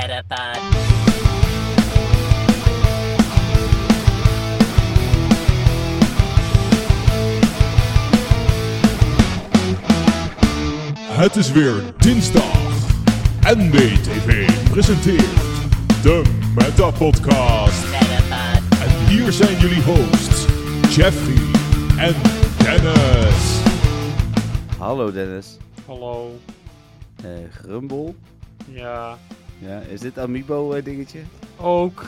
Metapod. Het is weer dinsdag. NBTV presenteert de Metapodcast. Metapod. En hier zijn jullie hosts, Jeffrey en Dennis. Hallo Dennis. Hallo. Grumble. Ja. Ja, is dit Amiibo dingetje? Ook.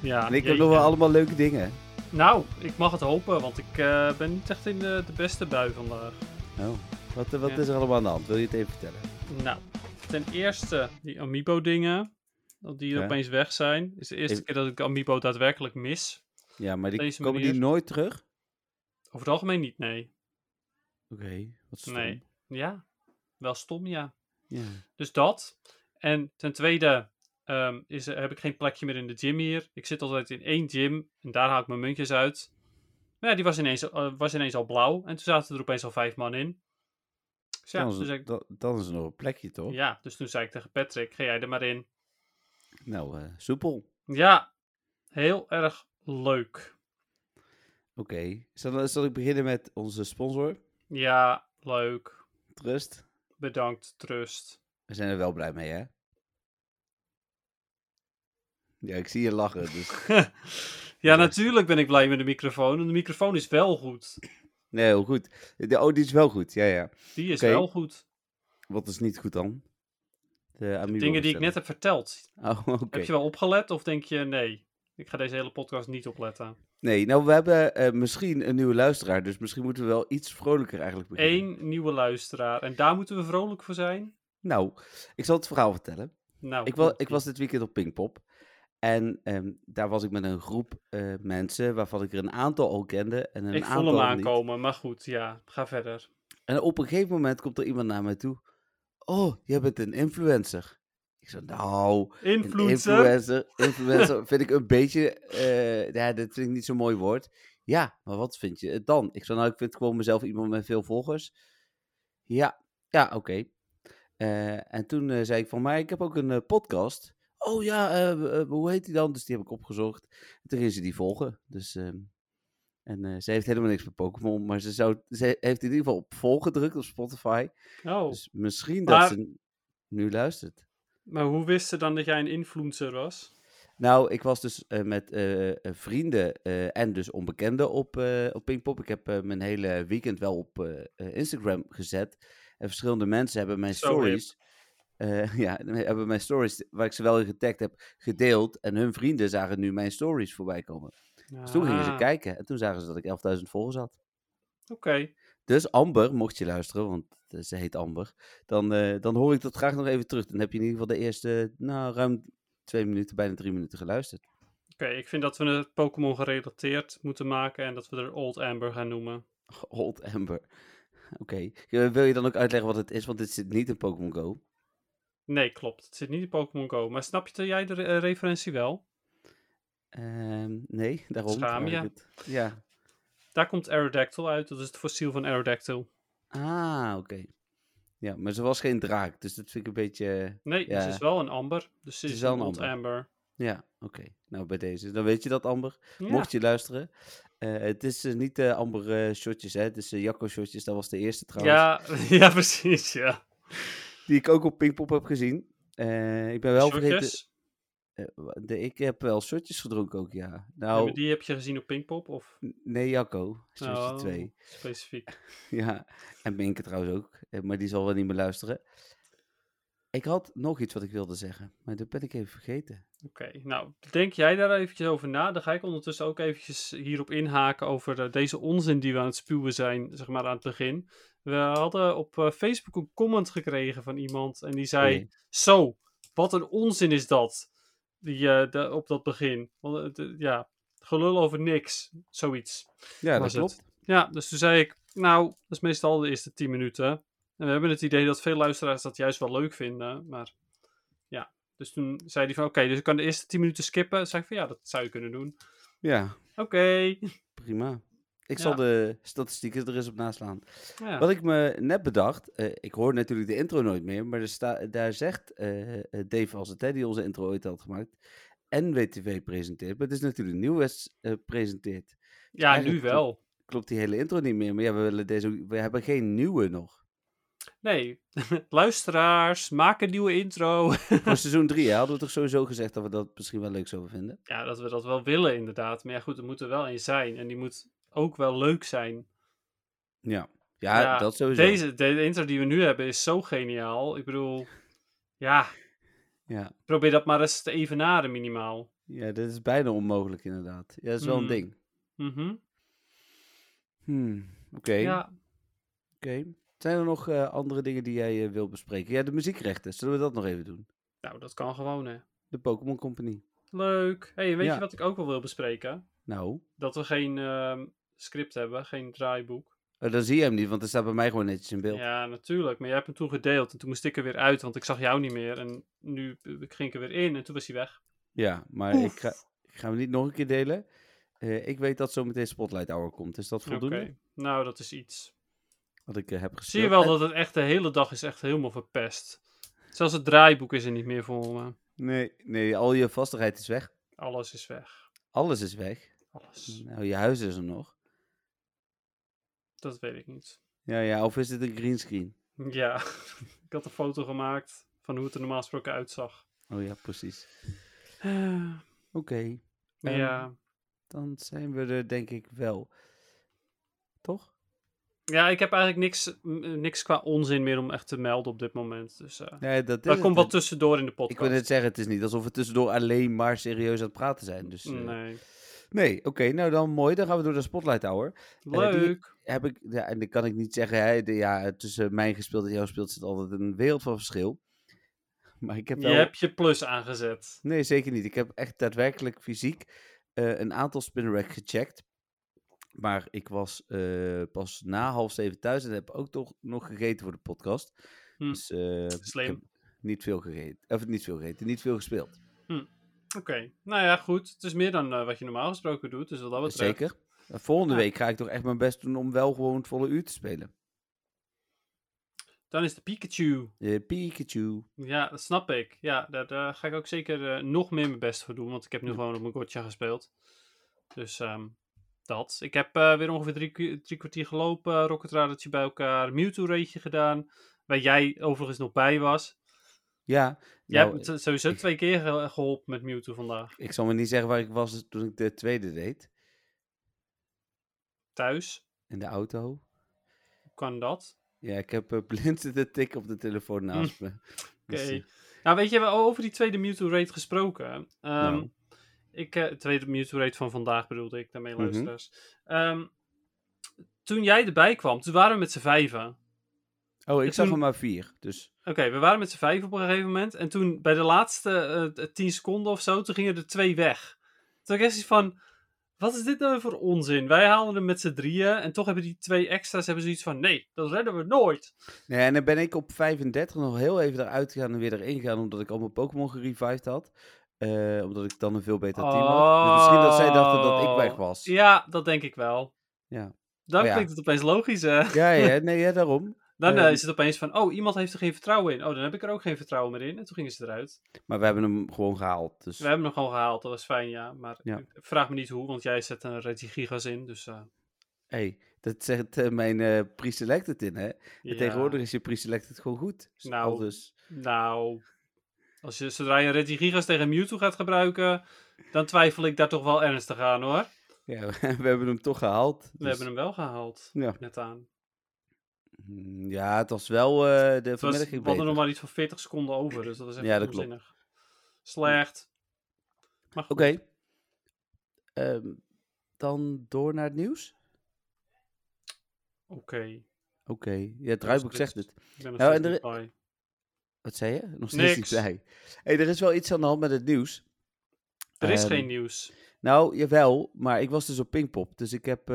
Ja. En ik heb nog wel allemaal leuke dingen. Nou, ik mag het hopen, want ik ben niet echt in de beste bui vandaag. Oh, wat is er allemaal aan de hand? Wil je het even vertellen? Nou, ten eerste die Amiibo dingen, die opeens weg zijn. Is de eerste keer dat ik Amiibo daadwerkelijk mis. Ja, maar die komen die nooit terug? Over het algemeen niet, nee. Oké, wat stom. Nee, ja. Wel stom, ja. Yeah. Dus dat. En ten tweede heb ik geen plekje meer in de gym hier. Ik zit altijd in één gym en daar haal ik mijn muntjes uit. Maar ja, die was ineens al blauw. En toen zaten er opeens al 5 man in. Dus ja, dan is er nog een plekje, toch? Ja, dus toen zei ik tegen Patrick, ga jij er maar in. Nou, soepel. Ja, heel erg leuk. Oké. Zal ik beginnen met onze sponsor? Ja, leuk. Trust. Bedankt, Trust. We zijn er wel blij mee, hè? Ja, ik zie je lachen. Dus... ja, natuurlijk ben ik blij met de microfoon. En de microfoon is wel goed. Nee, heel goed. Die is wel goed, ja. Die is wel goed. Wat is niet goed dan? De dingen die ik net heb verteld. Oh, oké. Heb je wel opgelet of denk je, nee, ik ga deze hele podcast niet opletten? Nee, nou, we hebben misschien een nieuwe luisteraar, dus misschien moeten we wel iets vrolijker eigenlijk beginnen. Eén nieuwe luisteraar, en daar moeten we vrolijk voor zijn? Nou, ik zal het verhaal vertellen. Nou, ik was dit weekend op Pinkpop, en daar was ik met een groep mensen, waarvan ik er een aantal al kende. En een ik aantal voel hem aankomen, niet. Maar goed, ja, ga verder. En op een gegeven moment komt er iemand naar mij toe. Oh, jij bent een influencer. Ik zei, nou, influencer vind ik een beetje, dat vind ik niet zo'n mooi woord. Ja, maar wat vind je het dan? Ik zei, nou, ik vind gewoon mezelf iemand met veel volgers. Ja, oké. En toen zei ik van, maar ik heb ook een podcast. Oh ja, hoe heet die dan? Dus die heb ik opgezocht. En toen ging ze die volgen. Dus, ze heeft helemaal niks met Pokémon, maar ze heeft in ieder geval op volgen gedrukt op Spotify. Oh. Dus misschien dat ze nu luistert. Maar hoe wist ze dan dat jij een influencer was? Nou, ik was dus met vrienden en dus onbekenden op Pinkpop. Ik heb mijn hele weekend wel op Instagram gezet. En verschillende mensen hebben mijn stories... hebben mijn stories, waar ik ze wel in getagd heb, gedeeld. En hun vrienden zagen nu mijn stories voorbij komen. Ja. Dus toen gingen ze kijken. En toen zagen ze dat ik 11.000 volgers had. Oké. Dus Amber, mocht je luisteren, want ze heet Amber, dan hoor ik dat graag nog even terug. Dan heb je in ieder geval de eerste, ruim 2 minuten, bijna 3 minuten geluisterd. Oké, ik vind dat we het Pokémon gerelateerd moeten maken en dat we er Old Amber gaan noemen. Old Amber. Oké. Wil je dan ook uitleggen wat het is, want dit zit niet in Pokémon Go? Nee, klopt. Het zit niet in Pokémon Go. Maar snap je jij de referentie wel? Nee, daarom. Schaam je? Ja. Daar komt Aerodactyl uit, dat is het fossiel van Aerodactyl. Ah, oké. Ja, maar ze was geen draak, dus dat vind ik een beetje... Nee, ze is wel een amber, dus ze is wel een amber. Ja, oké. Nou, bij deze. Dan weet je dat, Amber. Ja. Mocht je luisteren. Het is niet amber shotjes, hè. Het is Jacco shotjes, dat was de eerste trouwens. Ja, precies, ja. Die ik ook op Pinkpop heb gezien. Ik ben wel vergeten... ik heb wel shotjes gedronken ook, ja. Nou, die heb je gezien op Pinkpop? Of? Nee, Jacco. Shotje 2. Specifiek. Ja, en Minke trouwens ook. Maar die zal wel niet meer luisteren. Ik had nog iets wat ik wilde zeggen. Maar dat ben ik even vergeten. Oké, nou, denk jij daar eventjes over na. Dan ga ik ondertussen ook eventjes hierop inhaken over deze onzin die we aan het spuwen zijn, zeg maar aan het begin. We hadden op Facebook een comment gekregen van iemand. En die zei, Zo, wat een onzin is dat. Op dat begin. Ja, gelul over niks. Zoiets. Ja, dat klopt. Ja, dus toen zei ik, nou, dat is meestal de eerste 10 minuten. En we hebben het idee dat veel luisteraars dat juist wel leuk vinden. Maar ja, dus toen zei hij van, oké, dus ik kan de eerste 10 minuten skippen. Toen zei ik van, ja, dat zou je kunnen doen. Ja. Oké. Prima. Ik zal de statistieken er eens op naslaan. Ja. Wat ik me net bedacht, ik hoor natuurlijk de intro nooit meer, maar daar zegt Dave als het, hè, die onze intro ooit had gemaakt, NBTV presenteert, maar het is natuurlijk Nieuws presenteert. Ja, eigenlijk nu wel. Klopt die hele intro niet meer, maar ja, we hebben geen nieuwe nog. Nee, luisteraars, maak een nieuwe intro. Voor seizoen 3 hadden we toch sowieso gezegd dat we dat misschien wel leuk zouden vinden? Ja, dat we dat wel willen inderdaad. Maar ja goed, er moet er wel een zijn. En die moet ook wel leuk zijn. Ja, dat sowieso. De intro die we nu hebben is zo geniaal. Ik bedoel, ja. Probeer dat maar eens te evenaren minimaal. Ja, dit is bijna onmogelijk inderdaad. Ja, dat is wel een ding. Mm-hmm. Oké. Ja. Oké. Zijn er nog andere dingen die jij wil bespreken? Ja, de muziekrechten. Zullen we dat nog even doen? Nou, dat kan gewoon, hè. De Pokémon Company. Leuk. Hé, weet je wat ik ook wel wil bespreken? Nou? Dat we geen script hebben, geen draaiboek. Dan zie je hem niet, want er staat bij mij gewoon netjes in beeld. Ja, natuurlijk. Maar jij hebt hem toen gedeeld en toen moest ik er weer uit, want ik zag jou niet meer. En nu ging ik er weer in en toen was hij weg. Ja, maar ik ga hem niet nog een keer delen. Ik weet dat zo meteen Spotlight Hour komt. Is dat voldoende? Oké. Nou, dat is iets. Wat ik heb gespeeld. Zie je wel dat het echt de hele dag is echt helemaal verpest. Zelfs het draaiboek is er niet meer voor me. Nee, al je vastigheid is weg. Alles is weg. Alles is weg? Alles. Nou, je huis is er nog. Dat weet ik niet. Ja, of is dit een greenscreen? Ja, ik had een foto gemaakt van hoe het er normaal gesproken uitzag. Oh ja, precies. Oké. Ja. Dan zijn we er denk ik wel. Toch? Ja, ik heb eigenlijk niks qua onzin meer om echt te melden op dit moment. Dus dat komt wat tussendoor in de podcast. Ik wil net zeggen, het is niet alsof we tussendoor alleen maar serieus aan het praten zijn. Dus, nee, oké, nou dan mooi. Dan gaan we door de Spotlight Hour. Leuk. Heb ik, en dan kan ik niet zeggen, tussen mijn gespeeld en jouw speelt zit altijd een wereld van verschil. Maar ik heb wel... Je hebt je plus aangezet. Nee, zeker niet. Ik heb echt daadwerkelijk fysiek een aantal Spinarak gecheckt. Maar ik was pas na 6:30 thuis en heb ook toch nog gegeten voor de podcast. Dus ik heb niet veel gespeeld. Oké, nou ja, goed. Het is meer dan wat je normaal gesproken doet, dus wat dat betreft. Zeker. Volgende week ga ik toch echt mijn best doen om wel gewoon het volle uur te spelen. Dan is de Pikachu. Ja, dat snap ik. Ja, daar ga ik ook zeker nog meer mijn best voor doen, want ik heb nu gewoon op mijn gotcha gespeeld. Dus... Ik heb weer ongeveer drie kwartier gelopen, rocketradetje bij elkaar, Mewtwo-raidje gedaan, waar jij overigens nog bij was. Ja. Jij hebt sowieso 2 keer geholpen met Mewtwo vandaag. Ik zal me niet zeggen waar ik was toen ik de tweede deed. Thuis. In de auto. Hoe kan dat? Ja, ik heb blind de tik op de telefoon naast me. Oké. Nou, weet je, we hebben over die tweede Mewtwo-raid gesproken. Tweede Mewtwo raid van vandaag bedoelde ik, daarmee luisteraars. Toen jij erbij kwam, toen waren we met z'n 5. Oh, ik zag er maar 4, dus... Oké, we waren met z'n 5 op een gegeven moment. En toen, bij de laatste 10 seconden of zo, toen gingen er 2 weg. Toen had ik echt van, wat is dit nou voor onzin? Wij halen er met z'n 3 en toch hebben die 2 extra's zoiets van, nee, dat redden we nooit. Nee, en dan ben ik op 35 nog heel even eruit gegaan en weer erin gegaan, omdat ik al mijn Pokémon gerevived had. Omdat ik dan een veel beter team had. Dus misschien dat zij dachten dat ik weg was. Ja, dat denk ik wel. Ja. Dan klinkt het opeens logisch, hè? Ja, daarom. Dan is het opeens van, iemand heeft er geen vertrouwen in. Dan heb ik er ook geen vertrouwen meer in. En toen gingen ze eruit. Maar we hebben hem gewoon gehaald. Dus... We hebben hem gewoon gehaald, dat was fijn, ja. Maar vraag me niet hoe, want jij zet een Reggie Gigas in, dus... dat zegt mijn pre-selected in, hè? Ja. Tegenwoordig is je pre-selected gewoon goed. Nou, dus... Zodra je Reggie Gigas tegen Mewtwo gaat gebruiken, dan twijfel ik daar toch wel ernstig aan, hoor. Ja, we hebben hem toch gehaald. Dus... We hebben hem wel gehaald, net aan. Ja, het was wel de vanmiddag. We hadden nog maar iets van 40 seconden over, dus dat was echt onzinnig. Klopt. Slecht. Oké. Dan door naar het nieuws. Oké. Ja, het draaiboek zegt het. Ik ben Wat zei je? Nog steeds niet blij. Hey, er is wel iets aan de hand met het nieuws. Er is geen nieuws. Nou, jawel, maar ik was dus op Pinkpop. Dus ik heb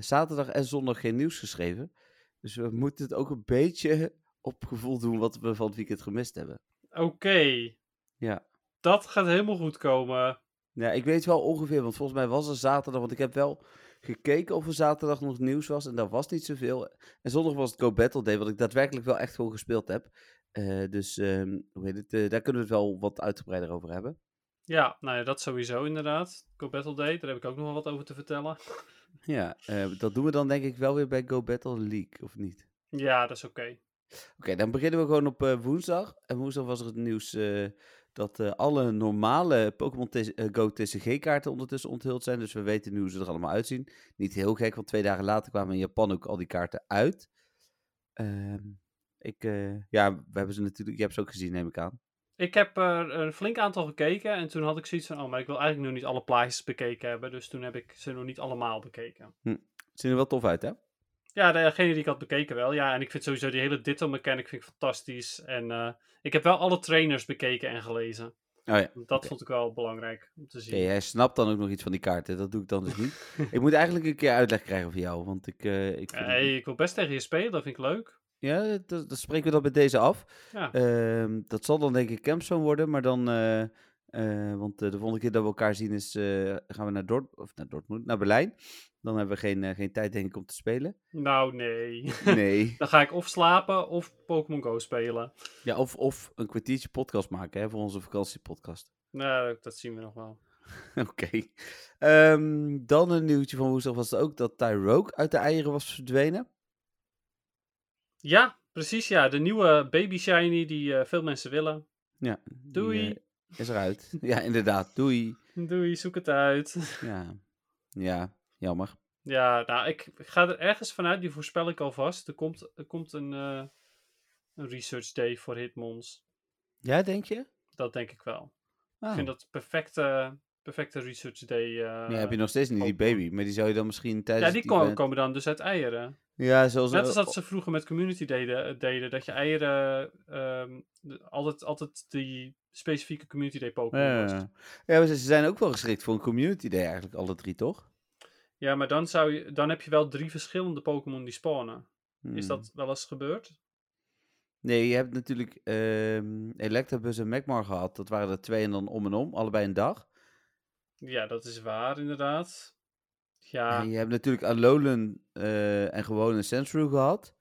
zaterdag en zondag geen nieuws geschreven. Dus we moeten het ook een beetje op gevoel doen wat we van het weekend gemist hebben. Oké. Ja. Dat gaat helemaal goed komen. Ja, ik weet wel ongeveer, want volgens mij was er zaterdag, want ik heb wel... gekeken of er zaterdag nog nieuws was. En daar was niet zoveel. En zondag was het Go Battle Day, wat ik daadwerkelijk wel echt gewoon gespeeld heb. Daar kunnen we het wel wat uitgebreider over hebben. Ja, nou ja, dat sowieso inderdaad. Go Battle Day, daar heb ik ook nog wel wat over te vertellen. Ja, dat doen we dan denk ik wel weer bij Go Battle League, of niet? Ja, dat is oké. Oké, dan beginnen we gewoon op woensdag. En woensdag was er het nieuws dat alle normale Pokémon Go TCG-kaarten ondertussen onthuld zijn. Dus we weten nu hoe ze er allemaal uitzien. Niet heel gek, want 2 dagen later kwamen in Japan ook al die kaarten uit. We hebben ze natuurlijk... Je hebt ze ook gezien, neem ik aan. Ik heb een flink aantal gekeken en toen had ik zoiets van... maar ik wil eigenlijk nog niet alle plaatjes bekeken hebben. Dus toen heb ik ze nog niet allemaal bekeken. Zien er wel tof uit, hè? Ja, degene die ik had bekeken wel. Ja, en ik vind sowieso die hele ditto-mechanic vind ik fantastisch. En ik heb wel alle trainers bekeken en gelezen. Oh ja, dat vond ik wel belangrijk om te zien. Okay, jij snapt dan ook nog iets van die kaarten. Dat doe ik dan dus niet. Ik moet eigenlijk een keer uitleg krijgen van jou. Want ik wil best tegen je spelen, dat vind ik leuk. Ja, dat spreken we dan bij deze af. Ja. Dat zal dan denk ik Campzone worden, maar dan... want de volgende keer dat we elkaar zien is... gaan we naar Dortmund, naar Berlijn. Dan hebben we geen tijd denk ik om te spelen. Nou, nee. Dan ga ik of slapen of Pokémon Go spelen. Ja, of een kwartiertje podcast maken hè, voor onze vakantiepodcast. Nou, dat zien we nog wel. Oké. Dan een nieuwtje van woensdag was het ook dat Tyrogue uit de eieren was verdwenen. Ja, precies ja. De nieuwe Baby Shiny die veel mensen willen. Ja. Doei. Die, is eruit. Ja, inderdaad. Doei. Doei, zoek het uit. Ja, jammer. Ja, nou, ik ga er ergens vanuit. Die voorspel ik alvast. Er komt een research day voor Hitmons. Ja, denk je? Dat denk ik wel. Oh. Ik vind dat perfecte research day. Heb je nog steeds niet die baby. Maar die zou je dan misschien tijdens... Ja, die komen dan dus uit eieren. Ja, zoals... Net als dat ze vroeger met community deden dat je eieren altijd die specifieke community day Pokémon was. Ja, maar ze zijn ook wel geschikt voor een community day eigenlijk, alle drie toch? Ja, maar dan heb je wel 3 verschillende Pokémon die spawnen. Is dat wel eens gebeurd? Nee, je hebt natuurlijk Electabuzz en Magmar gehad. Dat waren er 2 en dan om en om, allebei een dag. Ja, dat is waar inderdaad. Ja. En je hebt natuurlijk Alolan en gewoon een Sandshrew gehad.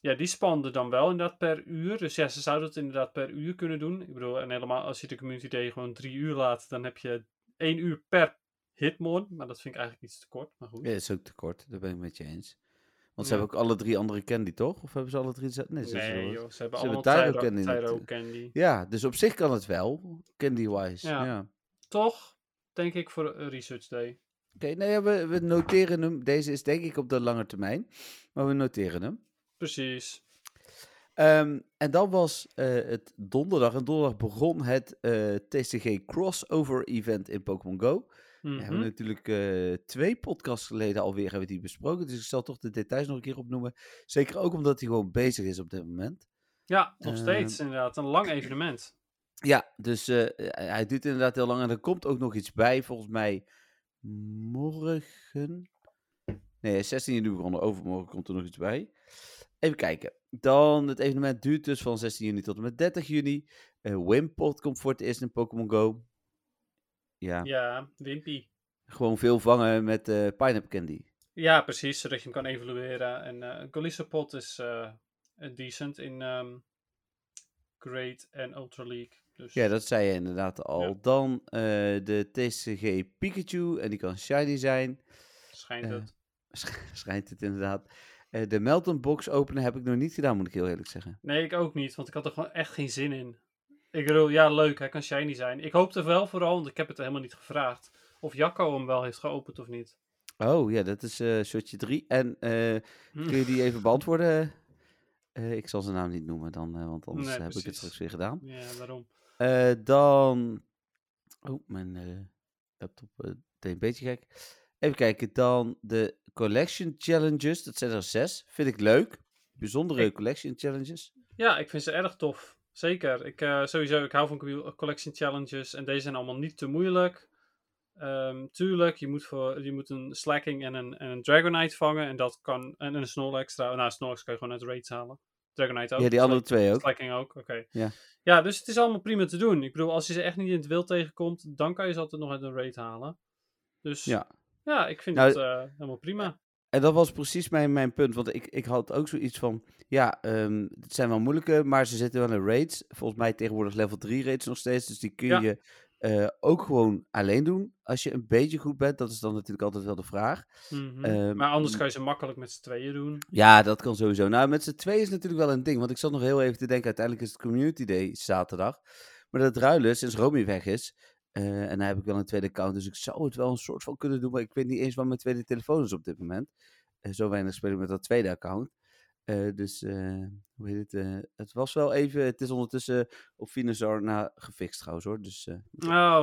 Ja, die spanden dan wel inderdaad per uur. Dus ja, ze zouden het inderdaad per uur kunnen doen. Ik bedoel, en helemaal als je de community day gewoon 3 uur laat, dan heb je 1 uur per Hitmon. Maar dat vind ik eigenlijk iets te kort, maar goed. Ja, dat is ook te kort. Daar ben ik met je eens. Want ze hebben ook alle 3 andere candy, toch? Of hebben ze alle 3... Nee, ze hebben allemaal Tyro candy. Ja, dus op zich kan het wel. Candy-wise. Ja. Toch, denk ik, voor Research Day. Oké, we noteren hem. Deze is denk ik op de lange termijn. Maar we noteren hem. Precies. En dan was het donderdag. En donderdag begon het TCG crossover event in Pokémon Go. We hebben natuurlijk 2 podcasts geleden alweer hebben die besproken. Dus ik zal toch de details nog een keer opnoemen. Zeker ook omdat hij gewoon bezig is op dit moment. Ja, nog steeds inderdaad. Een lang evenement. Ja, dus hij duurt inderdaad heel lang. En er komt ook nog iets bij, volgens mij... Morgen? Nee, 16 juni begonnen. Overmorgen komt er nog iets bij. Even kijken. Dan, het evenement duurt dus van 16 juni tot en met 30 juni. Wimpod komt voor het eerst in Pokémon Go. Ja, Wimpy. Gewoon veel vangen met pineapple candy. Ja, precies, zodat je hem kan evalueren. En Galissapod is decent in Great en Ultra League. Dus... Ja, dat zei je inderdaad al. Ja. Dan de TCG Pikachu. En die kan shiny zijn. Schijnt het inderdaad. De Melton Box openen heb ik nog niet gedaan, moet ik heel eerlijk zeggen. Nee, ik ook niet. Want ik had er gewoon echt geen zin in. Ik bedoel, ja leuk. Hij kan shiny zijn. Ik hoop er wel vooral, want ik heb het helemaal niet gevraagd. Of Jacco hem wel heeft geopend of niet. Oh ja, dat is shotje 3. En kun je die even beantwoorden? Ik zal zijn naam niet noemen, dan, want anders heb ik het straks weer gedaan. Ja, daarom. Dan... Oh, mijn laptop deed een beetje gek. Even kijken, dan de Collection Challenges. Dat zijn er 6. Vind ik leuk. Bijzondere Collection Challenges. Ja, ik vind ze erg tof. Zeker. Ik hou van Collection Challenges. En deze zijn allemaal niet te moeilijk. Tuurlijk, je moet een Slaking en een Dragonite vangen. En dat kan... En een Snorlax trouwens. Nou, Snorlax kan je gewoon uit de raids halen. Dragonite ook. Ja, die andere 2 ook. Slaking ook, oké. Ja. Ja, dus het is allemaal prima te doen. Ik bedoel, als je ze echt niet in het wild tegenkomt, dan kan je ze altijd nog uit een raid halen. Dus ja, Ja, ik vind het helemaal prima. En dat was precies mijn punt, want ik had ook zoiets van, het zijn wel moeilijke, maar ze zitten wel in raids. Volgens mij tegenwoordig level 3 raids nog steeds, dus die kun je ook gewoon alleen doen. Als je een beetje goed bent, dat is dan natuurlijk altijd wel de vraag. Mm-hmm. Maar anders kan je ze makkelijk met z'n tweeën doen. Ja, dat kan sowieso. Nou, met z'n tweeën is natuurlijk wel een ding, want ik zat nog heel even te denken, uiteindelijk is het Community Day zaterdag. Maar dat ruilen, sinds Romy weg is, en dan heb ik wel een tweede account, dus ik zou het wel een soort van kunnen doen, maar ik weet niet eens waar mijn tweede telefoon is op dit moment. Zo weinig speel ik met dat tweede account. Hoe heet het? Het was wel even, het is ondertussen op Venusaur na gefixt trouwens hoor. Dus,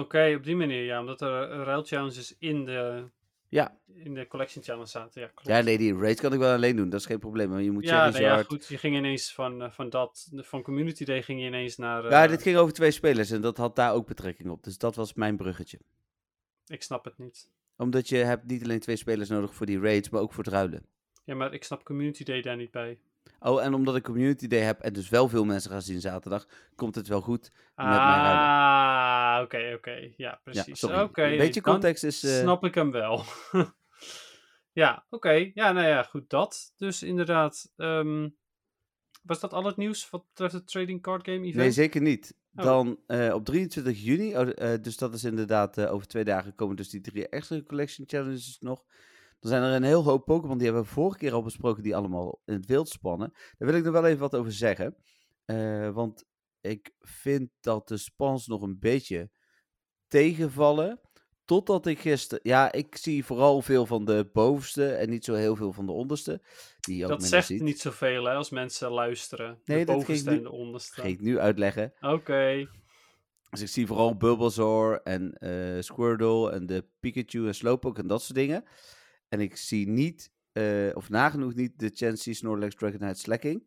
oké, op die manier ja, omdat er ruilchallenges in de collection challenge zaten. Ja, klopt. Ja, nee, die raid kan ik wel alleen doen, dat is geen probleem. Maar je moet goed, je ging ineens van Community Day ging je ineens naar... Ja, dit ging over 2 spelers en dat had daar ook betrekking op. Dus dat was mijn bruggetje. Ik snap het niet. Omdat je hebt niet alleen 2 spelers nodig voor die raids, maar ook voor het ruilen. Ja, maar ik snap Community Day daar niet bij. Oh, en omdat ik Community Day heb en dus wel veel mensen gaan zien zaterdag, komt het wel goed met mijn ruilen. Ah, oké. Ja, precies. Ja, een beetje context is... Snap ik hem wel. Ja, oké. Ja, nou ja, goed dat. Dus inderdaad, was dat al het nieuws wat betreft het Trading Card Game event? Nee, zeker niet. Oh. Dan op 23 juni, dus dat is inderdaad over 2 dagen komen dus die 3 extra collection challenges nog. Dan zijn er een heel hoop Pokémon, die hebben we vorige keer al besproken, die allemaal in het wild spannen. Daar wil ik nog wel even wat over zeggen. Want ik vind dat de spans nog een beetje tegenvallen. Totdat ik gisteren... Ja, ik zie vooral veel van de bovenste en niet zo heel veel van de onderste. Die ook dat zegt ziet. Niet zoveel hè, als mensen luisteren. Nee, de bovenste en de onderste. Dat ga ik nu uitleggen. Oké. Dus ik zie vooral Bulbasaur en Squirtle en de Pikachu en Slowpoke en dat soort dingen. En ik zie niet, of nagenoeg niet, de Chansey, Snorlax, Dragonite, Slaking.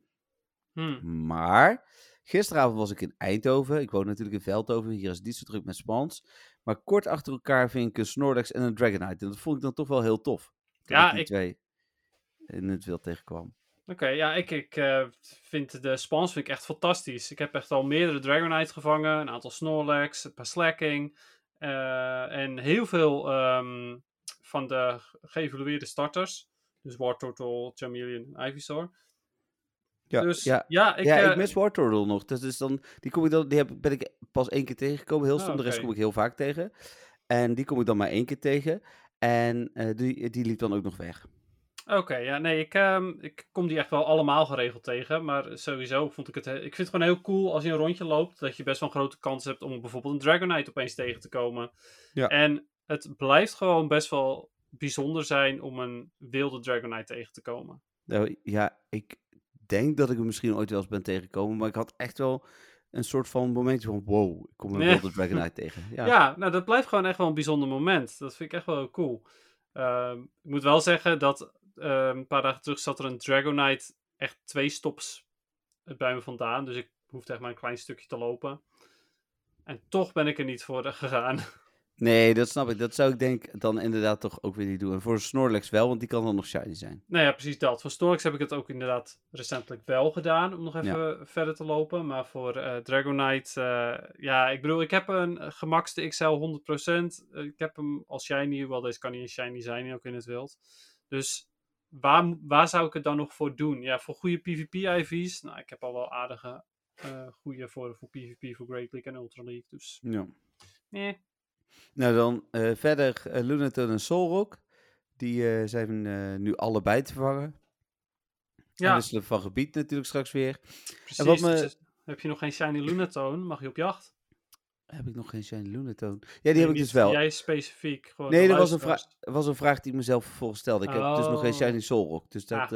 Maar gisteravond was ik in Eindhoven. Ik woon natuurlijk in Veldhoven. Hier is het niet zo druk met spans. Maar kort achter elkaar vind ik een Snorlax en een Dragonite. En dat vond ik dan toch wel heel tof. Ja, ik... 2 in het wild tegenkwam. Oké, ja, ik vind de spans vind ik echt fantastisch. Ik heb echt al meerdere Dragonite gevangen. Een aantal Snorlax, een paar Slaking. En heel veel... van de geëvalueerde starters. Dus Wartortle, Charmeleon, Ivysaur. Ja, dus, ik mis Wartortle nog. Dus dan, ben ik pas 1 keer tegengekomen. Heel stom, de rest kom ik heel vaak tegen. En die kom ik dan maar 1 keer tegen. En die liep dan ook nog weg. Oké, ja, nee, ik kom die echt wel allemaal geregeld tegen. Maar sowieso vond ik het... Ik vind het gewoon heel cool als je een rondje loopt... dat je best wel een grote kans hebt om bijvoorbeeld een Dragonite opeens tegen te komen. Ja. En... Het blijft gewoon best wel bijzonder zijn om een wilde Dragonite tegen te komen. Nou, ja, ik denk dat ik hem misschien ooit wel eens ben tegengekomen. Maar ik had echt wel een soort van momentje van... Wow, ik kom een wilde Dragonite tegen. Ja. Ja, nou dat blijft gewoon echt wel een bijzonder moment. Dat vind ik echt wel heel cool. Ik moet wel zeggen dat een paar dagen terug zat er een Dragonite echt 2 stops bij me vandaan. Dus ik hoefde echt maar een klein stukje te lopen. En toch ben ik er niet voor gegaan. Nee, dat snap ik. Dat zou ik denk dan inderdaad toch ook weer niet doen. En voor Snorlax wel, want die kan dan nog shiny zijn. Nou ja, precies dat. Voor Snorlax heb ik het ook inderdaad recentelijk wel gedaan, om nog even verder te lopen. Maar voor Dragonite, ik bedoel, ik heb een gemakste XL 100%. Ik heb hem als shiny, wel deze kan niet een shiny zijn, ook in het wild. Dus waar zou ik het dan nog voor doen? Ja, voor goede PvP-IV's. Nou, ik heb al wel aardige goede voor PvP, voor Great League en Ultra League. Dus, ja. Nee. Nou dan verder Lunatone en Solrock. Die zijn nu allebei te vangen. Ja. En wisselen van gebied natuurlijk straks weer. Precies. En heb je nog geen shiny Lunatone? Mag je op jacht? Heb ik nog geen shiny Lunatone? Ja, die heb ik dus wel. Jij specifiek? Nee, dat was een vraag die ik mezelf vervolgens stelde. Ik heb dus nog geen shiny Solrock. Dus dat,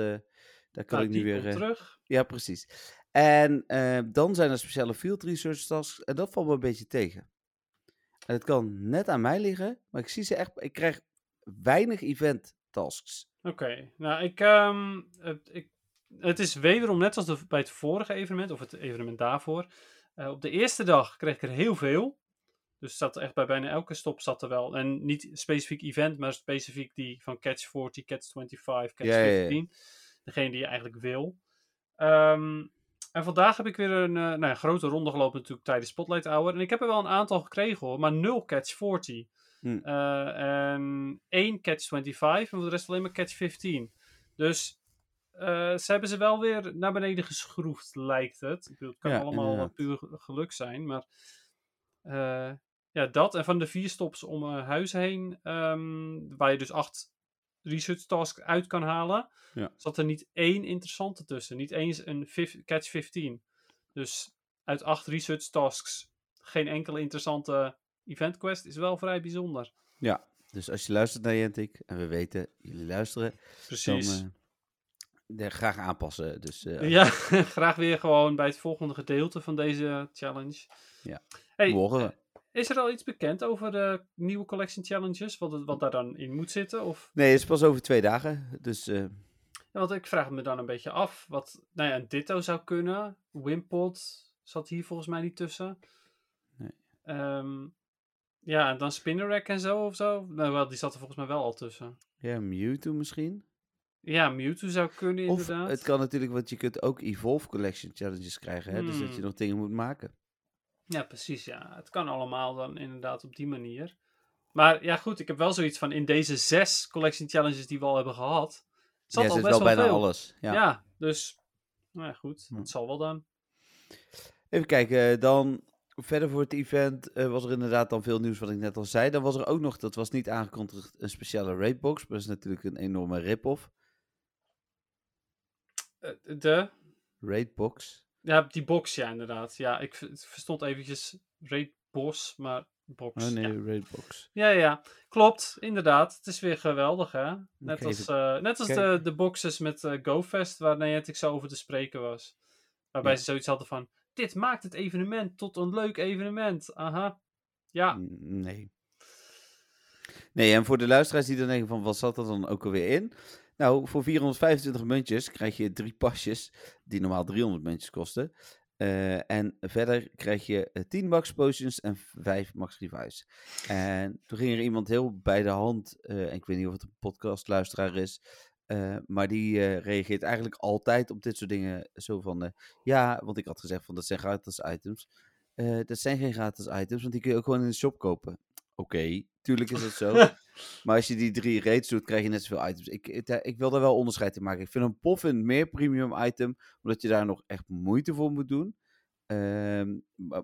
daar kan ik nu weer... terug. Ja, precies. En dan zijn er speciale field research tasks. En dat valt me een beetje tegen. En het kan net aan mij liggen, maar ik zie ze echt... Ik krijg weinig event tasks. Oké, nou het is wederom net als bij het vorige evenement, of het evenement daarvoor. Op de eerste dag kreeg ik er heel veel. Dus zat echt bij bijna elke stop zat er wel. En niet specifiek event, maar specifiek die van Catch 40, Catch 25, Catch 15. Ja. Degene die je eigenlijk wil. En vandaag heb ik weer een grote ronde gelopen natuurlijk tijdens Spotlight Hour. En ik heb er wel een aantal gekregen hoor, maar 0 Catch 40. En 1 catch 25 en voor de rest alleen maar catch 15. Dus ze hebben ze wel weer naar beneden geschroefd, lijkt het. Ik bedoel, het kan allemaal puur geluk zijn, maar ja, dat. En van de 4 stops om huis heen, waar je dus 8 research tasks uit kan halen, zat er niet 1 interessante tussen. Niet eens een catch 15. Dus uit 8 research tasks geen enkele interessante event quest is wel vrij bijzonder. Ja, dus als je luistert naar Jentik, en we weten, jullie luisteren. Precies. Dan graag aanpassen. Dus, ja, graag weer gewoon bij het volgende gedeelte van deze challenge. Ja, morgen. Is er al iets bekend over de nieuwe collection challenges? Wat daar dan in moet zitten? Of? Nee, het is pas over 2 dagen. Dus, ja, want ik vraag me dan een beetje af. Wat, nou ja, een Ditto zou kunnen. Wimpod zat hier volgens mij niet tussen. Nee. Ja, en dan Spinarak en zo of zo. Nou, wel, die zat er volgens mij wel al tussen. Ja, Mewtwo misschien? Ja, Mewtwo zou kunnen inderdaad. Of het kan natuurlijk, want je kunt ook Evolve Collection Challenges krijgen. Hè? Dus dat je nog dingen moet maken. Ja, precies. Ja, het kan allemaal dan inderdaad op die manier. Maar ja, goed, ik heb wel zoiets van in deze 6 Collection Challenges die we al hebben gehad. Zat al best wel bijna veel. Alles. Ja. Ja, dus nou ja, goed. Het zal wel dan. Even kijken, dan... Verder voor het event was er inderdaad dan veel nieuws wat ik net al zei. Dan was er ook nog, dat was niet aangekondigd, een speciale raidbox. Maar dat is natuurlijk een enorme rip-off. De? Raidbox. Ja, die box, ja inderdaad. Ja, ik verstond eventjes raidboss, maar box. Oh nee, ja. Raidbox. Ja, ja, klopt, inderdaad. Het is weer geweldig, hè? Net als de boxes met GoFest, waar Niantic zo over te spreken was. Waarbij ze zoiets hadden van... Dit maakt het evenement tot een leuk evenement. Aha. Ja. Nee, en voor de luisteraars die dan denken van... Wat zat er dan ook alweer in? Nou, voor 425 muntjes krijg je 3 pasjes... die normaal 300 muntjes kosten. En verder krijg je 10 max potions en 5 max revives. En toen ging er iemand heel bij de hand... en ik weet niet of het een podcastluisteraar is... maar die reageert eigenlijk altijd op dit soort dingen. Zo van, ja, want ik had gezegd van dat zijn gratis items. Dat zijn geen gratis items, want die kun je ook gewoon in de shop kopen. Oké, tuurlijk is dat zo. Maar als je die 3 raids doet, krijg je net zoveel items. Ik wil daar wel onderscheid in maken. Ik vind een poffin meer premium item, omdat je daar nog echt moeite voor moet doen.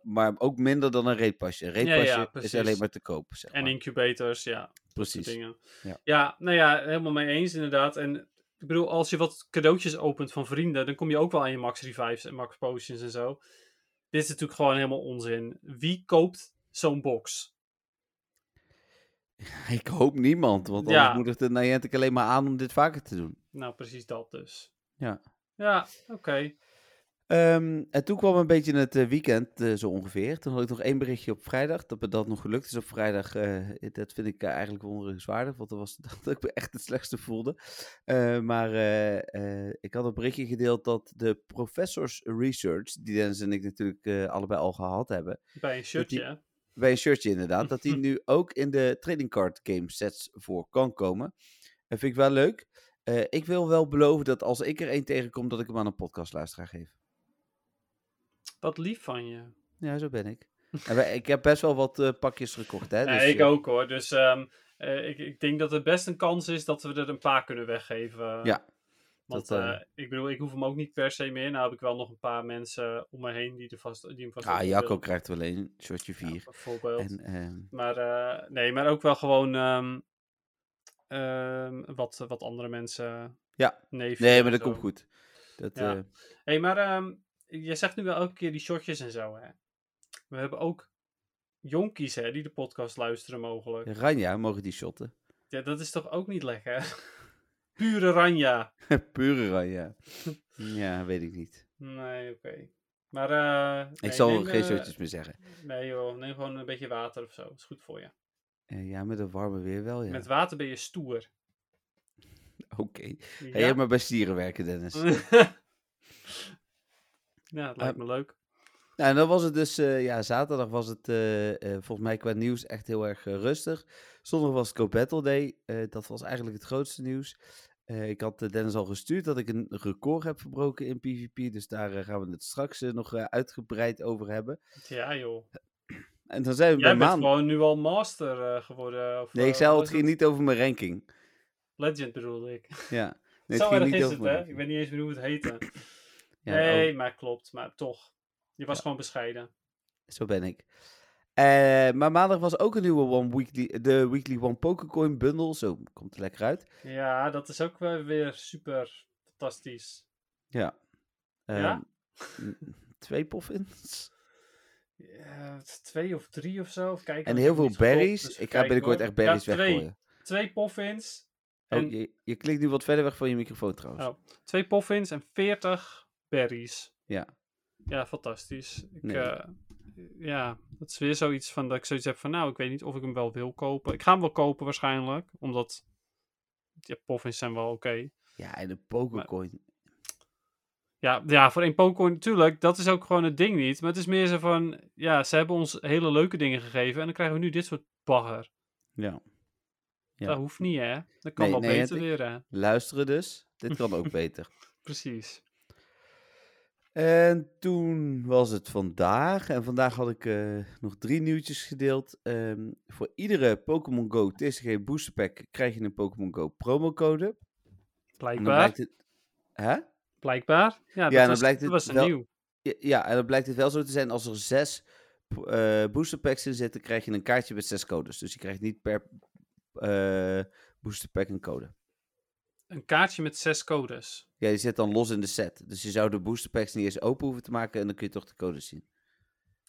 Maar ook minder dan een raidpasje. Een raidpasje is alleen maar te koop. Zeg maar. En incubators, ja. Precies. Dingen. Ja. Ja, nou ja, helemaal mee eens inderdaad. En ik bedoel, als je wat cadeautjes opent van vrienden, dan kom je ook wel aan je max revives en max potions en zo. Dit is natuurlijk gewoon helemaal onzin. Wie koopt zo'n box? Ik hoop niemand, want anders moedigt het Niantic alleen maar aan om dit vaker te doen. Nou, precies dat dus. Ja. Ja, oké. En toen kwam een beetje het weekend, zo ongeveer. Toen had ik nog 1 berichtje op vrijdag, dat me dat nog gelukt is op vrijdag. Dat vind ik eigenlijk wonderenswaardig, want dat was dat ik me echt het slechtste voelde. Maar ik had een berichtje gedeeld dat de professors research, die Dennis en ik natuurlijk allebei al gehad hebben. Bij een shirtje, hè? Bij een shirtje, inderdaad. Dat die nu ook in de trading card game sets voor kan komen. Dat vind ik wel leuk. Ik wil wel beloven dat als ik er 1 tegenkom, dat ik hem aan een podcastluisteraar geef. Wat lief van je. Ja, zo ben ik. Ik heb best wel wat pakjes gekocht, hè? Dus, ik ook, hoor. Dus ik denk dat het best een kans is dat we er een paar kunnen weggeven. Ja. Want ik bedoel, ik hoef hem ook niet per se meer. Nou heb ik wel nog een paar mensen om me heen die hem vast... Ah, Jacco krijgt wel een shortje 4. Ja, bijvoorbeeld. Maar ook wel gewoon wat andere mensen... Ja, nee, maar dat komt goed. Je zegt nu wel elke keer die shotjes en zo, hè. We hebben ook jonkies, hè, die de podcast luisteren mogelijk. Ranja, mogen die shotten? Ja, dat is toch ook niet lekker? Pure Ranja. Pure Ranja. Ja, weet ik niet. Nee, oké. Maar, ik zal geen shotjes meer zeggen. Nee joh, neem gewoon een beetje water of zo. Dat is goed voor je. Ja, met het warme weer wel, ja. Met water ben je stoer. Oké. Ja. Ga je maar bij stieren werken, Dennis. Ja, dat lijkt me leuk. Nou, en dan was het dus, zaterdag was het volgens mij qua nieuws echt heel erg rustig. Zondag was het Go Battle Day. Dat was eigenlijk het grootste nieuws. Ik had Dennis al gestuurd dat ik een record heb verbroken in PvP. Dus daar gaan we het straks nog uitgebreid over hebben. Ja, joh. En dan zijn we bij Maan. Jij bent gewoon nu al master geworden. Of, nee, ik zei al, het ging niet over mijn ranking. Legend bedoelde ik. Ja. Nee, zo erg niet is over het, hè? Ik weet niet eens meer hoe het heette. Ja, nee, maar klopt. Maar toch. Je was gewoon bescheiden. Zo ben ik. Maar maandag was ook een nieuwe de Weekly One Pokécoin bundle. Zo komt het lekker uit. Ja, dat is ook weer super fantastisch. Ja. Ja? 2 poffins. Ja, 2 of 3 of zo. Kijken en heel veel berries. Dus ik ga binnenkort echt berries weggooien. 2 poffins. En... Oh, je klinkt nu wat verder weg van je microfoon trouwens. Oh, 2 poffins en 40 berries. Ja. Ja, fantastisch. Ja, dat is weer zoiets van dat ik zoiets heb van... Nou, ik weet niet of ik hem wel wil kopen. Ik ga hem wel kopen waarschijnlijk. Omdat... Ja, poffins zijn wel oké. Ja, en de Pokécoin. Ja, voor 1 Pokécoin natuurlijk. Dat is ook gewoon het ding niet. Maar het is meer zo van... Ja, ze hebben ons hele leuke dingen gegeven. En dan krijgen we nu dit soort bagger. Ja. Ja. Dat hoeft niet, hè? Dat kan wel beter weer, hè? Luisteren dus. Dit kan ook beter. Precies. En toen was het vandaag. En vandaag had ik nog 3 nieuwtjes gedeeld. Voor iedere Pokémon Go TCG Booster Pack krijg je een Pokémon Go promocode. Blijkbaar. Hè? Blijkbaar. Ja, dat was nieuw. Ja, en dan blijkt het wel zo te zijn. Als er 6 Booster Packs in zitten, krijg je een kaartje met 6 codes. Dus je krijgt niet per... booster pack en code. Een kaartje met 6 codes. Ja, die zit dan los in de set. Dus je zou de booster packs niet eens open hoeven te maken en dan kun je toch de codes zien.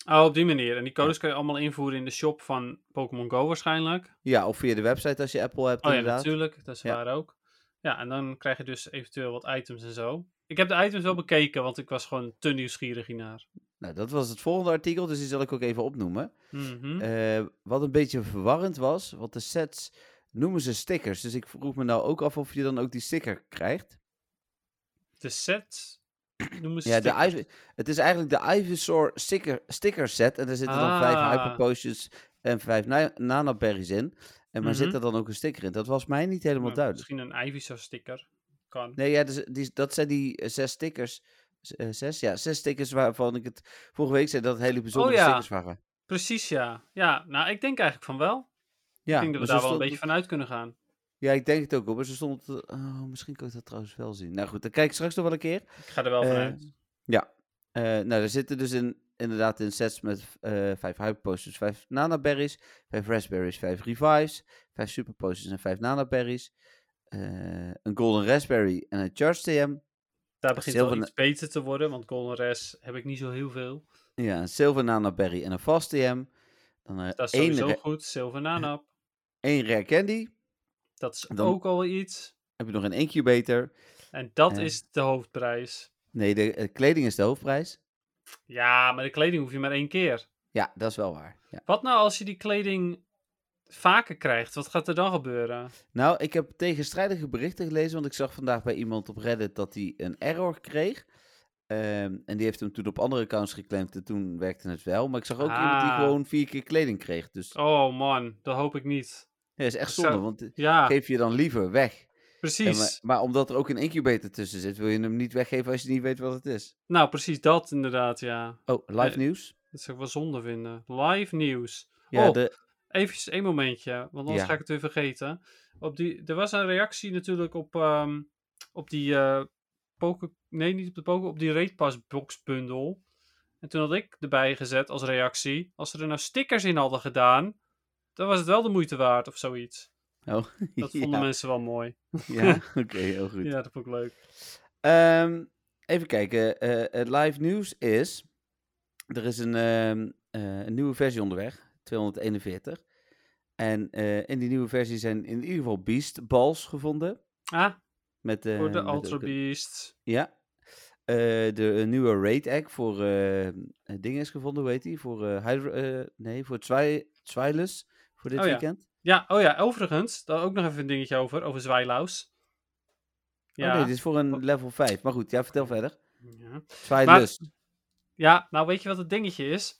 Oh, op die manier. En die codes kan je allemaal invoeren in de shop van Pokémon Go waarschijnlijk. Ja, of via de website als je Apple hebt inderdaad. Ja, natuurlijk. Dat is waar ook. Ja, en dan krijg je dus eventueel wat items en zo. Ik heb de items wel bekeken, want ik was gewoon te nieuwsgierig hiernaar. Nou, dat was het volgende artikel, dus die zal ik ook even opnoemen. Mm-hmm. Wat een beetje verwarrend was, want de sets noemen ze stickers. Dus ik vroeg me nou ook af of je dan ook die sticker krijgt. De sets noemen ze stickers? Ja, het is eigenlijk de Ivysaur sticker set. En daar zitten dan 5 hyper potions en 5 nanoberries in. En maar zit er dan ook een sticker in? Dat was mij niet helemaal duidelijk. Misschien een Ivysaur sticker. Kan. Nee, ja, dus dat zijn die 6 stickers. 6 stickers waarvan ik het vorige week zei dat het hele bijzondere stickers waren. Precies, ja. Ja, nou, ik denk eigenlijk van wel. Ja, ik denk dat we daar wel een beetje vanuit kunnen gaan. Ja, ik denk het ook op. Maar ze stond... misschien kan ik dat trouwens wel zien. Nou goed, dan kijk ik straks nog wel een keer. Ik ga er wel vanuit. Ja. Nou, er zitten dus inderdaad in sets met 5 hyperposters, 5 nanoberries, 5 raspberries, 5 revives, 5 superposters en 5 nanoberries. Een golden raspberry en een charge TM. Daar begint het wel iets beter te worden, want golden ras heb ik niet zo heel veel. Ja, een silver nanoberry en een fast TM. Dan dat is sowieso goed, silver nanap. 1 rare candy. Dat is dan ook al iets. Heb je nog een incubator. En dat is de hoofdprijs. Nee, de kleding is de hoofdprijs. Ja, maar de kleding hoef je maar 1 keer. Ja, dat is wel waar. Ja. Wat nou als je die kleding... vaker krijgt, wat gaat er dan gebeuren? Nou, ik heb tegenstrijdige berichten gelezen, want ik zag vandaag bij iemand op Reddit dat hij een error kreeg. En die heeft hem toen op andere accounts geclaimd en toen werkte het wel. Maar ik zag ook iemand die gewoon 4 keer kleding kreeg. Dus... Oh man, dat hoop ik niet. Ja, dat is echt zonde, want geef je dan liever weg. Precies. Maar omdat er ook een incubator tussen zit, wil je hem niet weggeven als je niet weet wat het is. Nou, precies dat inderdaad, ja. Oh, live nieuws? Dat zou ik wel zonde vinden. Live nieuws. Ja, Even een momentje, want anders ga ik het weer vergeten. Er was een reactie natuurlijk op die op die Raid Pass box bundel. En toen had ik erbij gezet als reactie, als ze er nou stickers in hadden gedaan, dan was het wel de moeite waard of zoiets. Oh, dat vonden mensen wel mooi. Ja, oké, heel goed. Ja, dat vond ik leuk. Even kijken, het live nieuws is, er is een nieuwe versie onderweg. 241. En in die nieuwe versie zijn in ieder geval Beast Balls gevonden. Ah, met, voor de Ultra Beast. Ja. De nieuwe Raid Egg voor dingen is gevonden, hoe heet die? Voor Zwylus voor dit weekend. Ja, overigens, daar ook nog even een dingetje over Zwylaus. Ja, dit is voor een level 5. Maar goed, vertel verder. Ja. Zwylus. Ja, nou weet je wat het dingetje is?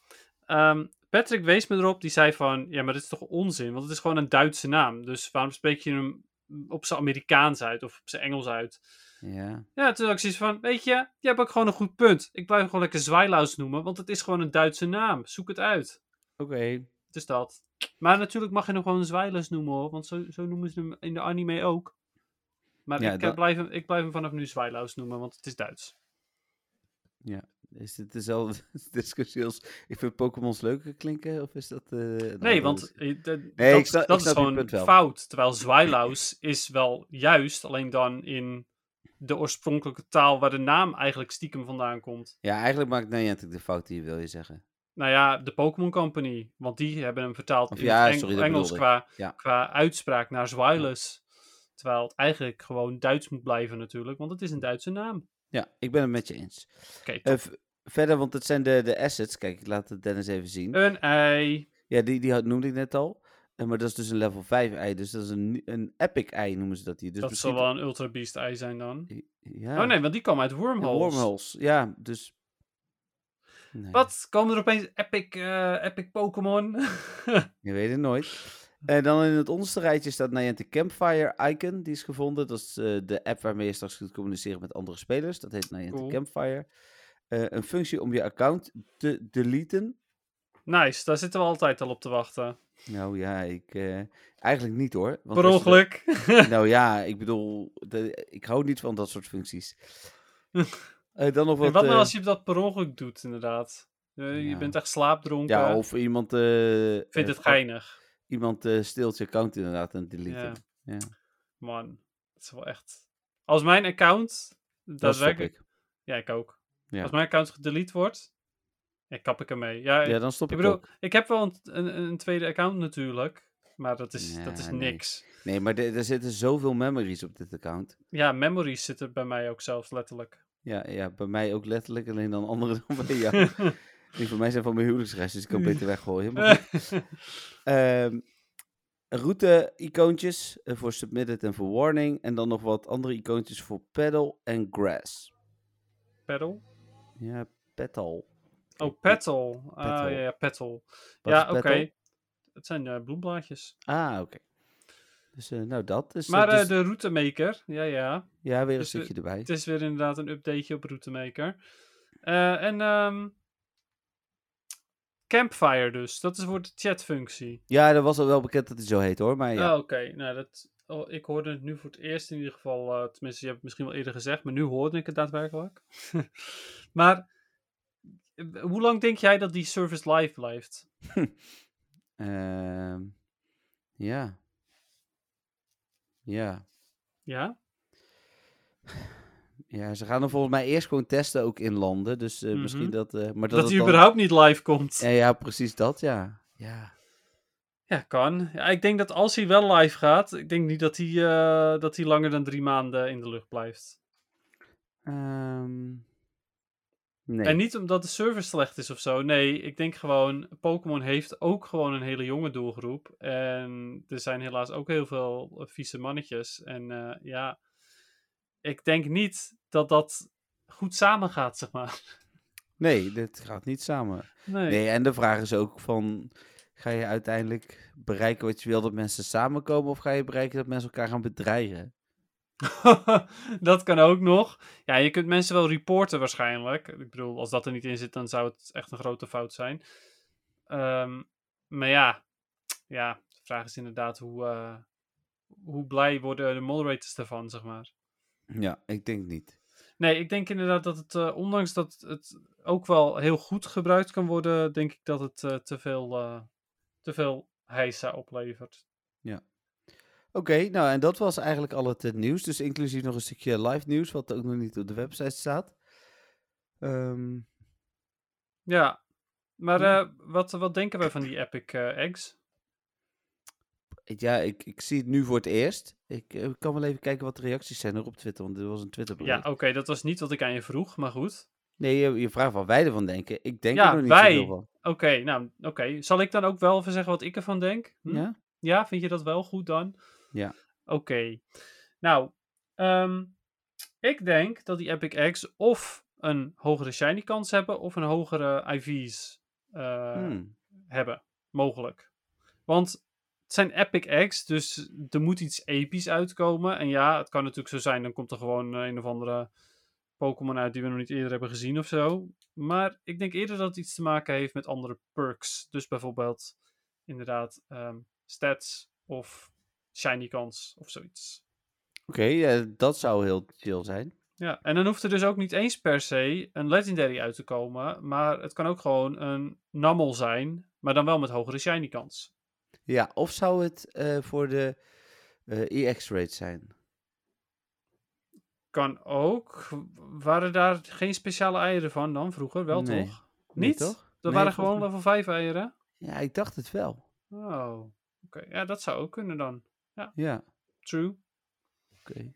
Patrick wees me erop, die zei van... Ja, maar dit is toch onzin? Want het is gewoon een Duitse naam. Dus waarom spreek je hem op zijn Amerikaans uit? Of op zijn Engels uit? Ja. Ja, toen had ik zoiets van... Weet je, je hebt ook gewoon een goed punt. Ik blijf hem gewoon lekker Zweilaus noemen. Want het is gewoon een Duitse naam. Zoek het uit. Oké. Het is dat. Maar natuurlijk mag je hem gewoon Zweilers noemen hoor. Want zo noemen ze hem in de anime ook. Maar ja, ik blijf hem vanaf nu Zweilers noemen, want het is Duits. Ja, is het dezelfde discussie als... Ik vind Pokémon's leuker klinken, of is dat... nee, want dat is gewoon fout. Terwijl Zweilaus is wel juist, alleen dan in de oorspronkelijke taal waar de naam eigenlijk stiekem vandaan komt. Ja, eigenlijk maakt Niantic de fout die wil je zeggen. Nou ja, de Pokémon Company, want die hebben hem vertaald Engels qua uitspraak naar Zweilers. Ja. Terwijl het eigenlijk gewoon Duits moet blijven natuurlijk, want het is een Duitse naam. Ja, ik ben het met je eens. Okay, verder, want het zijn de assets. Kijk, ik laat het Dennis even zien. Een ei. Ja, die noemde ik net al. Maar dat is dus een level 5 ei. Dus dat is een epic ei, noemen ze dat hier. Dus dat misschien... zal wel een Ultra Beast ei zijn dan. Ja. Oh nee, want die kwam uit wormholes. Ja, wormholes, ja. Dus... Nee. Wat? Komen er opeens epic Pokémon? Je weet het nooit. En dan in het onderste rijtje staat Niantic Campfire Icon, die is gevonden. Dat is de app waarmee je straks kunt communiceren met andere spelers. Dat heet Niantic Campfire. Een functie om je account te deleten. Nice, daar zitten we altijd al op te wachten. Nou ja, ik... eigenlijk niet hoor. Want per ongeluk. Nou ja, ik bedoel... ik hou niet van dat soort functies. Dan nog wat... En wat nou als je dat per ongeluk doet, inderdaad? Je bent echt slaapdronken. Ja, of iemand... vindt het geinig. Iemand steelt je account inderdaad en deleten. Yeah. Ja. Man, dat is wel echt... Als mijn account... Dat stop ik. Ja, ik ook. Ja. Als mijn account gedelete wordt... Ja, kap ik ermee. Ja, dan stop ik ook. Ik heb wel een tweede account natuurlijk. Maar dat is niks. Nee, maar er zitten zoveel memories op dit account. Ja, memories zitten bij mij ook zelfs letterlijk. Ja, bij mij ook letterlijk. Alleen dan andere dan bij jou. Die voor mij zijn van mijn huwelijksreis, dus ik kan beter weggooien. Maar route-icoontjes voor submitted en voor warning. En dan nog wat andere icoontjes voor pedal en grass. Pedal? Ja, petal. Oh, petal. Ja, petal. Ja, oké. Het zijn bloemblaadjes. Ah, oké. Dus, nou, dat is... Maar dus... de routemaker, ja. Ja, weer een stukje erbij. Het is weer inderdaad een updateje op routemaker. Campfire dus, dat is voor de chatfunctie. Ja, dat was al wel bekend dat hij zo heet hoor, maar ja. Oh, oké. Nou, ik hoorde het nu voor het eerst in ieder geval, tenminste, je hebt het misschien wel eerder gezegd, maar nu hoorde ik het daadwerkelijk. Maar, hoe lang denk jij dat die service live blijft? Ja. Ja? Ja, ze gaan hem volgens mij eerst gewoon testen ook in landen. Dus misschien dat... maar dat hij dan... überhaupt niet live komt. Ja, precies dat, ja. Ja, kan. Ja, ik denk dat als hij wel live gaat... Ik denk niet dat hij langer dan 3 maanden in de lucht blijft. Nee. En niet omdat de server slecht is of zo. Nee, ik denk gewoon... Pokémon heeft ook gewoon een hele jonge doelgroep. En er zijn helaas ook heel veel vieze mannetjes. En ja... Ik denk niet dat goed samen gaat, zeg maar. Nee, dit gaat niet samen. Nee, en de vraag is ook van... Ga je uiteindelijk bereiken wat je wil dat mensen samenkomen... of ga je bereiken dat mensen elkaar gaan bedreigen? Dat kan ook nog. Ja, je kunt mensen wel reporten waarschijnlijk. Ik bedoel, als dat er niet in zit, dan zou het echt een grote fout zijn. Maar ja, de vraag is inderdaad hoe blij worden de moderators daarvan, zeg maar. Ja, ik denk niet. Nee, ik denk inderdaad dat het, ondanks dat het ook wel heel goed gebruikt kan worden, denk ik dat het te veel heisa oplevert. Ja. Oké, nou en dat was eigenlijk al het nieuws. Dus inclusief nog een stukje live nieuws, wat ook nog niet op de website staat. Ja, maar ja. Wat denken wij van die Epic Eggs? Ja, ik zie het nu voor het eerst. Ik kan wel even kijken wat de reacties zijn op Twitter, want dit was een Twitterbericht. Ja, oké, dat was niet wat ik aan je vroeg, maar goed. Nee, je vraagt wat wij ervan denken. Ik denk er nog niet zoveel van. Oké. Zal ik dan ook wel even zeggen wat ik ervan denk? Ja? Ja, vind je dat wel goed dan? Ja. Oké. Nou, ik denk dat die Epic Eggs of een hogere shiny kans hebben, of een hogere IV's hebben. Mogelijk. Want... Het zijn epic eggs, dus er moet iets episch uitkomen. En ja, het kan natuurlijk zo zijn, dan komt er gewoon een of andere Pokémon uit die we nog niet eerder hebben gezien of zo. Maar ik denk eerder dat het iets te maken heeft met andere perks. Dus bijvoorbeeld inderdaad stats of shiny kans of zoiets. Oké, dat zou heel chill zijn. Ja, en dan hoeft er dus ook niet eens per se een legendary uit te komen. Maar het kan ook gewoon een Nammel zijn, maar dan wel met hogere shiny kans. Ja, of zou het voor de EX-rate zijn? Kan ook. Waren daar geen speciale eieren van dan vroeger? Wel nee, toch? Niet? Toch? Dat waren gewoon level 5 eieren? Ja, ik dacht het wel. Oh, oké. Ja, dat zou ook kunnen dan. Ja. True. Oké.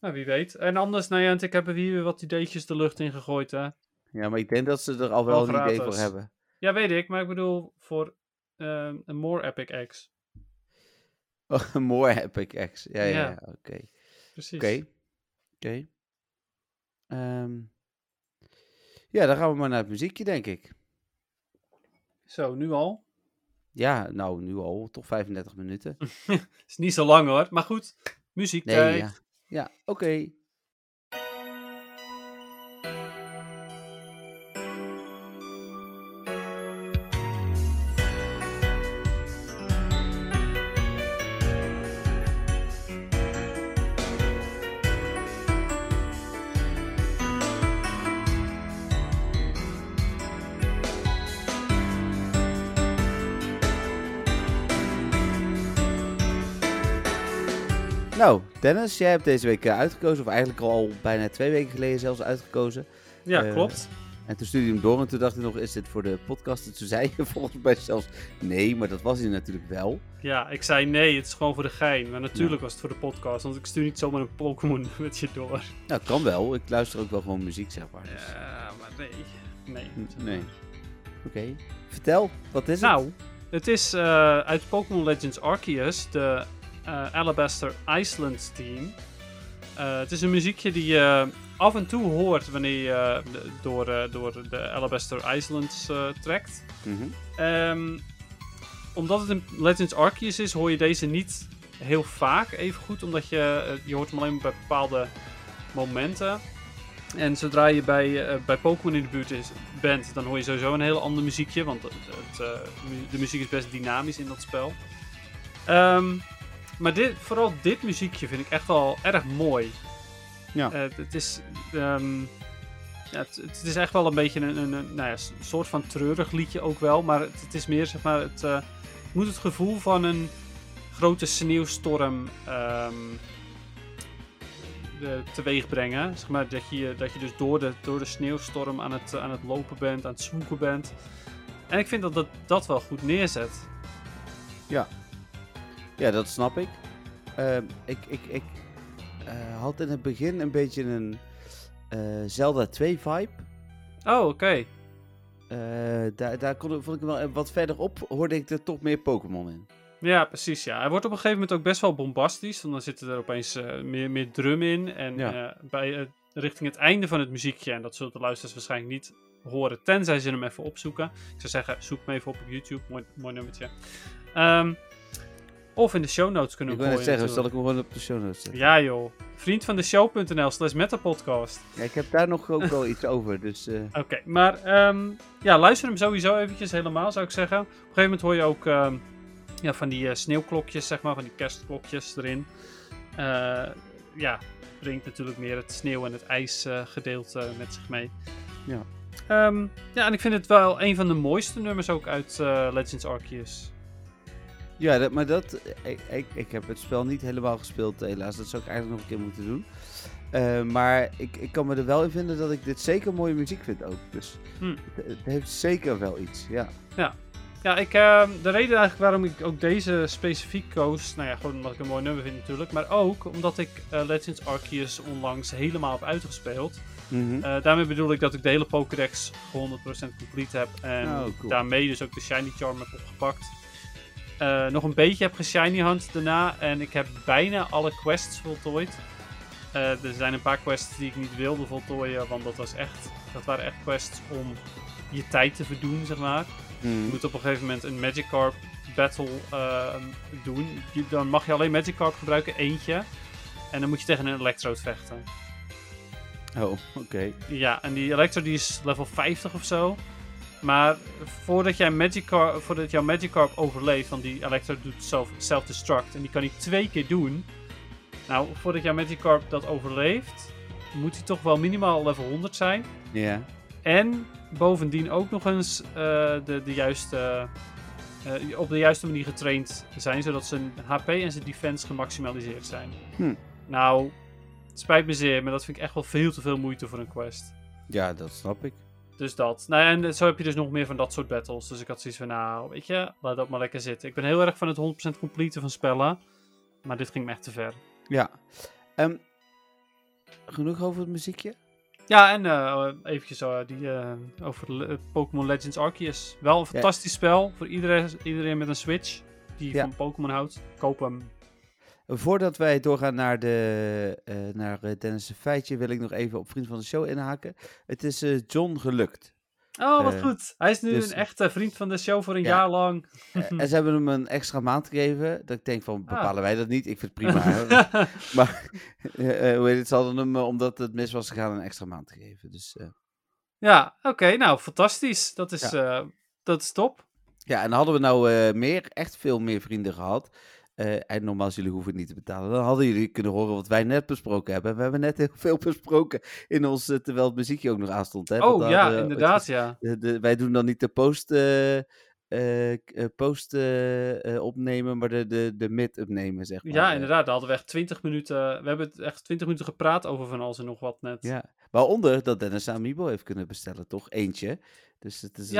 Nou, wie weet. En anders, Nijant, ik heb hier weer wat ideetjes de lucht in gegooid, hè? Ja, maar ik denk dat ze er al wel een idee voor hebben. Ja, weet ik. Maar ik bedoel voor een more epic X. Oh, more epic X. Ja. Oké. Precies. Oké. Ja, dan gaan we maar naar het muziekje, denk ik. Zo, nu al? Ja, nou, nu al. Toch 35 minuten. Is niet zo lang, hoor. Maar goed, muziektijd. Nee, ja oké. Nou, Dennis, jij hebt deze week uitgekozen, of eigenlijk al bijna 2 weken geleden zelfs uitgekozen. Ja, klopt. En toen stuurde hij hem door en toen dacht ik nog, is dit voor de podcast? En toen zei je volgens mij zelfs nee, maar dat was hij natuurlijk wel. Ja, ik zei nee, het is gewoon voor de gein. Maar natuurlijk was het voor de podcast, want ik stuur niet zomaar een Pokémon met je door. Nou, kan wel. Ik luister ook wel gewoon muziek, zeg maar. Dus. Ja, maar nee. Oké. Vertel, wat is het? Nou, het is uit Pokémon Legends Arceus, de... Alabaster Island team. Het is een muziekje die je af en toe hoort wanneer je door de Alabaster Islands trekt. Mm-hmm. Omdat het een Legends Arceus is, hoor je deze niet heel vaak even goed, omdat je hoort hem alleen maar bij bepaalde momenten. En zodra je bij Pokémon in de buurt bent, dan hoor je sowieso een heel ander muziekje, want de muziek is best dynamisch in dat spel. Maar vooral dit muziekje vind ik echt wel erg mooi. Ja. Het is echt wel een beetje een soort van treurig liedje ook wel. Maar het is meer, zeg maar, het moet het gevoel van een grote sneeuwstorm teweeg brengen. Zeg maar, dat je dus door de sneeuwstorm aan het lopen bent, aan het zwoegen bent. En ik vind dat wel goed neerzet. Ja. Ja, dat snap ik. Ik had in het begin een beetje een Zelda 2 vibe. Oh, oké. Daar vond ik wel wat verder op, hoorde ik er toch meer Pokémon in. Ja, precies. Ja. Hij wordt op een gegeven moment ook best wel bombastisch. Want dan zitten er opeens meer drum in. En richting het einde van het muziekje. En dat zullen de luisteraars waarschijnlijk niet horen. Tenzij ze hem even opzoeken. Ik zou zeggen, zoek hem even op YouTube. Mooi nummertje. Of in de show notes kunnen we gooien. Ik wil net zeggen, zal ik hem gewoon op de show notes zetten? Ja joh, vriendvandeshow.nl/metapodcast. Ja, ik heb daar nog ook wel iets over, dus... Oké, maar luister hem sowieso eventjes helemaal, zou ik zeggen. Op een gegeven moment hoor je ook van die sneeuwklokjes, zeg maar, van die kerstklokjes erin. Brengt natuurlijk meer het sneeuw en het ijs gedeelte met zich mee. Ja. En ik vind het wel een van de mooiste nummers ook uit Legends Arceus. Ja, ik heb het spel niet helemaal gespeeld, helaas. Dat zou ik eigenlijk nog een keer moeten doen. Maar ik kan me er wel in vinden dat ik dit zeker mooie muziek vind ook. Dus het heeft zeker wel iets, ja. Ja, de reden eigenlijk waarom ik ook deze specifiek koos... Nou ja, gewoon omdat ik een mooi nummer vind natuurlijk. Maar ook omdat ik Legends Arceus onlangs helemaal heb uitgespeeld. Mm-hmm. Daarmee bedoel ik dat ik de hele Pokédex 100% complete heb. En cool. Daarmee dus ook de Shiny Charm heb opgepakt. Nog een beetje heb geshiny hunt daarna. En ik heb bijna alle quests voltooid. Er zijn een paar quests die ik niet wilde voltooien. Want dat waren echt quests om je tijd te verdoen, zeg maar. Je moet op een gegeven moment een Magikarp battle doen. Dan mag je alleen Magikarp gebruiken, eentje. En dan moet je tegen een Electrode vechten. Oh, oké. Ja, en die Electro die is level 50 of zo. Maar voordat jouw Magikarp overleeft, want die Electro doet self-destruct en die kan hij 2 keer doen. Nou, voordat jouw Magikarp dat overleeft, moet hij toch wel minimaal level 100 zijn. Ja. Yeah. En bovendien ook nog eens op de juiste manier getraind zijn, zodat zijn HP en zijn defense gemaximaliseerd zijn. Hm. Nou, het spijt me zeer, maar dat vind ik echt wel veel te veel moeite voor een quest. Ja, dat snap ik. Dus dat. Nou ja, en zo heb je dus nog meer van dat soort battles. Dus ik had zoiets van, nou, weet je, laat dat maar lekker zitten. Ik ben heel erg van het 100% completen van spellen, maar dit ging me echt te ver. Ja. Genoeg over het muziekje? Ja, en eventjes over Pokémon Legends Arceus. Wel een fantastisch spel voor iedereen met een Switch die van Pokémon houdt. Koop hem. Voordat wij doorgaan naar Dennis' feitje, wil ik nog even op Vriend van de Show inhaken. Het is John gelukt. Oh, wat goed. Hij is nu dus een echte Vriend van de Show voor een jaar lang. En ze hebben hem een extra maand gegeven. Dat ik denk van, bepalen wij dat niet? Ik vind het prima. Maar hoe heet het, ze hadden hem, omdat het mis was gegaan, een extra maand gegeven. Dus, ja, oké. Nou, fantastisch. Dat is top. Ja, en hadden we nou echt veel meer vrienden gehad. En normaal, jullie hoeven het niet te betalen. Dan hadden jullie kunnen horen wat wij net besproken hebben. We hebben net heel veel besproken in ons, terwijl het muziekje ook nog aanstond. Hè? Oh ja, inderdaad, ja. Wij doen dan niet de post opnemen, maar de mid opnemen, zeg maar. Ja, inderdaad. Daar hadden we echt 20 minuten... We hebben echt 20 minuten gepraat over van alles en nog wat net. Ja, waaronder dat Dennis Amiibo heeft kunnen bestellen, toch? Eentje. Dus het is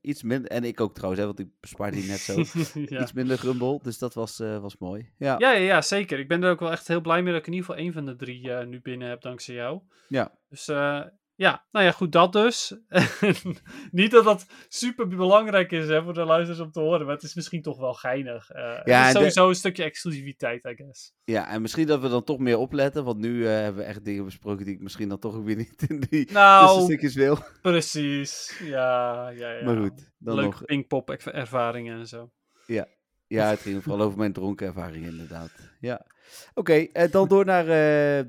iets minder... En ik ook trouwens, hè, want ik bespaarde die net zo. Iets minder grumble, dus dat was mooi. Ja. Ja, zeker. Ik ben er ook wel echt heel blij mee dat ik in ieder geval 1 van de 3 nu binnen heb, dankzij jou. Ja. Dus... nou ja, goed, dat dus. Niet dat dat super belangrijk is, hè, voor de luisteraars om te horen, maar het is misschien toch wel geinig. Het is sowieso een stukje exclusiviteit, I guess. Ja, en misschien dat we dan toch meer opletten, want nu hebben we echt dingen besproken die ik misschien dan toch weer niet in die tussenstukjes wil. Precies, ja. Maar goed, dan leuke nog... Pinkpop ervaringen en zo. Ja, het ging vooral over mijn dronken ervaring, inderdaad. Ja. Oké, dan door naar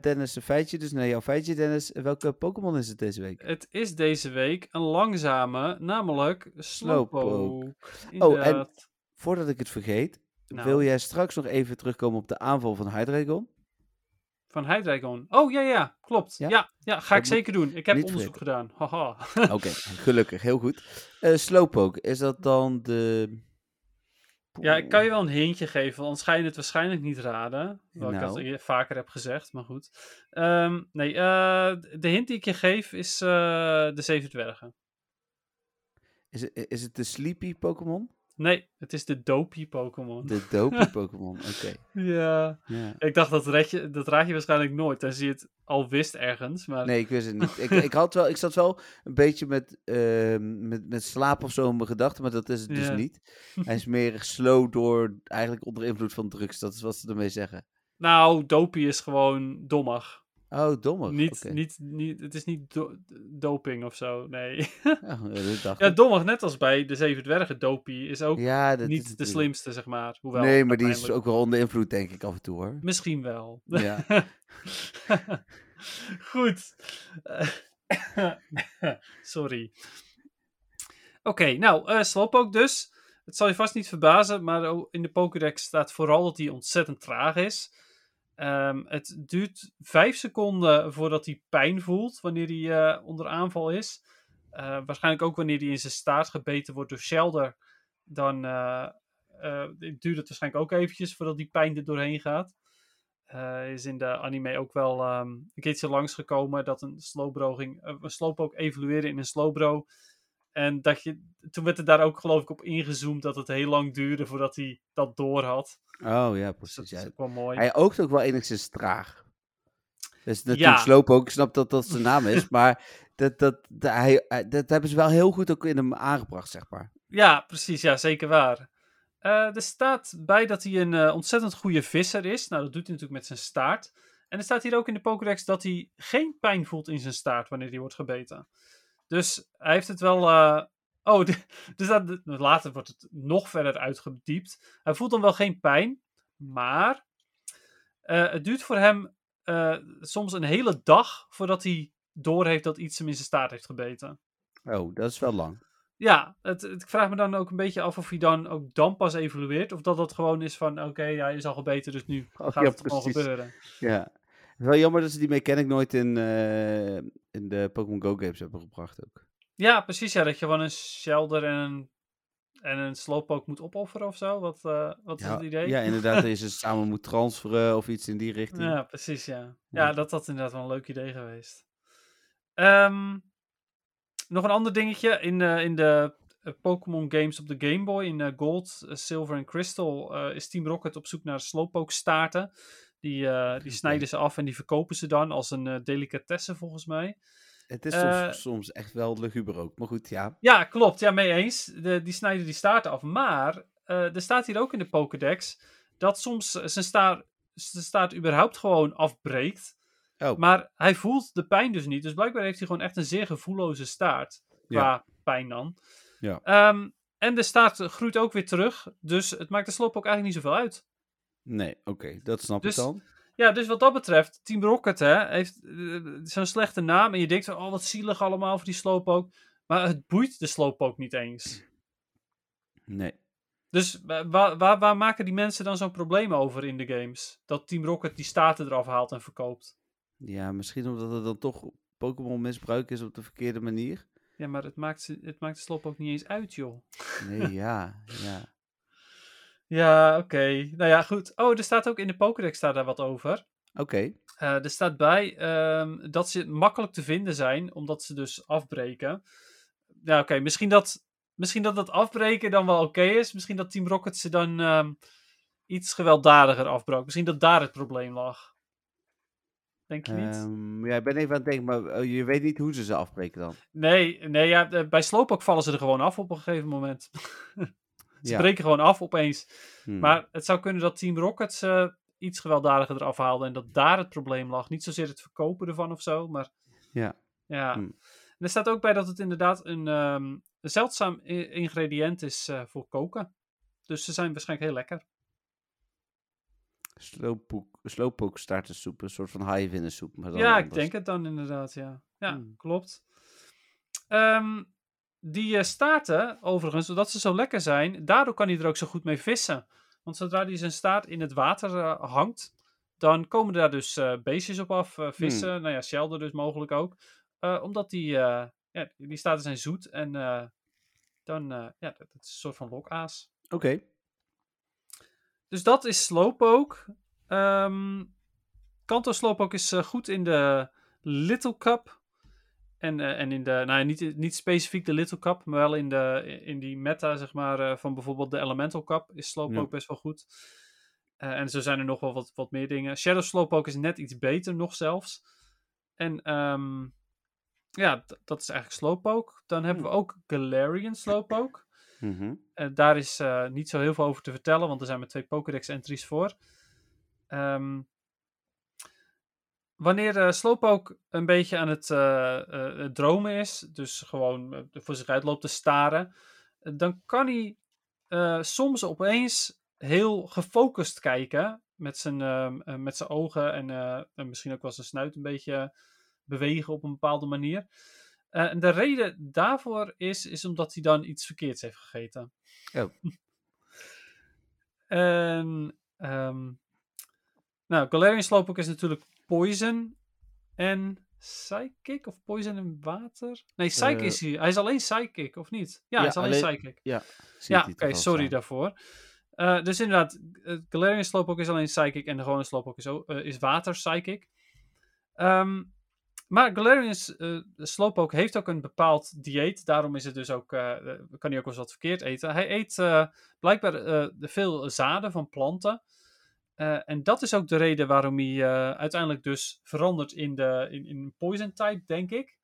Dennis' feitje. Dus naar jouw feitje, Dennis. Welke Pokémon is het deze week? Het is deze week een langzame, namelijk Slowpoke. Oh, en voordat ik het vergeet, wil jij straks nog even terugkomen op de aanval van Hydreigon? Van Hydreigon? Oh, ja, klopt. Ja, ga ik zeker doen. Ik heb onderzoek gedaan. Haha. Oké, gelukkig. Heel goed. Slowpoke, is dat dan de... Ja, ik kan je wel een hintje geven, anders ga je het waarschijnlijk niet raden. Wat ik dat vaker heb gezegd, maar goed. De hint die ik je geef is de 7 dwergen. Is het de Sleepy Pokémon? Nee, het is de Dopey Pokémon. De Dopey Pokémon, oké. Ja, ik dacht dat raad je waarschijnlijk nooit, tenzij je het al wist ergens. Maar... Nee, ik wist het niet. Ik zat wel een beetje met slaap of zo in mijn gedachten, maar dat is het dus niet. Hij is meer slow door, eigenlijk onder invloed van drugs, dat is wat ze ermee zeggen. Nou, Dopey is gewoon dommig. Oh, dommig. Het is niet doping of zo, nee. Dommig, net als bij de 7 dwergen. Dopie is ook niet de slimste, zeg maar. Hoewel, nee, maar die is ook wel onder invloed, denk ik, af en toe, hoor. Misschien wel. Ja. Goed. Sorry. Oké, nou, Slowpoke dus. Het zal je vast niet verbazen, maar in de Pokédex staat vooral dat hij ontzettend traag is. Het duurt 5 seconden voordat hij pijn voelt wanneer hij onder aanval is. Waarschijnlijk ook wanneer hij in zijn staart gebeten wordt door Shellder. Dan duurt het waarschijnlijk ook eventjes voordat die pijn er doorheen gaat. Is in de anime ook wel een keertje langsgekomen dat een Slowbro een Slowpoke evolueerde in een Slowbro. En toen werd er daar ook, geloof ik, op ingezoomd dat het heel lang duurde voordat hij dat door had. Oh ja, precies. Dus dat is ook wel mooi. Hij oogt ook wel enigszins traag. Dus natuurlijk Slowpoke, ik snap dat dat zijn naam is, maar dat hebben ze wel heel goed ook in hem aangebracht, zeg maar. Ja, precies. Ja, zeker waar. Er staat bij dat hij een ontzettend goede visser is. Nou, dat doet hij natuurlijk met zijn staart. En er staat hier ook in de Pokédex dat hij geen pijn voelt in zijn staart wanneer hij wordt gebeten. Dus hij heeft het wel... later wordt het nog verder uitgediept. Hij voelt dan wel geen pijn, maar het duurt voor hem soms een hele dag voordat hij door heeft dat iets hem in zijn staart heeft gebeten. Oh, dat is wel lang. Ja, ik vraag me dan ook een beetje af of hij dan ook dan pas evolueert. Of dat gewoon is van, oké, hij is al gebeten, dus nu gaat het gewoon gebeuren. Ja, wel jammer dat ze die mechanic nooit in de Pokémon Go games hebben gebracht ook. Ja, precies. Ja, dat je gewoon een Shellder en een Slowpoke moet opofferen of zo. Wat is het idee? Ja, inderdaad. Dat je ze samen moet transferen of iets in die richting. Ja, precies, ja. Ja, dat had inderdaad wel een leuk idee geweest. Nog een ander dingetje. In de Pokémon games op de Game Boy, in Gold, Silver en Crystal, is Team Rocket op zoek naar Slowpoke staarten. Die snijden ze af en die verkopen ze dan als een delicatesse volgens mij. Het is soms echt wel luguber ook, maar goed, ja. Ja, klopt. Ja, mee eens. Die snijden die staarten af. Maar er staat hier ook in de Pokédex dat soms zijn staart überhaupt gewoon afbreekt. Oh. Maar hij voelt de pijn dus niet. Dus blijkbaar heeft hij gewoon echt een zeer gevoelloze staart. Qua pijn dan. Ja. En de staart groeit ook weer terug. Dus het maakt de Slowpoke eigenlijk niet zoveel uit. Nee, oké. Dat snap ik dan. Ja, dus wat dat betreft, Team Rocket heeft zo'n slechte naam. En je denkt van, wat zielig allemaal voor die Slowpoke. Maar het boeit de Slowpoke niet eens. Nee. Dus waar maken die mensen dan zo'n probleem over in de games? Dat Team Rocket die staarten eraf haalt en verkoopt. Ja, misschien omdat het dan toch Pokémon misbruik is op de verkeerde manier. Ja, maar het maakt de Slowpoke niet eens uit, joh. Nee, ja. Ja, oké. Nou ja, goed. Oh, er staat ook in de Pokédex staat daar wat over. Oké. Er staat bij dat ze makkelijk te vinden zijn, omdat ze dus afbreken. Nou, oké. Misschien dat afbreken dan wel oké is. Misschien dat Team Rocket ze dan iets gewelddadiger afbrak. Misschien dat daar het probleem lag. Denk je niet? Ja, ik ben even aan het denken, maar je weet niet hoe ze afbreken dan. Nee ja, bij Slowpoke vallen ze er gewoon af op een gegeven moment. Ze breken gewoon af opeens. Maar het zou kunnen dat Team Rocket ze iets gewelddadiger eraf haalde en dat daar het probleem lag. Niet zozeer het verkopen ervan of zo, maar... Ja. En er staat ook bij dat het inderdaad een zeldzaam ingrediënt is voor koken. Dus ze zijn waarschijnlijk heel lekker. Slowpoke staartensoep, een soort van haaiewinnensoep. Ja, ik denk het dan inderdaad, ja. Ja, klopt. Die staarten, overigens, omdat ze zo lekker zijn, daardoor kan hij er ook zo goed mee vissen. Want zodra hij zijn staart in het water hangt, dan komen daar dus beestjes op af, vissen, nou ja, Shellder dus mogelijk ook. Omdat die staarten zijn zoet en dan dat is een soort van lokaas. Oké. Dus dat is Slowpoke. Kanto Slowpoke is goed in de Little Cup. En in de, nou niet specifiek de Little Cup, maar wel in die meta, zeg maar, van bijvoorbeeld de Elemental Cup is Slowpoke best wel goed. En zo zijn er nog wel wat meer dingen. Shadow Slowpoke is net iets beter nog zelfs. En dat is eigenlijk Slowpoke. Dan hebben we ook Galarian Slowpoke. Daar is niet zo heel veel over te vertellen, want er zijn maar 2 Pokédex-entries voor. Wanneer Slowpoke een beetje aan het dromen is, dus gewoon voor zich uit loopt te staren, dan kan hij soms opeens heel gefocust kijken met zijn ogen en misschien ook wel zijn snuit een beetje bewegen op een bepaalde manier. En de reden daarvoor is omdat hij dan iets verkeerds heeft gegeten. Oh. En Galarian Slowpoke is natuurlijk Poison en Psychic? Of Poison en Water? Nee, Psychic is hij. Hij is alleen Psychic, of niet? Ja, hij is alleen Psychic. Ja oké, sorry daarvoor. Dus inderdaad, Galarian Slowpoke is alleen Psychic en de gewone Slowpoke is Water Psychic. Maar Galarian Slowpoke heeft ook een bepaald dieet. Daarom is het dus ook, kan hij ook wel eens wat verkeerd eten. Hij eet blijkbaar veel zaden van planten. En dat is ook de reden waarom hij uiteindelijk dus verandert in Poison type, denk ik.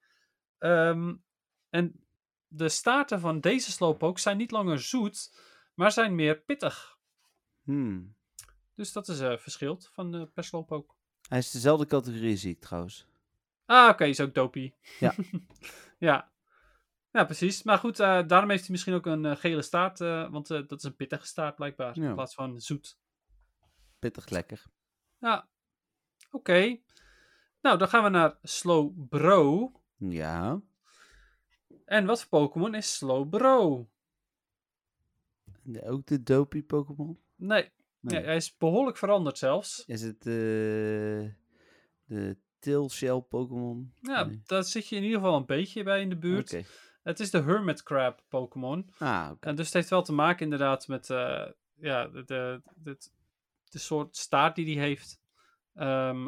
En de staarten van deze Slowpoke zijn niet langer zoet, maar zijn meer pittig. Dus dat is verschilt van per Slowpoke. Hij is dezelfde categorie ziek trouwens. Ah, oké, is ook dopey. Ja. Ja, precies. Maar goed, daarom heeft hij misschien ook een gele staart, want dat is een pittige staart blijkbaar, in plaats van zoet. Pittig lekker. Ja, oké. Nou, dan gaan we naar Slowbro. Ja. En wat voor Pokémon is Slowbro? Ook de dopey Pokémon? Nee. Hij is behoorlijk veranderd zelfs. Is het de Tailshell Pokémon? Ja, nee. Daar zit je in ieder geval een beetje bij in de buurt. Okay. Het is de Hermit Crab Pokémon. Ah, okay. En dus het heeft wel te maken inderdaad met de soort staart die die heeft.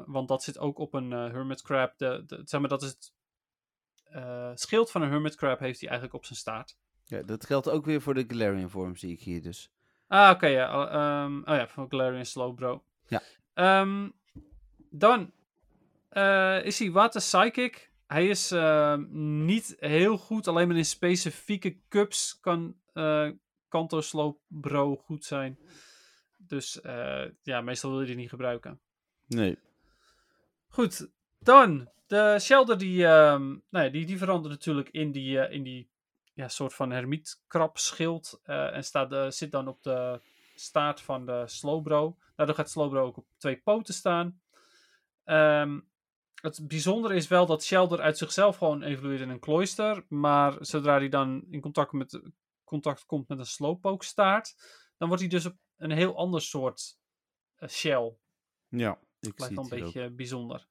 Want dat zit ook op een Hermit Crab. Zeg maar, dat is het schild van een Hermit Crab heeft hij eigenlijk op zijn staart. Ja, dat geldt ook weer voor de Galarian vorm, zie ik hier dus. Ah, oké, ja. Van Galarian Slowbro. Ja. Dan is hij Water Psychic. Hij is niet heel goed. Alleen maar in specifieke cups kan Kanto Slowbro goed zijn. Dus meestal wil je die niet gebruiken. Nee. Goed, dan de Shellder die verandert natuurlijk in die soort van hermietkrabschild en zit dan op de staart van de Slowbro. Daardoor gaat Slowbro ook op 2 poten staan. Het bijzondere is wel dat Shellder uit zichzelf gewoon evolueert in een klooister, maar zodra hij dan in contact komt met een Slowpoke staart, dan wordt hij dus op een heel ander soort shell. Ja. Dat lijkt dan een beetje bijzonder.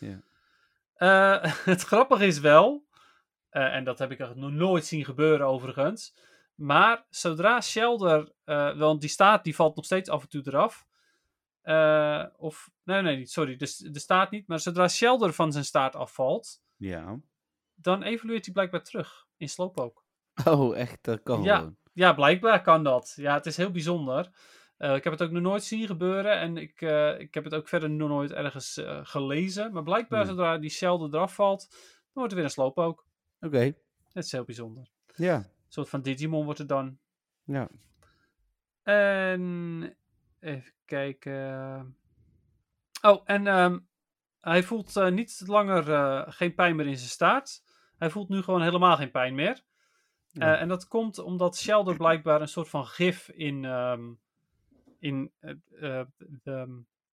Ja. Het grappige is wel, en dat heb ik nog nooit zien gebeuren overigens, maar zodra Shellder, want die staat die valt nog steeds af en toe eraf, de staat niet, maar zodra Shellder van zijn staart afvalt, ja, dan evolueert hij blijkbaar terug in Slowpoke. Oh, echt? Dat kan wel. Ja, blijkbaar kan dat. Ja, het is heel bijzonder. Ik heb het ook nog nooit zien gebeuren. En ik heb het ook verder nog nooit ergens gelezen. Maar blijkbaar zodra die Shellder eraf valt, dan wordt er weer een Slowpoke. Oké. Dat is heel bijzonder. Ja. Een soort van Digimon wordt het dan. Ja. En even kijken. Oh, en hij voelt niet langer geen pijn meer in zijn staart. Hij voelt nu gewoon helemaal geen pijn meer. Ja. En dat komt omdat Shellder blijkbaar een soort van gif in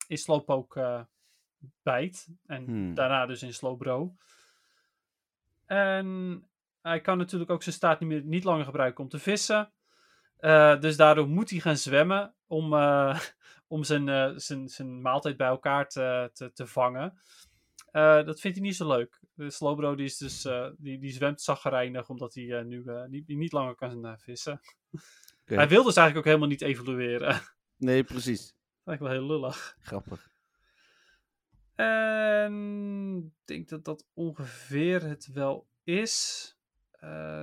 Slowpoke bijt. En daarna dus in Slowbro. En hij kan natuurlijk ook zijn staart niet langer gebruiken om te vissen. Dus daardoor moet hij gaan zwemmen om zijn maaltijd bij elkaar te vangen. Dat vindt hij niet zo leuk. De Slowbro die is dus, die zwemt chagrijnig omdat hij nu niet langer kan vissen. Okay. Hij wil dus eigenlijk ook helemaal niet evolueren. Nee, precies. Dat lijkt wel heel lullig. Grappig. En ik denk dat dat ongeveer het wel is.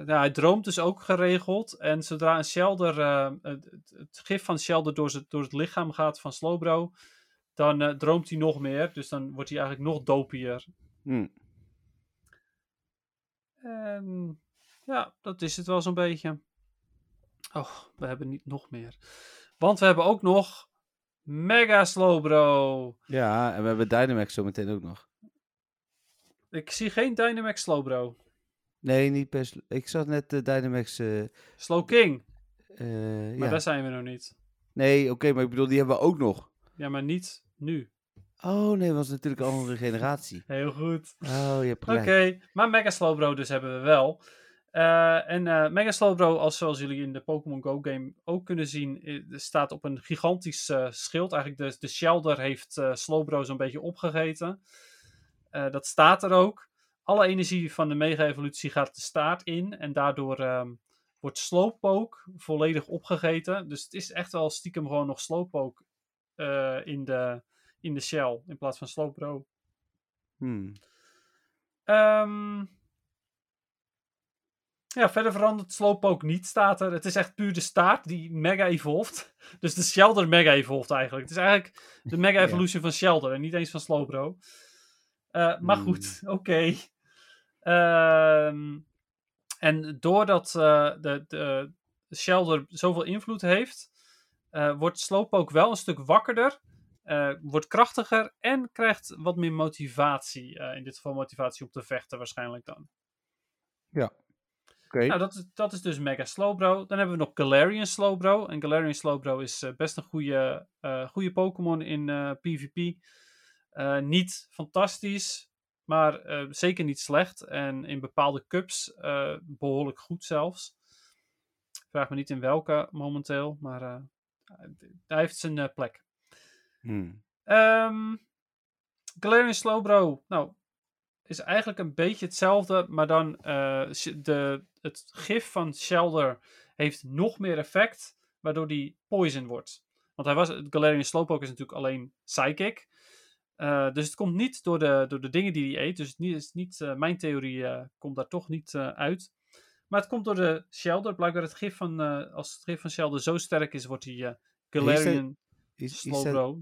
Hij droomt dus ook geregeld. En zodra een Shellder, het gif van Shellder door het lichaam gaat van Slowbro, dan droomt hij nog meer. Dus dan wordt hij eigenlijk nog dopier. Dat is het wel zo'n beetje. Oh, we hebben niet nog meer. Want we hebben ook nog Mega Slowbro. Ja, en we hebben Dynamax zo meteen ook nog. Ik zie geen Dynamax Slowbro. Nee, niet per Ik zag net de Dynamax... Slaking. Maar daar zijn we nog niet. Nee, oké, maar ik bedoel, die hebben we ook nog. Ja, maar niet nu. Oh nee, dat was natuurlijk een andere generatie. Heel goed. Oh, je hebt gelijk. Oké, maar Mega Slowbro dus hebben we wel. En Mega Slowbro, zoals jullie in de Pokémon Go game ook kunnen zien, staat op een gigantisch schild. Eigenlijk de Shellder heeft Slowbro zo'n beetje opgegeten. Dat staat er ook. Alle energie van de mega-evolutie gaat de staart in. En daardoor wordt Slowpoke volledig opgegeten. Dus het is echt wel stiekem gewoon nog Slowpoke in de shell. In plaats van Slowbro. Verder verandert Slowpoke niet, staat er. Het is echt puur de staart die mega-evolved. Dus de Shellder mega-evolved eigenlijk. Het is eigenlijk de mega-evolution van Shellder en niet eens van Slowbro. Maar goed, oké. En doordat de Shellder zoveel invloed heeft, wordt Slowpoke wel een stuk wakkerder, wordt krachtiger en krijgt wat meer motivatie. In dit geval motivatie om te vechten waarschijnlijk dan. Ja. Okay. Nou, dat is dus Mega Slowbro. Dan hebben we nog Galarian Slowbro. En Galarian Slowbro is best een goede Pokémon in PvP. Niet fantastisch. Maar zeker niet slecht. En in bepaalde cups behoorlijk goed zelfs. Ik vraag me niet in welke momenteel. Maar hij heeft zijn plek. Galarian Slowbro. Nou, is eigenlijk een beetje hetzelfde. Maar dan het gif van Shellder heeft nog meer effect. Waardoor die poison wordt. Want Galarian Slowpoke is natuurlijk alleen psychic. Dus het komt niet door de dingen die hij eet. Dus het is niet, mijn theorie komt daar toch niet uit. Maar het komt door de Shellder. Blijkbaar als het gif van Shellder zo sterk is, wordt hij Galarian Slowbro.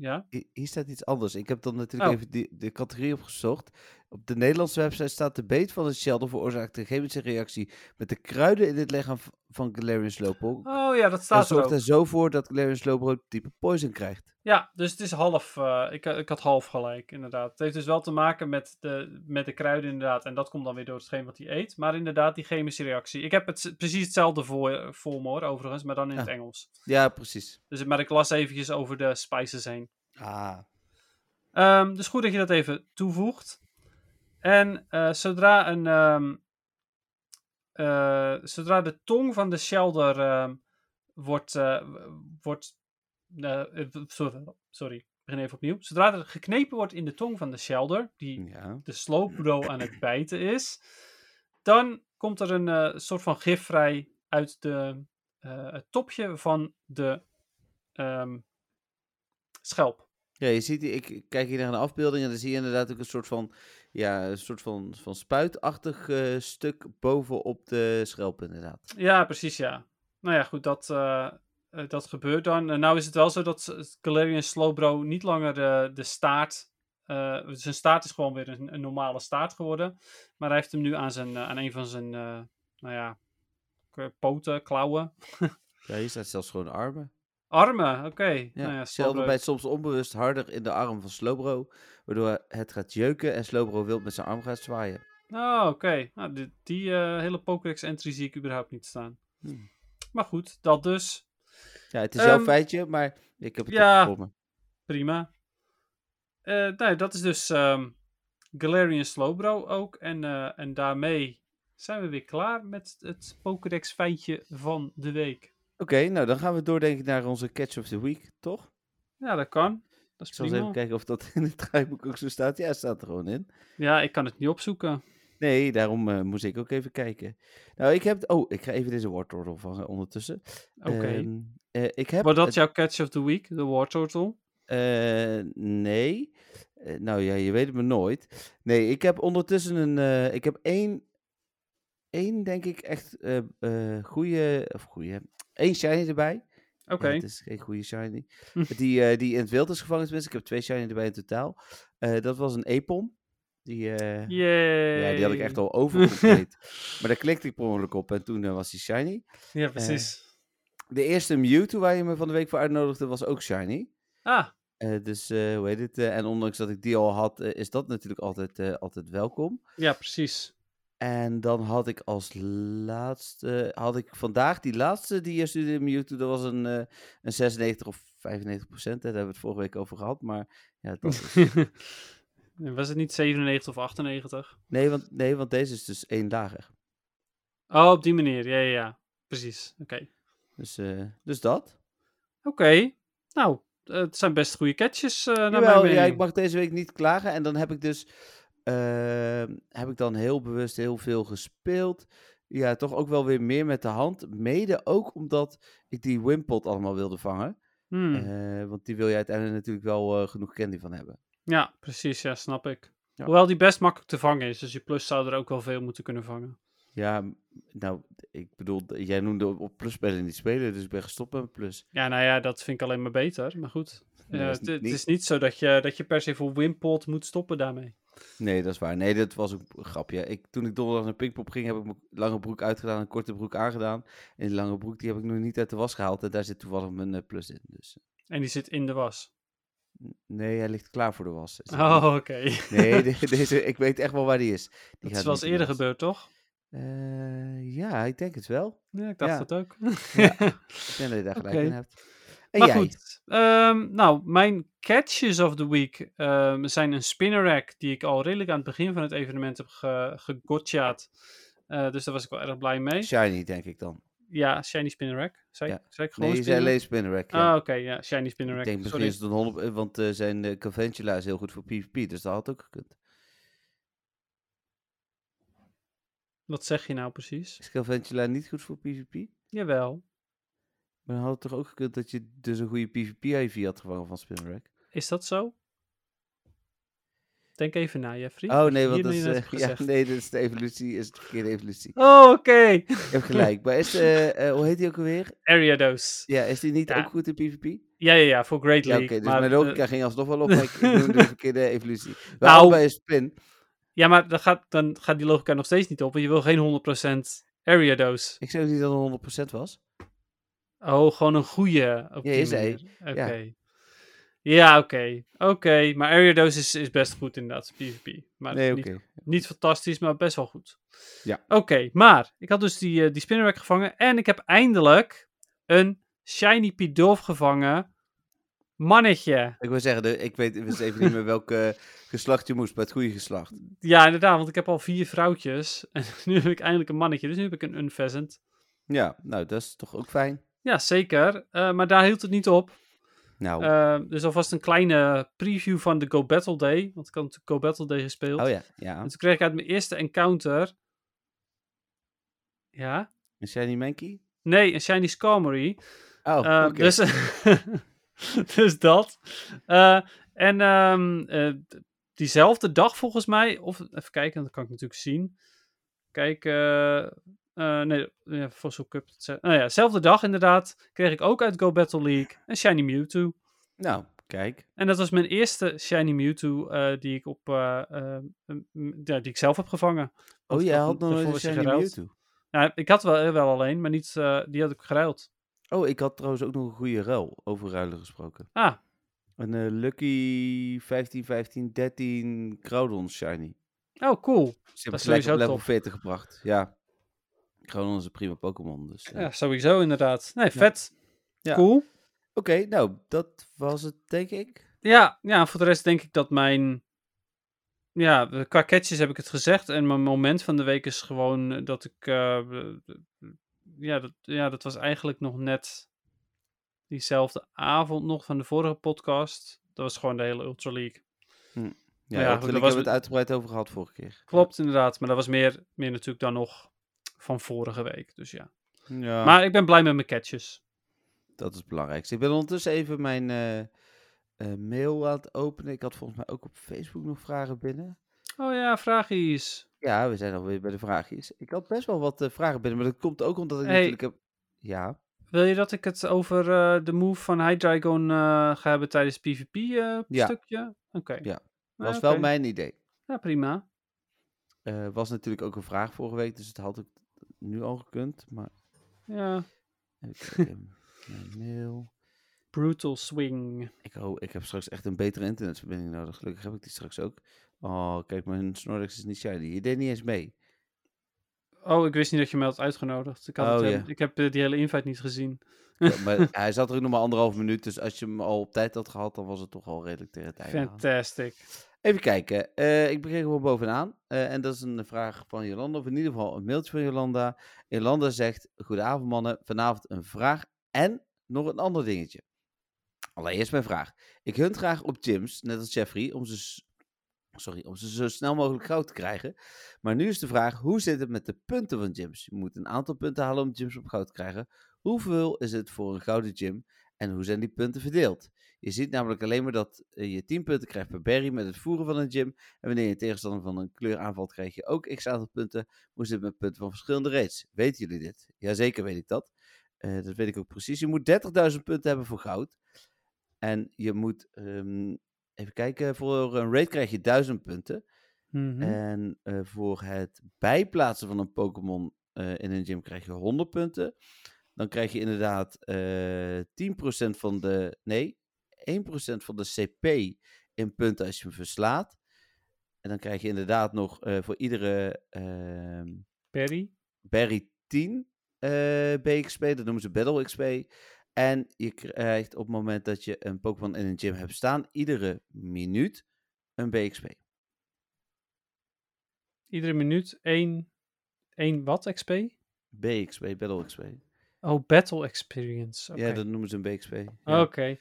Hier staat iets anders. Ik heb dan natuurlijk even de categorie opgezocht. Op de Nederlandse website staat: de beet van de Shellder veroorzaakt een chemische reactie met de kruiden in het lichaam van Galarian Slowpoke. Oh ja, dat staat er ook. En zorgt er zo voor dat Galarian Slowbro type poison krijgt. Ja, dus het is half. Ik had half gelijk, inderdaad. Het heeft dus wel te maken met de kruiden, inderdaad. En dat komt dan weer door hetgeen wat hij eet. Maar inderdaad, die chemische reactie. Ik heb het precies hetzelfde voor me, hoor, overigens, maar dan in het Engels. Ja, precies. Dus, maar ik las eventjes over de spices heen. Dus goed dat je dat even toevoegt. En zodra de tong van de Shellder Zodra er geknepen wordt in de tong van de Shellder, die de Slowbro aan het bijten is, dan komt er een soort van gif vrij uit het topje van de schelp. Ja, je ziet, ik kijk hier naar een afbeelding en dan zie je inderdaad ook een soort van spuitachtig stuk bovenop de schelp, inderdaad. Ja, precies, ja. Nou ja, goed, dat gebeurt dan. Nou is het wel zo dat Galarian Slowbro niet langer de staart... zijn staart is gewoon weer een normale staart geworden. Maar hij heeft hem nu aan een van zijn poten, klauwen. Ja, hier staat zelfs gewoon armen. Armen, oké. Ja, nou ja, Shellder bijt soms onbewust harder in de arm van Slowbro, waardoor het gaat jeuken en Slowbro wild met zijn arm gaat zwaaien. Oh, oké. Nou, die hele Pokédex-entry zie ik überhaupt niet staan. Maar goed, dat dus. Ja, het is jouw feitje, maar ik heb het opgevonden. Prima. Dat is dus Galarian Slowbro ook. En daarmee zijn we weer klaar met het Pokédex-feitje van de week. Oké, nou dan gaan we door, denk ik, naar onze Catch of the Week, toch? Ja, dat kan. Dat is prima. Ik zal eens even kijken of dat in het draaiboek ook zo staat. Ja, het staat er gewoon in. Ja, ik kan het niet opzoeken. Nee, daarom moest ik ook even kijken. Nou, ik ga even deze War Turtle vangen ondertussen. Oké. Maar dat is jouw Catch of the Week, de War Turtle? Nee. Nou ja, je weet het maar nooit. Nee, ik heb ondertussen één, denk ik, echt Eén shiny erbij. Oké. Het is geen goede shiny. Die in het wild is gevangen. Tenminste, ik heb 2 shiny erbij in totaal. Dat was een Epom. Die had ik echt al overcompleet. Maar daar klikte ik per ongeluk op. En toen was die shiny. Ja, precies. De eerste Mewtwo waar je me van de week voor uitnodigde was ook shiny. Hoe heet het? En ondanks dat ik die al had, is dat natuurlijk altijd welkom. Ja, precies. En dan had ik als laatste... Had ik vandaag die laatste die je stuurde in Mewtwo. Dat was een 96 of 95%. Daar hebben we het vorige week over gehad. Maar ja, dat is... Was het niet 97 of 98? Nee, want deze is dus 1 lager. Oh, op die manier. Ja. Precies. Oké. Dus dat. Oké. Nou, het zijn best goede catches naar mijn mening. Ja, ik mag deze week niet klagen. En dan heb ik dus... heb ik dan heel bewust heel veel gespeeld. Ja, toch ook wel weer meer met de hand. Mede ook omdat ik die Wimpod allemaal wilde vangen. Want die wil je uiteindelijk natuurlijk wel genoeg candy van hebben. Ja, precies. Ja, snap ik. Ja. Hoewel die best makkelijk te vangen is. Dus je plus zou er ook wel veel moeten kunnen vangen. Ja, nou, ik bedoel, jij noemde op plus spelen niet spelen. Dus ik ben gestopt met plus. Ja, nou ja, dat vind ik alleen maar beter. Maar goed, het is niet zo dat je per se voor Wimpod moet stoppen daarmee. Nee, dat is waar. Nee, dat was een grapje. Toen ik donderdag naar Pinkpop ging, heb ik mijn lange broek uitgedaan en een korte broek aangedaan. En die lange broek die heb ik nog niet uit de was gehaald. En daar zit toevallig mijn plus in. Dus. En die zit in de was? Nee, hij ligt klaar voor de was. Oh, oké. Nee, deze, ik weet echt wel waar die is. Die dat is wel eens eerder gebeurd, toch? Ja, ik denk het wel. Ja, ik dacht dat ook. Ja, ik denk dat je daar gelijk in hebt. En maar jij? Goed. Nou, mijn catches of the week zijn een Spinarak die ik al redelijk aan het begin van het evenement heb gegotchaat. Dus daar was ik wel erg blij mee. Shiny, denk ik dan. Ja, Shiny Spinarak. Zei ik gewoon nee, je zei alleen Spinarak. Ja. Ah, oké, ja, Shiny Spinarak. Ik denk misschien is het een 100, want zijn Caventula is heel goed voor PvP, dus dat had ook gekund. Wat zeg je nou precies? Is Caventula niet goed voor PvP? Jawel. Maar dan had het toch ook gekund dat je dus een goede PvP-IV had gevangen van Spinarak? Is dat zo? Denk even na, Jeffrey. Oh nee, want dat is, de evolutie is de verkeerde evolutie. Oh, oké. Ik heb gelijk. Maar is, hoe heet die ook alweer? Ariados. Ja, is die niet ook goed in PvP? Ja, voor Great League. Ja, oké, dus maar, mijn logica ging alsnog wel op, maar ik noemde de verkeerde evolutie. Waarom bij een spin? Ja, maar dan gaat die logica nog steeds niet op, want je wil geen 100% Ariados. Ik zei ook niet dat het 100% was. Oh, gewoon een goede. Ja, is hij. Oké. Ja, oké. Maar Ariados is best goed inderdaad, PvP. Maar niet fantastisch, maar best wel goed. Ja. Oké, maar ik had dus die Spinarak gevangen. En ik heb eindelijk een Shiny Pidolf gevangen. Mannetje. Ik wil zeggen, ik weet even niet meer welke geslacht je moest, maar het goede geslacht. Ja, inderdaad, want ik heb al 4 vrouwtjes. En nu heb ik eindelijk een mannetje, dus nu heb ik een Unpheasant. Ja, nou, dat is toch ook fijn. Ja, zeker. Maar daar hield het niet op. Nou. Dus alvast een kleine preview van de Go Battle Day. Want ik had natuurlijk Go Battle Day gespeeld. Oh ja. En toen kreeg ik uit mijn eerste encounter... Ja? Een Shiny Mankey? Nee, een Shiny Skarmory. Oh, oké. Dus, dus dat. Diezelfde dag volgens mij... Of, even kijken, dat kan ik natuurlijk zien. Kijk... Fossil Cup. Nou ja, zelfde dag inderdaad. Kreeg ik ook uit Go Battle League een Shiny Mewtwo. Nou, kijk. En dat was mijn eerste Shiny Mewtwo die ik op... die ik zelf heb gevangen. Oh, jij had nog een Shiny Mewtwo? Nou, ik had wel alleen, maar niet, die had ik geruild. Oh, ik had trouwens ook nog een goede ruil, over ruilen gesproken. Ah. Een Lucky 15-13 Groudon Shiny. Oh, cool. Dus je hebt het gelijk op level 40 gebracht, ja. Gewoon onze prima Pokémon. Dus, ja, sowieso inderdaad. Nee, vet. Ja. Cool. Oké, nou, dat was het, denk ik. Ja, voor de rest denk ik dat mijn... Ja, qua catches heb ik het gezegd. En mijn moment van de week is gewoon dat ik... dat was eigenlijk nog net diezelfde avond nog van de vorige podcast. Dat was gewoon de hele Ultra League. Ultra League hebben we het uitgebreid over gehad vorige keer. Klopt, inderdaad. Maar dat was meer natuurlijk dan nog... van vorige week, dus ja. Maar ik ben blij met mijn catches. Dat is het belangrijkste. Ik ben ondertussen even mijn mail aan het openen. Ik had volgens mij ook op Facebook nog vragen binnen. Oh ja, vraagjes. Ja, we zijn alweer bij de vraagjes. Ik had best wel wat vragen binnen, maar dat komt ook omdat ik natuurlijk heb... Ja? Wil je dat ik het over de move van Hydreigon ga hebben tijdens PvP stukje? Ja. Oké. Ja, dat was wel mijn idee. Ja, prima. Was natuurlijk ook een vraag vorige week, dus het had ik nu al gekund, maar... Ja. Mijn mail. Brutal swing. Ik heb straks echt een betere internetverbinding nodig. Gelukkig heb ik die straks ook. Oh, kijk, mijn Snorlax is niet shiny. Je deed niet eens mee. Oh, ik wist niet dat je mij had uitgenodigd. Ik heb die hele invite niet gezien. Ja, maar hij zat er ook nog maar 1,5 minuut, dus als je hem al op tijd had gehad, dan was het toch al redelijk tegen het einde. Fantastic. Even kijken. Ik begin gewoon bovenaan. En dat is een vraag van Jolanda. Of in ieder geval een mailtje van Jolanda. Jolanda zegt, goedenavond mannen. Vanavond een vraag en nog een ander dingetje. Allereerst mijn vraag. Ik hunt graag op gyms, net als Jeffrey, om ze zo snel mogelijk goud te krijgen. Maar nu is de vraag, hoe zit het met de punten van gyms? Je moet een aantal punten halen om gyms op goud te krijgen. Hoeveel is het voor een gouden gym? En hoe zijn die punten verdeeld? Je ziet namelijk alleen maar dat je 10 punten krijgt per berry met het voeren van een gym. En wanneer je tegenstander van een kleur aanvalt, krijg je ook x aantal punten. Hoe zit het met punten van verschillende raids? Weten jullie dit? Jazeker weet ik dat. Dat weet ik ook precies. Je moet 30.000 punten hebben voor goud. En je moet... even kijken, voor een raid krijg je 1000 punten. Mm-hmm. En voor het bijplaatsen van een Pokémon in een gym krijg je 100 punten. Dan krijg je inderdaad 1% van de CP in punten als je hem verslaat. En dan krijg je inderdaad nog voor iedere Berry 10 BXP. Dat noemen ze Battle XP. En je krijgt op het moment dat je een Pokémon in een gym hebt staan, iedere minuut een BXP. Iedere minuut één wat XP? BXP, Battle XP. Oh, Battle Experience. Okay. Ja, dat noemen ze een BXP. Ja. Oké.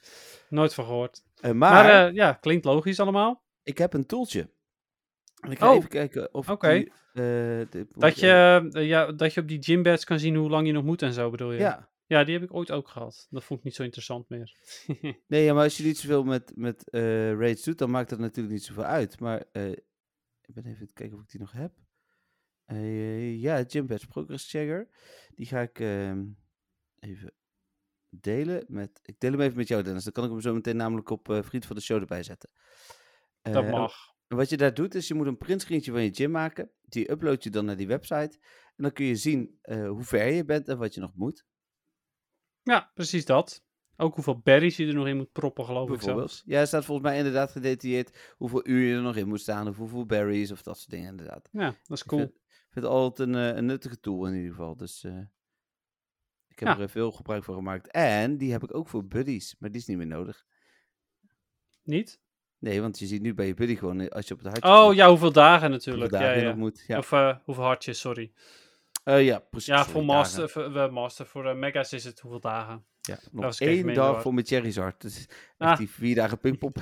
Nooit van gehoord. Maar klinkt logisch allemaal. Ik heb een tooltje. Ik ga even kijken of dat je op die gymbads kan zien hoe lang je nog moet en zo, bedoel je? Ja. Ja, die heb ik ooit ook gehad. Dat vond ik niet zo interessant meer. Nee, ja, maar als je niet zoveel met raids doet, dan maakt dat natuurlijk niet zoveel uit. Maar ik ben even aan het kijken of ik die nog heb. Gymbads Progress Checker. Die ga ik even delen. Ik deel hem even met jou, Dennis. Dan kan ik hem zo meteen namelijk op Vriend van de Show erbij zetten. Dat mag. En wat je daar doet, is je moet een printscreentje van je gym maken. Die upload je dan naar die website. En dan kun je zien hoe ver je bent en wat je nog moet. Ja, precies dat. Ook hoeveel berries je er nog in moet proppen, geloof ik zelfs. Ja, er staat volgens mij inderdaad gedetailleerd hoeveel uur je er nog in moet staan. Of hoeveel berries of dat soort dingen inderdaad. Ja, dat is cool. Ik vind het altijd een nuttige tool in ieder geval. Dus ik heb er veel gebruik van gemaakt. En die heb ik ook voor buddies. Maar die is niet meer nodig. Niet? Nee, want je ziet nu bij je buddy gewoon als je op het hartje... hoeveel dagen natuurlijk. Hoeveel dagen nog moet. Ja. Of hoeveel hartjes, sorry. Ja, precies. Ja, voor master, voor mega's is het hoeveel dagen. Ja, nog 1 dag voor mijn Charizard. Dus die 4 dagen Pinkpop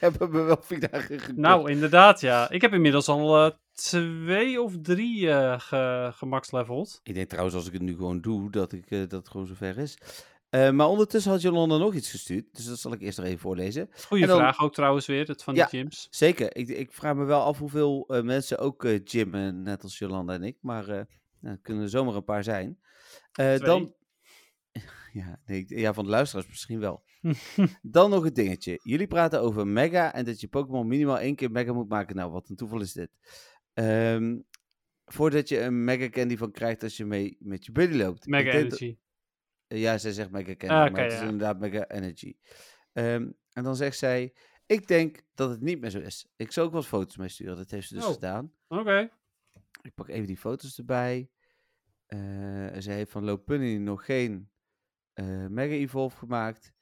hebben we wel 4 dagen gekocht. Nou, inderdaad, ja. Ik heb inmiddels al 2 of 3 gemaxleveld. Ik denk trouwens, als ik het nu gewoon doe, dat het gewoon zover is. Maar ondertussen had Jolanda nog iets gestuurd. Dus dat zal ik eerst nog even voorlezen. Goeie vraag ook trouwens weer, dat van die gyms. Zeker. Ik vraag me wel af hoeveel mensen ook gymmen, net als Jolanda en ik. Maar... nou, kunnen er zomaar een paar zijn. 2. Dan... Ja, van de luisteraars misschien wel. Dan nog een dingetje. Jullie praten over Mega en dat je Pokémon minimaal 1 keer Mega moet maken. Nou, wat een toeval is dit. Voordat je een Mega Candy van krijgt als je mee met je buddy loopt. Mega Energy. Ja, zij zegt Mega Candy, maar het is inderdaad Mega Energy. En dan zegt zij, ik denk dat het niet meer zo is. Ik zou ook wat foto's mee sturen. Dat heeft ze dus gedaan. Oké. Ik pak even die foto's erbij. Ze heeft van Lopunny nog geen Mega Evolve gemaakt.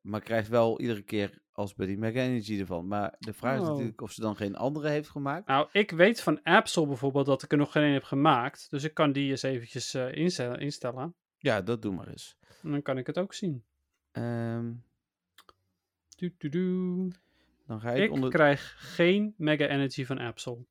Maar krijgt wel iedere keer als bij die Mega Energy ervan. Maar de vraag is natuurlijk of ze dan geen andere heeft gemaakt. Nou, ik weet van Absol bijvoorbeeld dat ik er nog geen een heb gemaakt. Dus ik kan die eens eventjes instellen. Ja, dat doe maar eens. En dan kan ik het ook zien. Dan ga ik krijg geen Mega Energy van Absol.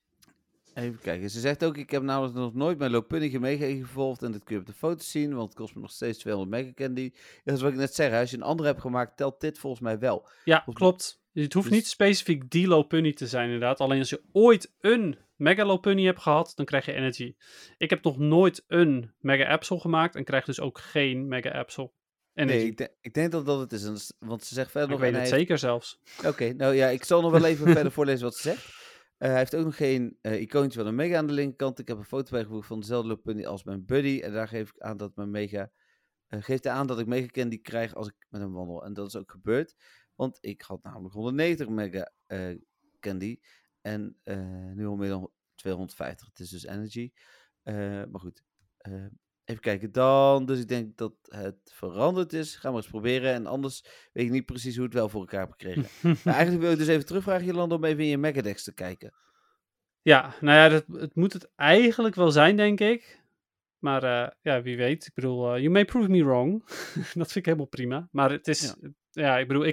Even kijken. Ze zegt ook, ik heb namelijk nog nooit mijn Lopunny Mega gevolgd. En dat kun je op de foto's zien, want het kost me nog steeds 200 Mega Candy. Dat is wat ik net zei. Als je een andere hebt gemaakt, telt dit volgens mij wel. Ja, klopt. Het hoeft niet specifiek die Lopunny te zijn inderdaad. Alleen als je ooit een Mega Lopunny hebt gehad, dan krijg je Energy. Ik heb nog nooit een Mega Absol gemaakt en krijg dus ook geen Mega Absol. Energy. Nee, ik denk dat dat het is. Want ze zegt verder nog... Ik weet het zeker zelfs. Oké, nou ja, ik zal nog wel even verder voorlezen wat ze zegt. Hij heeft ook nog geen icoontje van een Mega aan de linkerkant. Ik heb een foto bijgevoegd van dezelfde Lopunny als mijn buddy. En daar geef ik aan dat ik Mega Candy krijg als ik met hem wandel. En dat is ook gebeurd. Want ik had namelijk 190 Mega Candy. En nu al meer dan 250. Het is dus Energy. Maar goed. Even kijken dan. Dus ik denk dat het veranderd is. Gaan we eens proberen. En anders weet ik niet precies hoe het wel voor elkaar heb gekregen. Maar eigenlijk wil ik dus even terugvragen, Jolanda, om even in je Megadex te kijken. Ja, nou ja, het moet het eigenlijk wel zijn, denk ik. Maar wie weet. Ik bedoel, you may prove me wrong. Dat vind ik helemaal prima. Maar het is... Ja, ik bedoel,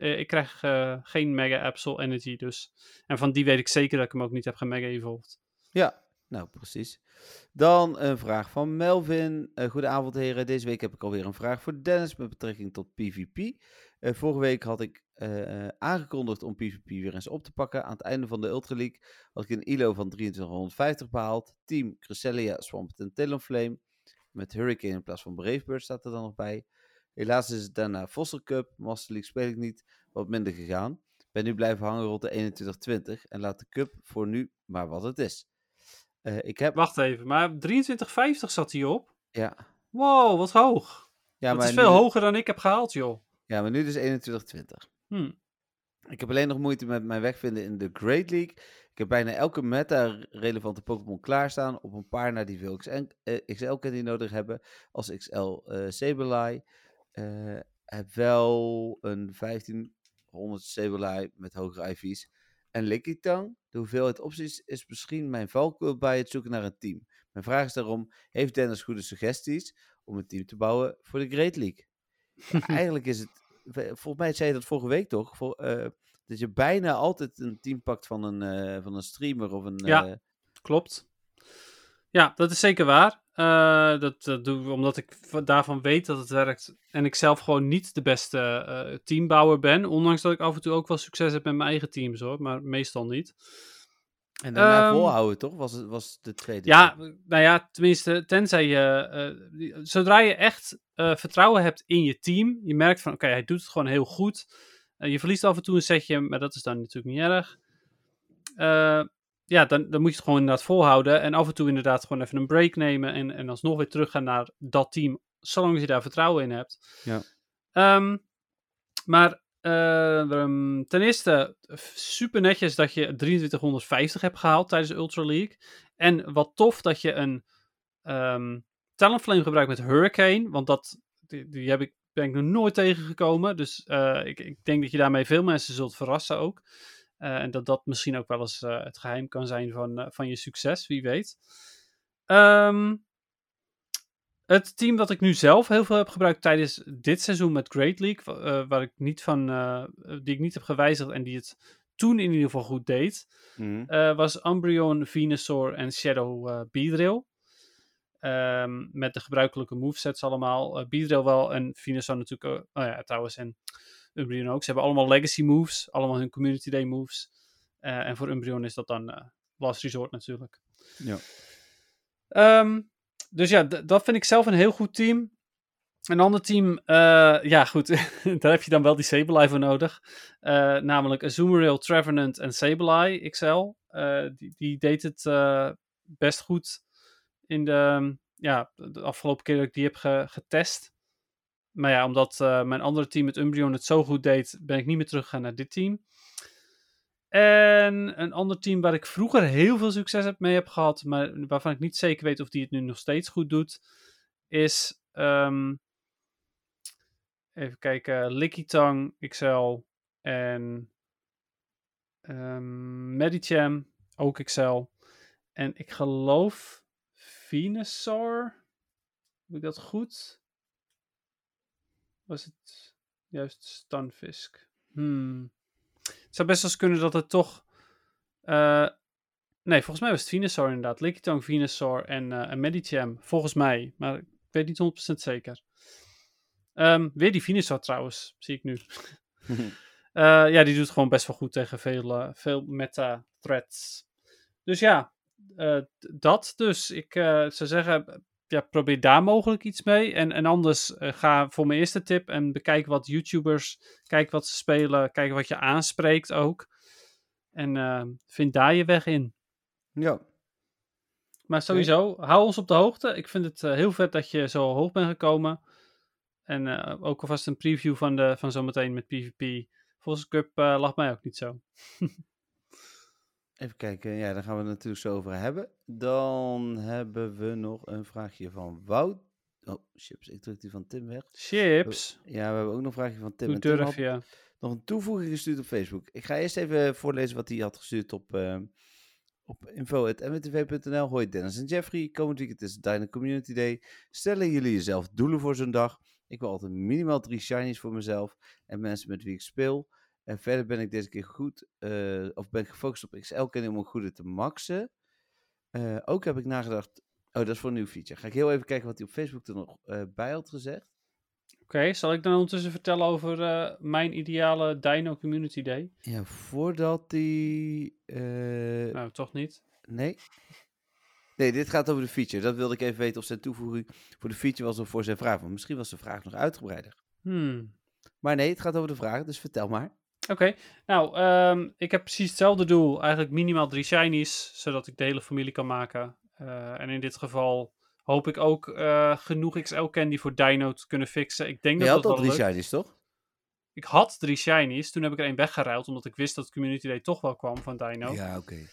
ik krijg geen Mega Absol Energy dus. En van die weet ik zeker dat ik hem ook niet heb gemega evolved. Ja. Nou, precies. Dan een vraag van Melvin. Goedenavond, heren. Deze week heb ik alweer een vraag voor Dennis met betrekking tot PvP. Vorige week had ik aangekondigd om PvP weer eens op te pakken. Aan het einde van de Ultra League had ik een ILO van 2350 behaald. Team Cresselia, Swampert en Talonflame. Met Hurricane in plaats van Brave Bird staat er dan nog bij. Helaas is het daarna Fossil Cup. Master League speel ik niet. Wat minder gegaan. Ben nu blijven hangen rond de 2120. En laat de cup voor nu maar wat het is. Wacht even, maar 23,50 zat hij op? Ja. Wow, wat hoog. Ja, dat is veel hoger dan ik heb gehaald, joh. Ja, maar nu dus 21,20. Ik heb alleen nog moeite met mijn wegvinden in de Great League. Ik heb bijna elke meta-relevante Pokémon klaarstaan. Op een paar naar die veel XL-candy nodig hebben. Als XL Sableye. Heb wel een 1500 Sableye met hogere IV's. En Lickitung, de hoeveelheid opties is misschien mijn valkuil bij het zoeken naar een team. Mijn vraag is daarom, heeft Dennis goede suggesties om een team te bouwen voor de Great League? Ja, eigenlijk is het, volgens mij zei je dat vorige week toch, dat je bijna altijd een team pakt van een streamer of een... Ja, klopt. Ja, dat is zeker waar. Dat doe ik omdat ik daarvan weet dat het werkt. En ik zelf gewoon niet de beste teambouwer ben. Ondanks dat ik af en toe ook wel succes heb met mijn eigen teams hoor. Maar meestal niet. En daarna volhouden toch? Was de tweede. Ja, nou ja, tenminste, tenzij je... zodra je echt vertrouwen hebt in je team. Je merkt van, oké, hij doet het gewoon heel goed. Je verliest af en toe een setje. Maar dat is dan natuurlijk niet erg. Ja, dan moet je het gewoon inderdaad volhouden. En af en toe inderdaad gewoon even een break nemen. En alsnog weer teruggaan naar dat team. Zolang je daar vertrouwen in hebt. Ja. Maar ten eerste, super netjes dat je 2350 hebt gehaald tijdens de Ultra League. En wat tof dat je een Talonflame gebruikt met Hurricane. Want die ben ik nog nooit tegengekomen. Dus ik denk dat je daarmee veel mensen zult verrassen ook. En dat misschien ook wel eens het geheim kan zijn van je succes, wie weet. Het team dat ik nu zelf heel veel heb gebruikt tijdens dit seizoen met Great League, die ik niet heb gewijzigd en die het toen in ieder geval goed deed, was Umbreon, Venusaur en Shadow Beedrill. Met de gebruikelijke movesets allemaal. Beedrill wel en Venusaur natuurlijk ook. Oh ja, trouwens en Umbreon ook. Ze hebben allemaal legacy moves. Allemaal hun community day moves. En voor Umbreon is dat dan last resort natuurlijk. Ja. Dus ja, dat vind ik zelf een heel goed team. Een ander team... ja, goed. Daar heb je dan wel die Sableye voor nodig. Namelijk Azumarill, Trevenant en Sableye XL. Die deed het best goed in de afgelopen keer dat ik die heb getest. Maar ja, omdat mijn andere team met Umbreon het zo goed deed, ben ik niet meer teruggegaan naar dit team. En een ander team waar ik vroeger heel veel succes mee heb gehad, maar waarvan ik niet zeker weet of die het nu nog steeds goed doet, is even kijken, Lickitung, XL en Medicham, ook XL. En ik geloof Venusaur. Doe ik dat goed? Was het juist Stunfisk? Het zou best wel eens kunnen dat het toch... nee, volgens mij was het Venusaur inderdaad. Lickitung, Venusaur en Medicham. Volgens mij, maar ik weet niet 100% zeker. Weer die Venusaur trouwens, zie ik nu. Ja, die doet gewoon best wel goed tegen veel meta-threats. Dus ja, dat dus. Ik zou zeggen... Ja, probeer daar mogelijk iets mee. En anders ga voor mijn eerste tip en bekijk wat YouTubers, kijk wat ze spelen, kijk wat je aanspreekt ook. En vind daar je weg in. Ja. Maar sowieso, hou ons op de hoogte. Ik vind het heel vet dat je zo hoog bent gekomen. En ook alvast een preview van zometeen met PvP. Fossil Cup lag mij ook niet zo. Even kijken, ja, daar gaan we het natuurlijk zo over hebben. Dan hebben we nog een vraagje van Wout. Oh, Chips, ik druk die van Tim weg. Chips? Ja, we hebben ook nog een vraagje van Tim. Hoe durf je? Ja. Nog een toevoeging gestuurd op Facebook. Ik ga eerst even voorlezen wat hij had gestuurd op info.mwtv.nl. Hoi Dennis en Jeffrey, komend weekend is Dine Community Day. Stellen jullie jezelf doelen voor zo'n dag? Ik wil altijd minimaal 3 shinies voor mezelf en mensen met wie ik speel. En verder ben ik deze keer ben ik gefocust op XL-kenning om een goede te maxen. Ook heb ik nagedacht, dat is voor een nieuw feature. Ga ik heel even kijken wat hij op Facebook er nog bij had gezegd. Oké, zal ik dan ondertussen vertellen over mijn ideale Dino Community Day? Ja, voordat die... Nou, toch niet? Nee, dit gaat over de feature. Dat wilde ik even weten of zijn toevoeging voor de feature was of voor zijn vraag. Want misschien was de vraag nog uitgebreider. Maar nee, het gaat over de vraag, dus vertel maar. Oké, nou, ik heb precies hetzelfde doel. Eigenlijk minimaal 3 shinies, zodat ik de hele familie kan maken. En in dit geval hoop ik ook genoeg XL Candy voor Dino te kunnen fixen. Ik denk dat dat wel lukt. Je had al 3 shinies, toch? Ik had 3 shinies, toen heb ik er 1 weggeruild, omdat ik wist dat Community Day toch wel kwam van Dino. Ja, oké.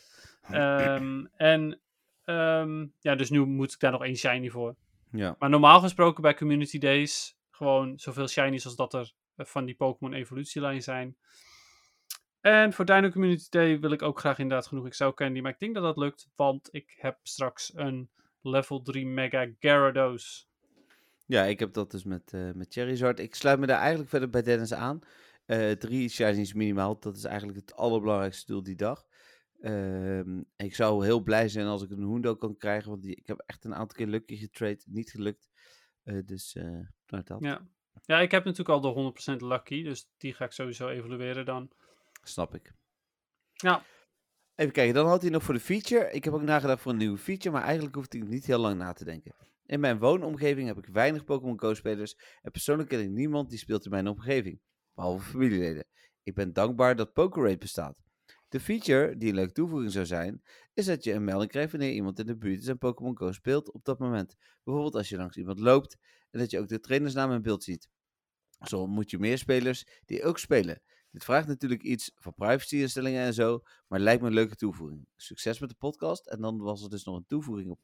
Dus nu moet ik daar nog 1 shiny voor. Ja. Maar normaal gesproken bij Community Days Gewoon zoveel shinies als dat er van die Pokémon evolutielijn zijn. En voor Dino Community Day wil ik ook graag inderdaad genoeg XL Candy. Maar ik denk dat dat lukt, want ik heb straks een level 3 Mega Gyarados. Ja, ik heb dat dus met Charizard. Ik sluit me daar eigenlijk verder bij Dennis aan. 3 shinies minimaal, dat is eigenlijk het allerbelangrijkste doel die dag. Ik zou heel blij zijn als ik een Hundo kan krijgen, want ik heb echt een aantal keer Lucky getrade, niet gelukt. Dus dat. Ja, ik heb natuurlijk al de 100% Lucky, dus die ga ik sowieso evalueren dan. Snap ik. Ja. Even kijken, dan had hij nog voor de feature. Ik heb ook nagedacht voor een nieuwe feature, maar eigenlijk hoeft hij niet heel lang na te denken. In mijn woonomgeving heb ik weinig Pokémon Go-spelers en persoonlijk ken ik niemand die speelt in mijn omgeving, behalve familieleden. Ik ben dankbaar dat Pokerade bestaat. De feature, die een leuke toevoeging zou zijn, is dat je een melding krijgt wanneer iemand in de buurt zijn Pokémon Go speelt op dat moment. Bijvoorbeeld als je langs iemand loopt en dat je ook de trainersnaam in beeld ziet. Zo ontmoet je meer spelers die ook spelen. Dit vraagt natuurlijk iets van privacy-instellingen en zo, maar lijkt me een leuke toevoeging. Succes met de podcast. En dan was er dus nog een toevoeging op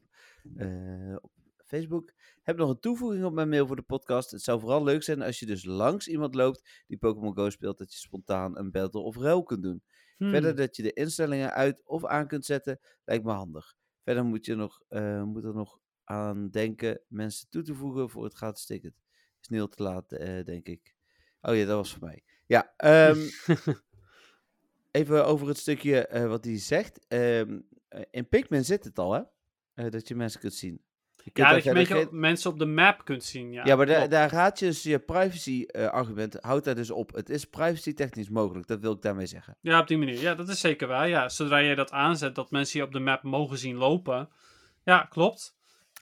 Facebook. Heb nog een toevoeging op mijn mail voor de podcast. Het zou vooral leuk zijn als je dus langs iemand loopt die Pokémon Go speelt, dat je spontaan een battle of ruil kunt doen. Verder dat je de instellingen uit of aan kunt zetten, lijkt me handig. Verder moet er nog aan denken mensen toe te voegen voor het gratis ticket. Is niet heel te laat, denk ik. Oh ja, dat was voor mij. Ja, even over het stukje wat hij zegt. In Pikmin zit het al, hè? Dat je mensen kunt zien. Mensen op de map kunt zien. Ja, maar daar gaat je dus je privacy-argument, houdt daar dus op. Het is privacy-technisch mogelijk, dat wil ik daarmee zeggen. Ja, op die manier. Ja, dat is zeker waar. Ja, zodra jij dat aanzet, dat mensen je op de map mogen zien lopen. Ja, klopt.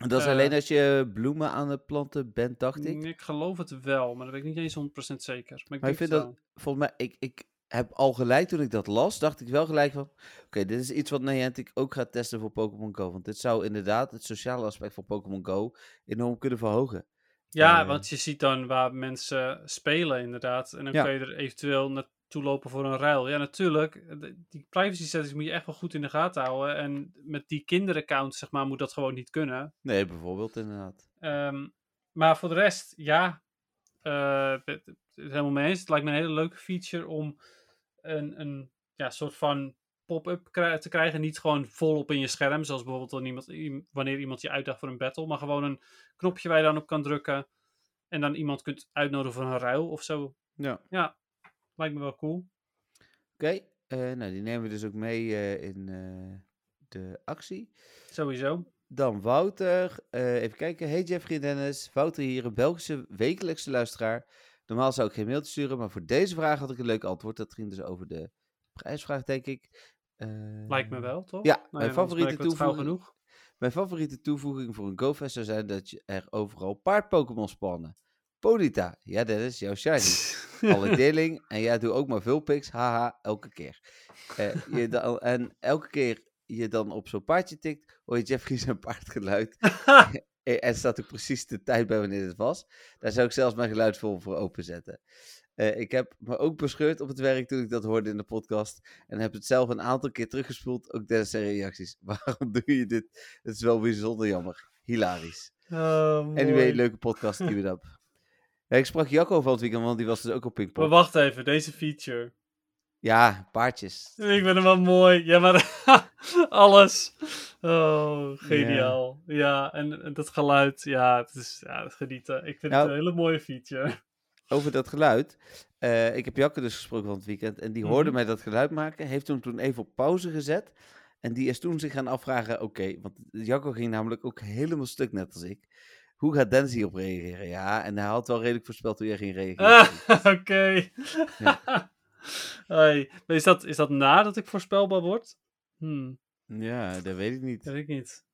Dat is alleen als je bloemen aan het planten bent, dacht ik. Ik geloof het wel, maar dat weet ik niet eens 100% zeker. Maar ik vind dat, volgens mij, ik heb al gelijk toen ik dat las, dacht ik wel gelijk van, oké, dit is iets wat Niantic ook gaat testen voor Pokémon Go. Want dit zou inderdaad het sociale aspect van Pokémon Go enorm kunnen verhogen. Ja, want je ziet dan waar mensen spelen inderdaad. En dan kun je er eventueel naartoe lopen voor een ruil. Ja, natuurlijk. Die privacy settings moet je echt wel goed in de gaten houden. En met die kinderaccounts, zeg maar, moet dat gewoon niet kunnen. Nee, bijvoorbeeld inderdaad. Maar voor de rest, ja. Het is helemaal mee eens. Het lijkt me een hele leuke feature om een soort van pop-up te krijgen. Niet gewoon volop in je scherm, zoals bijvoorbeeld wanneer iemand je uitdaagt voor een battle, maar gewoon een knopje waar je dan op kan drukken en dan iemand kunt uitnodigen voor een ruil of zo. Ja, lijkt me wel cool. Oké, die nemen we dus ook mee in de actie. Sowieso. Dan Wouter, even kijken. Hey Jeffrey en Dennis, Wouter hier, een Belgische wekelijkse luisteraar. Normaal zou ik geen mailtje sturen, maar voor deze vraag had ik een leuk antwoord. Dat ging dus over de prijsvraag, denk ik. Lijkt me wel, toch? Ja, mijn favoriete toevoeging voor een GoFest zou zijn dat je er overal paard-Pokémon spannen. Polita, ja Dennis, jouw shiny. Alle deling, en ja, doe ook maar veel pics, haha, elke keer. En elke keer je dan op zo'n paardje tikt, hoor je Jeffrey zijn paardgeluid. En staat ook precies de tijd bij wanneer het was. Daar zou ik zelfs mijn geluid voor openzetten. Ik heb me ook bescheurd op het werk toen ik dat hoorde in de podcast. En heb het zelf een aantal keer teruggespoeld. Ook tijdens zijn reacties. Waarom doe je dit? Het is wel bijzonder jammer. Hilarisch. Anyway, leuke podcast. Keep it up. Ja, ik sprak Jacco van het weekend, want die was dus ook op Pinkpop. Maar wacht even, deze feature. Ja, paardjes. Ik vind hem wel mooi. Ja, maar alles. Oh, geniaal. Yeah. Ja, en dat geluid. Ja, het is het genieten. Ik vind het een hele mooie feature. Over dat geluid. Ik heb Jacke dus gesproken van het weekend. En die hoorde mij dat geluid maken. Heeft hem toen even op pauze gezet. En die is toen zich gaan afvragen. Oké, want Jacco ging namelijk ook helemaal stuk net als ik. Hoe gaat Dennis hierop reageren? Ja, en hij had wel redelijk voorspeld hoe jij ging reageren. Oké. Ja. Hey, is dat nadat ik voorspelbaar word? Ja, dat weet ik niet.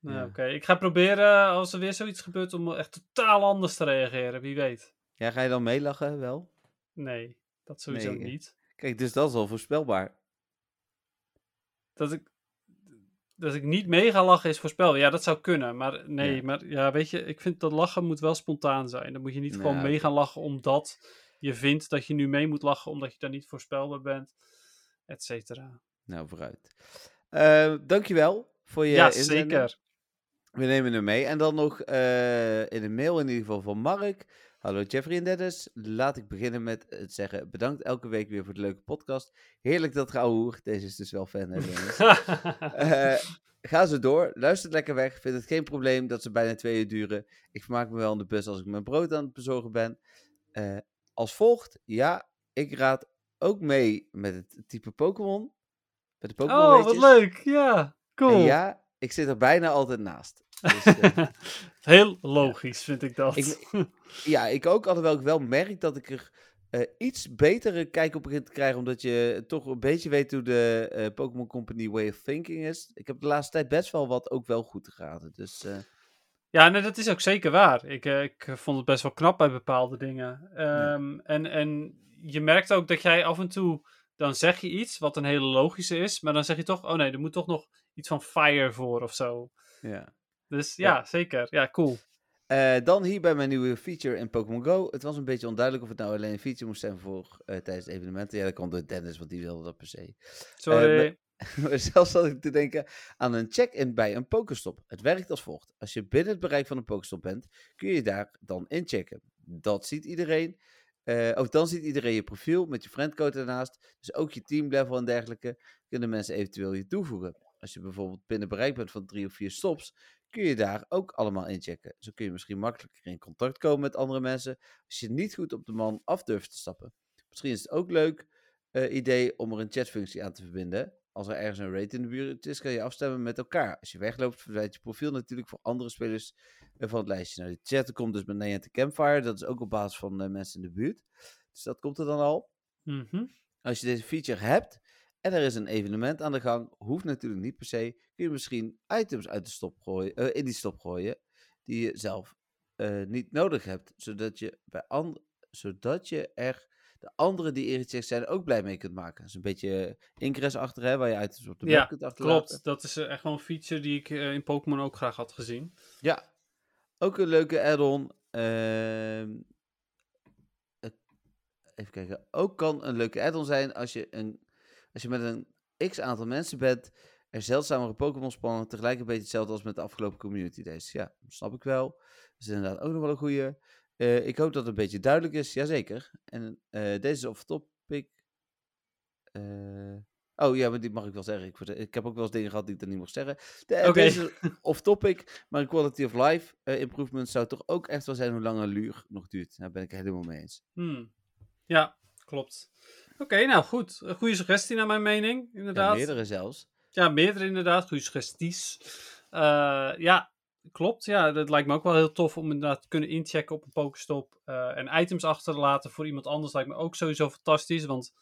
Nou, ja. Oké. Ik ga proberen, als er weer zoiets gebeurt, om echt totaal anders te reageren. Wie weet. Ja, ga je dan meelachen wel? Nee, dat sowieso niet. Kijk, dus dat is al voorspelbaar. Dat ik niet mee ga lachen is voorspelbaar. Ja, dat zou kunnen. Maar nee, maar ja, weet je, ik vind dat lachen moet wel spontaan zijn. Dan moet je niet gewoon mee gaan lachen omdat je vindt dat je nu mee moet lachen omdat je daar niet voorspelbaar bent, et cetera. Nou, vooruit. Dankjewel voor je inzending. Ja, zeker. We nemen hem mee. En dan nog in de mail in ieder geval van Mark. Hallo Jeffrey en Dennis, laat ik beginnen met het zeggen. Bedankt elke week weer voor de leuke podcast. Heerlijk dat geouwehoer. Deze is dus wel fan, hè Dennis? Ga ze door, luistert lekker weg. Vind het geen probleem dat ze bijna 2 uur duren. Ik vermaak me wel in de bus als ik mijn brood aan het bezorgen ben. Als volgt, ja, ik raad ook mee met het type Pokémon. Met de Pokémon weetjes. Wat leuk, ja, cool. En ja, ik zit er bijna altijd naast. Dus, heel logisch vind ik dat. Ik ook, alhoewel ik wel merk dat ik er iets betere kijk op begin te krijgen, omdat je toch een beetje weet hoe de Pokémon Company way of thinking is. Ik heb de laatste tijd best wel wat ook wel goed geraden. Dus, ja, nee, dat is ook zeker waar. Ik vond het best wel knap bij bepaalde dingen. Ja. En je merkt ook dat jij af en toe, dan zeg je iets wat een hele logische is, maar dan zeg je toch, oh nee, er moet toch nog iets van fire voor of zo. Ja. Dus ja, zeker. Ja, cool. Dan hier bij mijn nieuwe feature in Pokémon Go. Het was een beetje onduidelijk of het nou alleen een feature moest zijn voor tijdens het evenement. Ja, dat kwam door Dennis, want die wilde dat per se. Sorry. Maar zelfs zat ik te denken aan een check-in bij een Pokéstop. Het werkt als volgt. Als je binnen het bereik van een Pokéstop bent, kun je daar dan inchecken. Dat ziet iedereen. Dan ziet iedereen je profiel met je friendcode ernaast. Dus ook je teamlevel en dergelijke kunnen mensen eventueel je toevoegen. Als je bijvoorbeeld binnen bereik bent van 3 of 4 stops, kun je daar ook allemaal inchecken. Zo kun je misschien makkelijker in contact komen met andere mensen, als je niet goed op de man af durft te stappen. Misschien is het ook een leuk idee om er een chatfunctie aan te verbinden. Als er ergens een raid in de buurt is, kan je afstemmen met elkaar. Als je wegloopt, verdwijnt je profiel natuurlijk voor andere spelers van het lijstje. Nou, de chat komt dus beneden de campfire. Dat is ook op basis van mensen in de buurt. Dus dat komt er dan al. Mm-hmm. Als je deze feature hebt en er is een evenement aan de gang, hoeft natuurlijk niet per se, kun je misschien items uit de stop gooien, in die stop gooien, die je zelf niet nodig hebt, zodat je er de anderen die ingecheckt zijn ook blij mee kunt maken. Dat is een beetje Ingress achter, hè, waar je items op de map kunt achterlaten. Ja, klopt. Dat is echt wel een feature die ik in Pokémon ook graag had gezien. Ja, ook een leuke add-on. Even kijken. Ook kan een leuke add-on zijn als je met een x-aantal mensen bent, er zeldzamere Pokémon spannen, tegelijk een beetje hetzelfde als met de afgelopen Community Days. Ja, dat snap ik wel. Dat is inderdaad ook nog wel een goeie. Ik hoop dat het een beetje duidelijk is. Jazeker. En deze is off-topic. Maar die mag ik wel zeggen. Ik heb ook wel eens dingen gehad die ik dan niet mocht zeggen. Deze is off-topic, maar quality of life improvement zou toch ook echt wel zijn hoe lang een luur nog duurt. Daar ben ik helemaal mee eens. Ja, klopt. Oké, nou goed. Een goede suggestie naar mijn mening, inderdaad. Ja, meerdere zelfs. Ja, meerdere inderdaad. Goede suggesties. Ja, klopt. Ja, dat lijkt me ook wel heel tof om inderdaad te kunnen inchecken op een Pokéstop. En items achter te laten voor iemand anders lijkt me ook sowieso fantastisch. Want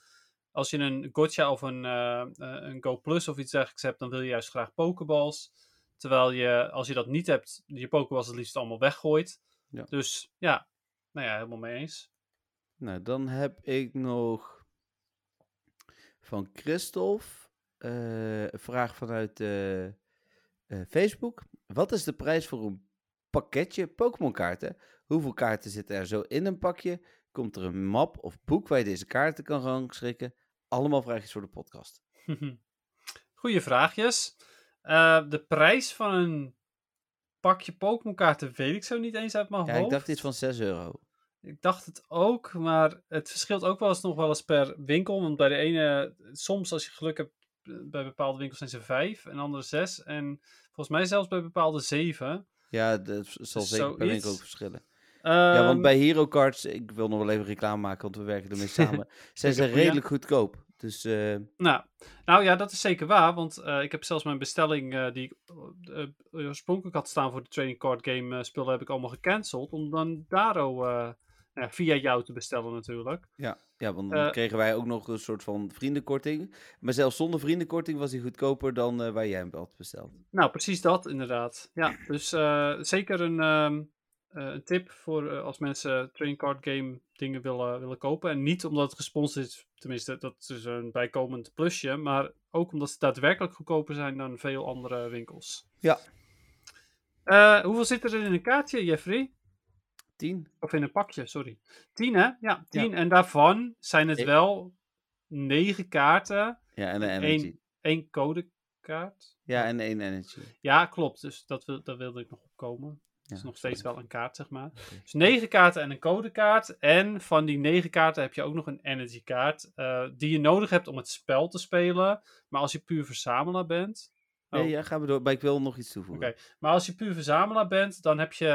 als je een Gotcha of een Go Plus of iets dergelijks hebt, dan wil je juist graag Pokéballs. Terwijl je, als je dat niet hebt, je Pokéballs het liefst allemaal weggooit. Ja. Dus ja, nou ja, helemaal mee eens. Nou, dan heb ik nog van Christophe, een vraag vanuit Facebook. Wat is de prijs voor een pakketje Pokémon kaarten? Hoeveel kaarten zitten er zo in een pakje? Komt er een map of boek waar je deze kaarten kan rangschikken? Allemaal vraagjes voor de podcast. Goeie vraagjes. De prijs van een pakje Pokémon kaarten weet ik zo niet eens uit mijn hoofd. Ik dacht iets van €6. Ik dacht het ook, maar het verschilt ook nog wel eens per winkel. Want bij de ene, soms als je geluk hebt, bij bepaalde winkels zijn ze 5 en andere 6. En volgens mij zelfs bij bepaalde 7. Ja, dat zal zeker per winkel ook verschillen. Ja, want bij Hero Cards, ik wil nog wel even reclame maken, want we werken ermee samen. Zijn ze redelijk goedkoop. Dus, Nou ja, dat is zeker waar. Want ik heb zelfs mijn bestelling die ik oorspronkelijk had staan voor de trading card game spullen, heb ik allemaal gecanceld. Om dan daardoor via jou te bestellen natuurlijk. Ja, want dan kregen wij ook nog een soort van vriendenkorting. Maar zelfs zonder vriendenkorting was die goedkoper dan waar jij hem had besteld. Nou, precies dat inderdaad. Ja, dus zeker een tip voor als mensen trading card game dingen willen kopen. En niet omdat het gesponsord is, tenminste dat is een bijkomend plusje, maar ook omdat ze daadwerkelijk goedkoper zijn dan veel andere winkels. Ja. Hoeveel zit er in een kaartje, Jeffrey? 10. Of in een pakje, sorry. 10 hè? Ja, 10. Ja. En daarvan zijn het wel 9 kaarten. Ja, en een energy. 1 codekaart. Ja, en 1 energy. Ja, klopt. Dus daar wilde ik nog op komen. Ja, is nog steeds wel een kaart, zeg maar. Okay. Dus 9 kaarten en een codekaart. En van die 9 kaarten heb je ook nog een energy kaart. Die je nodig hebt om het spel te spelen. Maar als je puur verzamelaar bent... Oh. Nee, ja, gaan we door. Maar ik wil nog iets toevoegen. Okay. Maar als je puur verzamelaar bent, dan heb je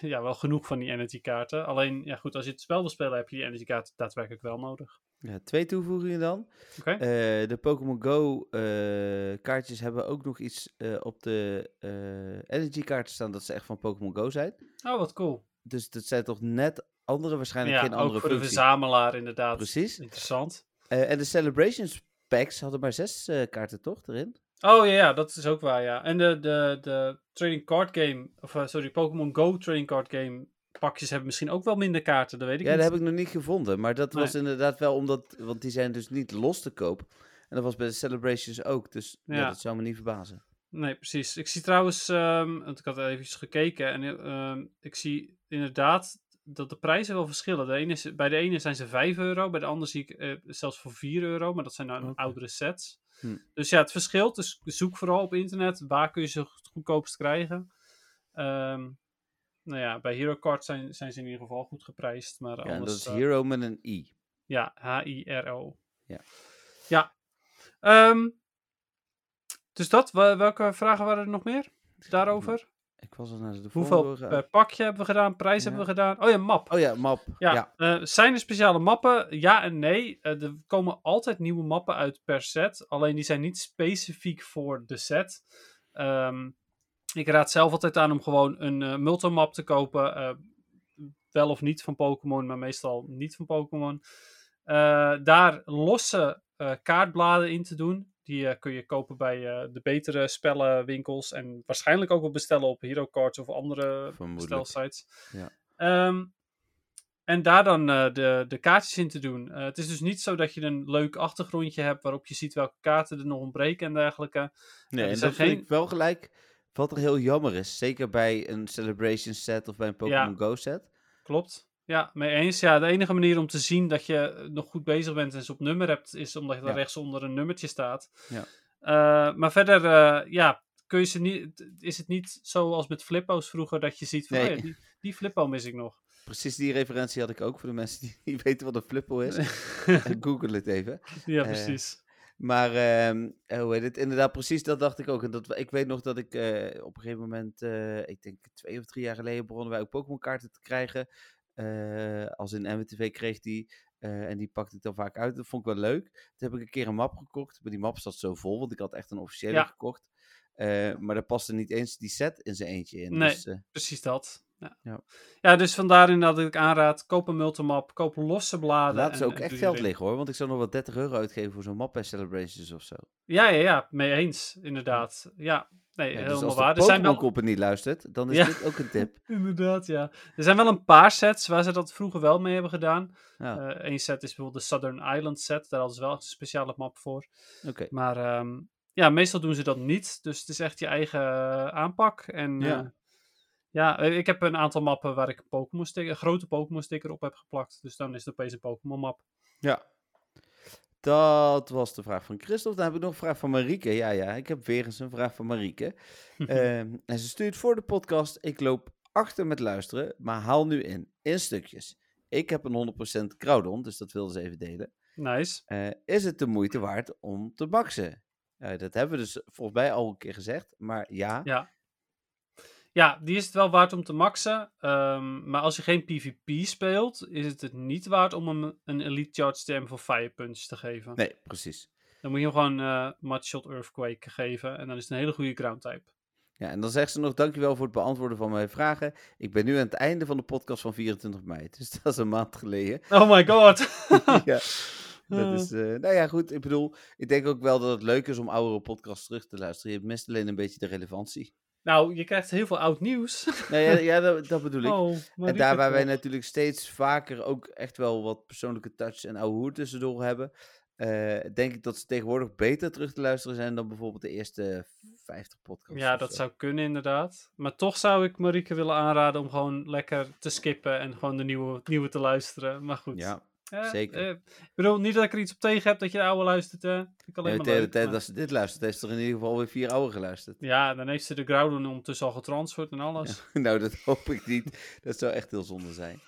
wel genoeg van die energy kaarten. Alleen, ja goed, als je het spel wil spelen, heb je die energy kaart daadwerkelijk wel nodig. Ja, 2 toevoegingen dan. Okay. De Pokémon Go kaartjes hebben ook nog iets op de energy kaarten staan dat ze echt van Pokémon Go zijn. Oh, wat cool. Dus dat zijn toch net andere, waarschijnlijk geen andere functie. Ja, ook voor de verzamelaar inderdaad. Precies. Interessant. En de Celebrations packs hadden maar 6 kaarten toch erin? Oh ja, dat is ook waar, ja. En de Trading Card Game, Pokémon Go Trading Card Game pakjes hebben misschien ook wel minder kaarten, dat weet ik niet. Ja, dat heb ik nog niet gevonden, maar dat was inderdaad wel omdat, want die zijn dus niet los te koop. En dat was bij de Celebrations ook, dus ja, dat zou me niet verbazen. Nee, precies. Ik zie trouwens, want ik had even gekeken en ik zie inderdaad dat de prijzen wel verschillen. Bij de ene zijn ze €5, bij de andere zie ik zelfs voor €4, maar dat zijn nou oudere sets. Dus ja, het verschilt. Dus zoek vooral op internet. Waar kun je ze het goedkoopst krijgen? Bij Hero Card zijn ze in ieder geval goed geprijsd. Maar ja, anders, dat is Hero met een I. Ja, H-I-R-O. Ja. Ja. Dus dat. Welke vragen waren er nog meer daarover? Ik was al naar de hoeveel pakje hebben we gedaan? Prijs hebben we gedaan? Oh ja, map. Ja. Zijn er speciale mappen? Ja en nee. Er komen altijd nieuwe mappen uit per set. Alleen die zijn niet specifiek voor de set. Ik raad zelf altijd aan om gewoon een multimap te kopen. Wel of niet van Pokémon, maar meestal niet van Pokémon. Daar losse kaartbladen in te doen. Die kun je kopen bij de betere spellenwinkels. En waarschijnlijk ook wel bestellen op HeroCards of andere bestelsites. Ja. En daar dan de kaartjes in te doen. Het is dus niet zo dat je een leuk achtergrondje hebt waarop je ziet welke kaarten er nog ontbreken en dergelijke. Nee, en dat vind ik wel gelijk wat er heel jammer is. Zeker bij een Celebration set of bij een Pokémon Go set. Klopt. Ja, mee eens. Ja, de enige manier om te zien dat je nog goed bezig bent en ze op nummer hebt, is omdat je daar rechtsonder een nummertje staat. Ja. Maar verder, kun je ze niet, is het niet zoals met flippo's vroeger dat je ziet van, nee. Die flippo mis ik nog. Precies, die referentie had ik ook voor de mensen die niet weten wat een flippo is. Google het even. Ja, precies. Maar hoe heet het? Inderdaad, precies dat dacht ik ook. En ik weet nog dat ik op een gegeven moment, ik denk 2 of 3 jaar geleden, begonnen wij ook Pokémon kaarten te krijgen. Als in NBTV kreeg die en die pakte ik dan vaak uit. Dat vond ik wel leuk. Toen heb ik een keer een map gekocht, maar die map zat zo vol, want ik had echt een officiële gekocht. Maar daar paste niet eens die set in zijn eentje in. Nee, dus, precies dat. Ja, dus vandaar inderdaad dat ik aanraad, koop een multimap, koop losse bladen. Laat ze ook echt geld liggen hoor, want ik zou nog wel €30 uitgeven voor zo'n map bij Celebrations of zo. Ja, mee eens, inderdaad. Ja. Nee, ja, helemaal dus waar. Als de Pokémon Company niet luistert, dan is dit ook een tip. Inderdaad, ja. Er zijn wel een paar sets waar ze dat vroeger wel mee hebben gedaan. Ja. Eén set is bijvoorbeeld de Southern Island set. Daar hadden ze wel een speciale map voor. Okay. Maar meestal doen ze dat niet. Dus het is echt je eigen aanpak. En ik heb een aantal mappen waar ik een grote Pokémon sticker op heb geplakt. Dus dan is het opeens een Pokémon map. Ja. Dat was de vraag van Christophe. Dan heb ik nog een vraag van Marieke. Ja, ik heb weer eens een vraag van Marieke. En ze stuurt voor de podcast. Ik loop achter met luisteren, maar haal nu in stukjes. Ik heb een 100% crowdon, dus dat wilde ze even delen. Nice. Is het de moeite waard om te baksen? Dat hebben we dus volgens mij al een keer gezegd, maar ja. Ja, die is het wel waard om te maxen. Maar als je geen PvP speelt, is het niet waard om hem een Elite Charge Stem voor Fire Punch te geven. Nee, precies. Dan moet je hem gewoon Mudshot Earthquake geven. En dan is het een hele goede ground type. Ja, en dan zegt ze nog, dankjewel voor het beantwoorden van mijn vragen. Ik ben nu aan het einde van de podcast van 24 mei. Dus dat is een maand geleden. Oh my god. Ja. Dat is, goed, ik bedoel, ik denk ook wel dat het leuk is om oudere podcasts terug te luisteren. Je mist alleen een beetje de relevantie. Nou, je krijgt heel veel oud nieuws. Nou, dat bedoel ik. En daar waar wij natuurlijk steeds vaker ook echt wel wat persoonlijke touch en ouwe hoer tussendoor hebben, denk ik dat ze tegenwoordig beter terug te luisteren zijn dan bijvoorbeeld de eerste 50 podcasts. Ja, dat zou kunnen inderdaad. Maar toch zou ik Marieke willen aanraden om gewoon lekker te skippen en gewoon de nieuwe te luisteren. Maar goed. Ja, Zeker. Ik bedoel, niet dat ik er iets op tegen heb dat je de oude luistert. Ik alleen maar de tijd dat ze dit luistert, heeft ze er in ieder geval weer 4 oude geluisterd. Ja, dan heeft ze de Groudon ondertussen al getransferd en alles. Ja, nou, dat hoop ik niet. Dat zou echt heel zonde zijn.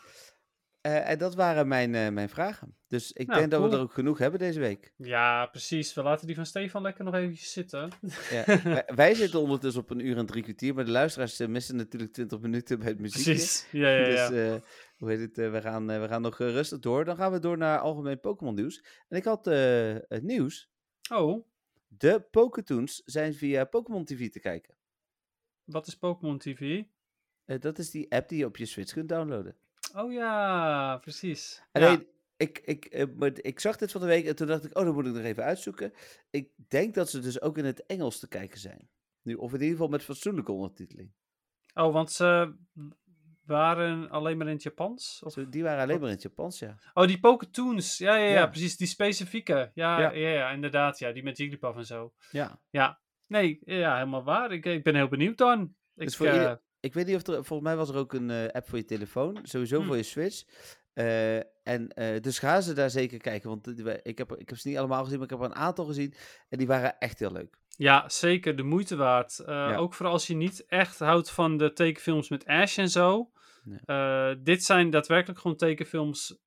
En dat waren mijn vragen. Dus ik denk dat we er ook genoeg hebben deze week. Ja, precies. We laten die van Stefan lekker nog eventjes zitten. Ja. Wij zitten ondertussen op 1 uur en 3 kwartier, maar de luisteraars missen natuurlijk 20 minuten bij het muziekje. Precies, ja. Dus hoe heet het? We gaan nog rustig door. Dan gaan we door naar algemeen Pokémon nieuws. En ik had het nieuws. Oh. De Pokétoons zijn via Pokémon TV te kijken. Wat is Pokémon TV? Dat is die app die je op je Switch kunt downloaden. Oh ja, precies. Alleen, ja. Ik zag dit van de week en toen dacht ik, dat moet ik nog even uitzoeken. Ik denk dat ze dus ook in het Engels te kijken zijn. Nu, of in ieder geval met fatsoenlijke ondertiteling. Oh, want ze waren alleen maar in het Japans? Of? Die waren alleen maar in het Japans, ja. Oh, die Pokétoons. Ja, precies. Die specifieke. Ja, inderdaad. Ja, die met Jigglypuff en zo. Ja. Nee, ja, helemaal waar. Ik ben heel benieuwd dan. Dus ik weet niet of er... Volgens mij was er ook een app voor je telefoon. Sowieso voor je Switch. Dus gaan ze daar zeker kijken. Want ik heb ze niet allemaal gezien, maar ik heb er een aantal gezien. En die waren echt heel leuk. Ja, zeker. De moeite waard. Ook voor als je niet echt houdt van de tekenfilms met Ash en zo. Nee. Dit zijn daadwerkelijk gewoon tekenfilms...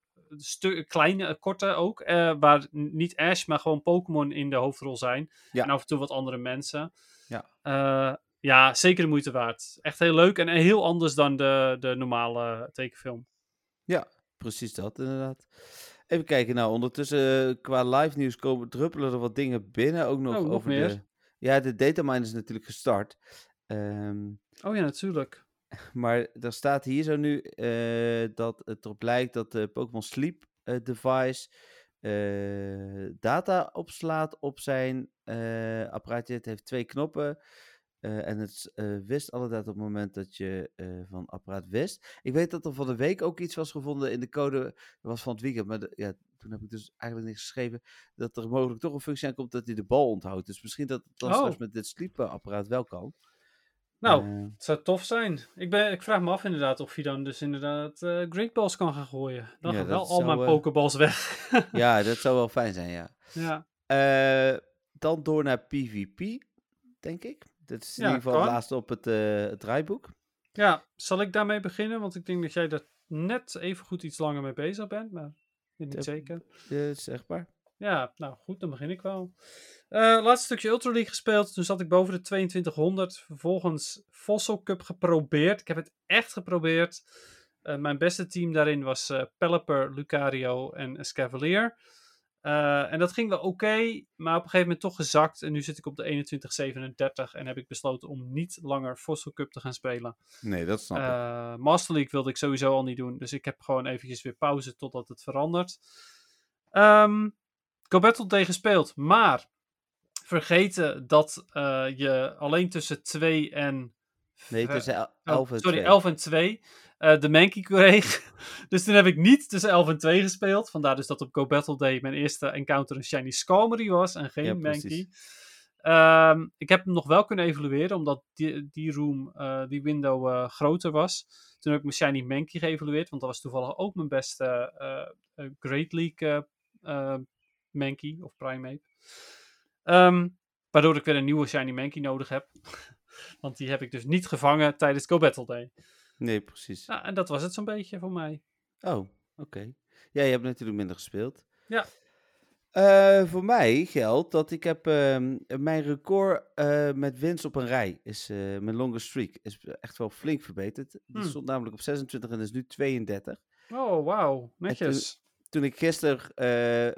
kleine, korte ook. Waar niet Ash, maar gewoon Pokémon in de hoofdrol zijn. Ja. En af en toe wat andere mensen. Ja. Ja, zeker de moeite waard. Echt heel leuk en heel anders dan de normale tekenfilm. Ja, precies dat inderdaad. Even kijken, nou ondertussen qua live nieuws druppelen er wat dingen binnen. Ook nog over meer. De datamine is natuurlijk gestart. Oh ja, natuurlijk. Maar er staat hier zo nu dat het erop lijkt dat de Pokémon Sleep device data opslaat op zijn apparaatje. Het heeft 2 knoppen. En het wist alle data op het moment dat je van apparaat wist. Ik weet dat er van de week ook iets was gevonden in de code. Dat was van het weekend, maar toen heb ik dus eigenlijk niks geschreven. Dat er mogelijk toch een functie aan komt dat hij de bal onthoudt. Dus misschien dat het dan straks met dit sleepapparaat wel kan. Nou, het zou tof zijn. Ik vraag me af inderdaad of hij dan dus inderdaad Great Balls kan gaan gooien. Dan gaan wel al mijn Pokeballs weg. Ja, dat zou wel fijn zijn, ja. Dan door naar PvP, denk ik. Dat is in ieder geval het laatste op het draaiboek. Ja, zal ik daarmee beginnen? Want ik denk dat jij daar net even goed iets langer mee bezig bent, maar niet zeker. Zeg maar. Ja, nou goed, dan begin ik wel. Laatste stukje Ultra League gespeeld, toen zat ik boven de 2200. Vervolgens Fossil Cup geprobeerd. Ik heb het echt geprobeerd. Mijn beste team daarin was Pelipper, Lucario en Escavalier. En dat ging wel oké, maar op een gegeven moment toch gezakt. En nu zit ik op de 21-37 en heb ik besloten om niet langer Fossil Cup te gaan spelen. Nee, dat snap ik. Master League wilde ik sowieso al niet doen. Dus ik heb gewoon eventjes weer pauze totdat het verandert. Go Battle Day gespeeld, maar vergeten dat je alleen tussen 2 en... Nee, tussen 11 en 2. Sorry, 11 en 2 de Mankey kreeg. Dus toen heb ik niet tussen 11 en 2 gespeeld. Vandaar dus dat op Go Battle Day mijn eerste encounter een Shiny Scalmery was en geen Mankey. Ik heb hem nog wel kunnen evalueren, omdat die window groter was. Toen heb ik mijn Shiny Mankey geëvalueerd, want dat was toevallig ook mijn beste Great League Mankey of Primeape. Waardoor ik weer een nieuwe Shiny Mankey nodig heb. Want die heb ik dus niet gevangen tijdens Go Battle Day. Nee, precies. Nou, en dat was het zo'n beetje voor mij. Oh, oké. Ja, je hebt natuurlijk minder gespeeld. Ja. Voor mij geldt dat ik heb mijn record met wins op een rij. Mijn longest streak is echt wel flink verbeterd. Die stond namelijk op 26 en is nu 32. Oh, wauw. Netjes. Toen ik gisteren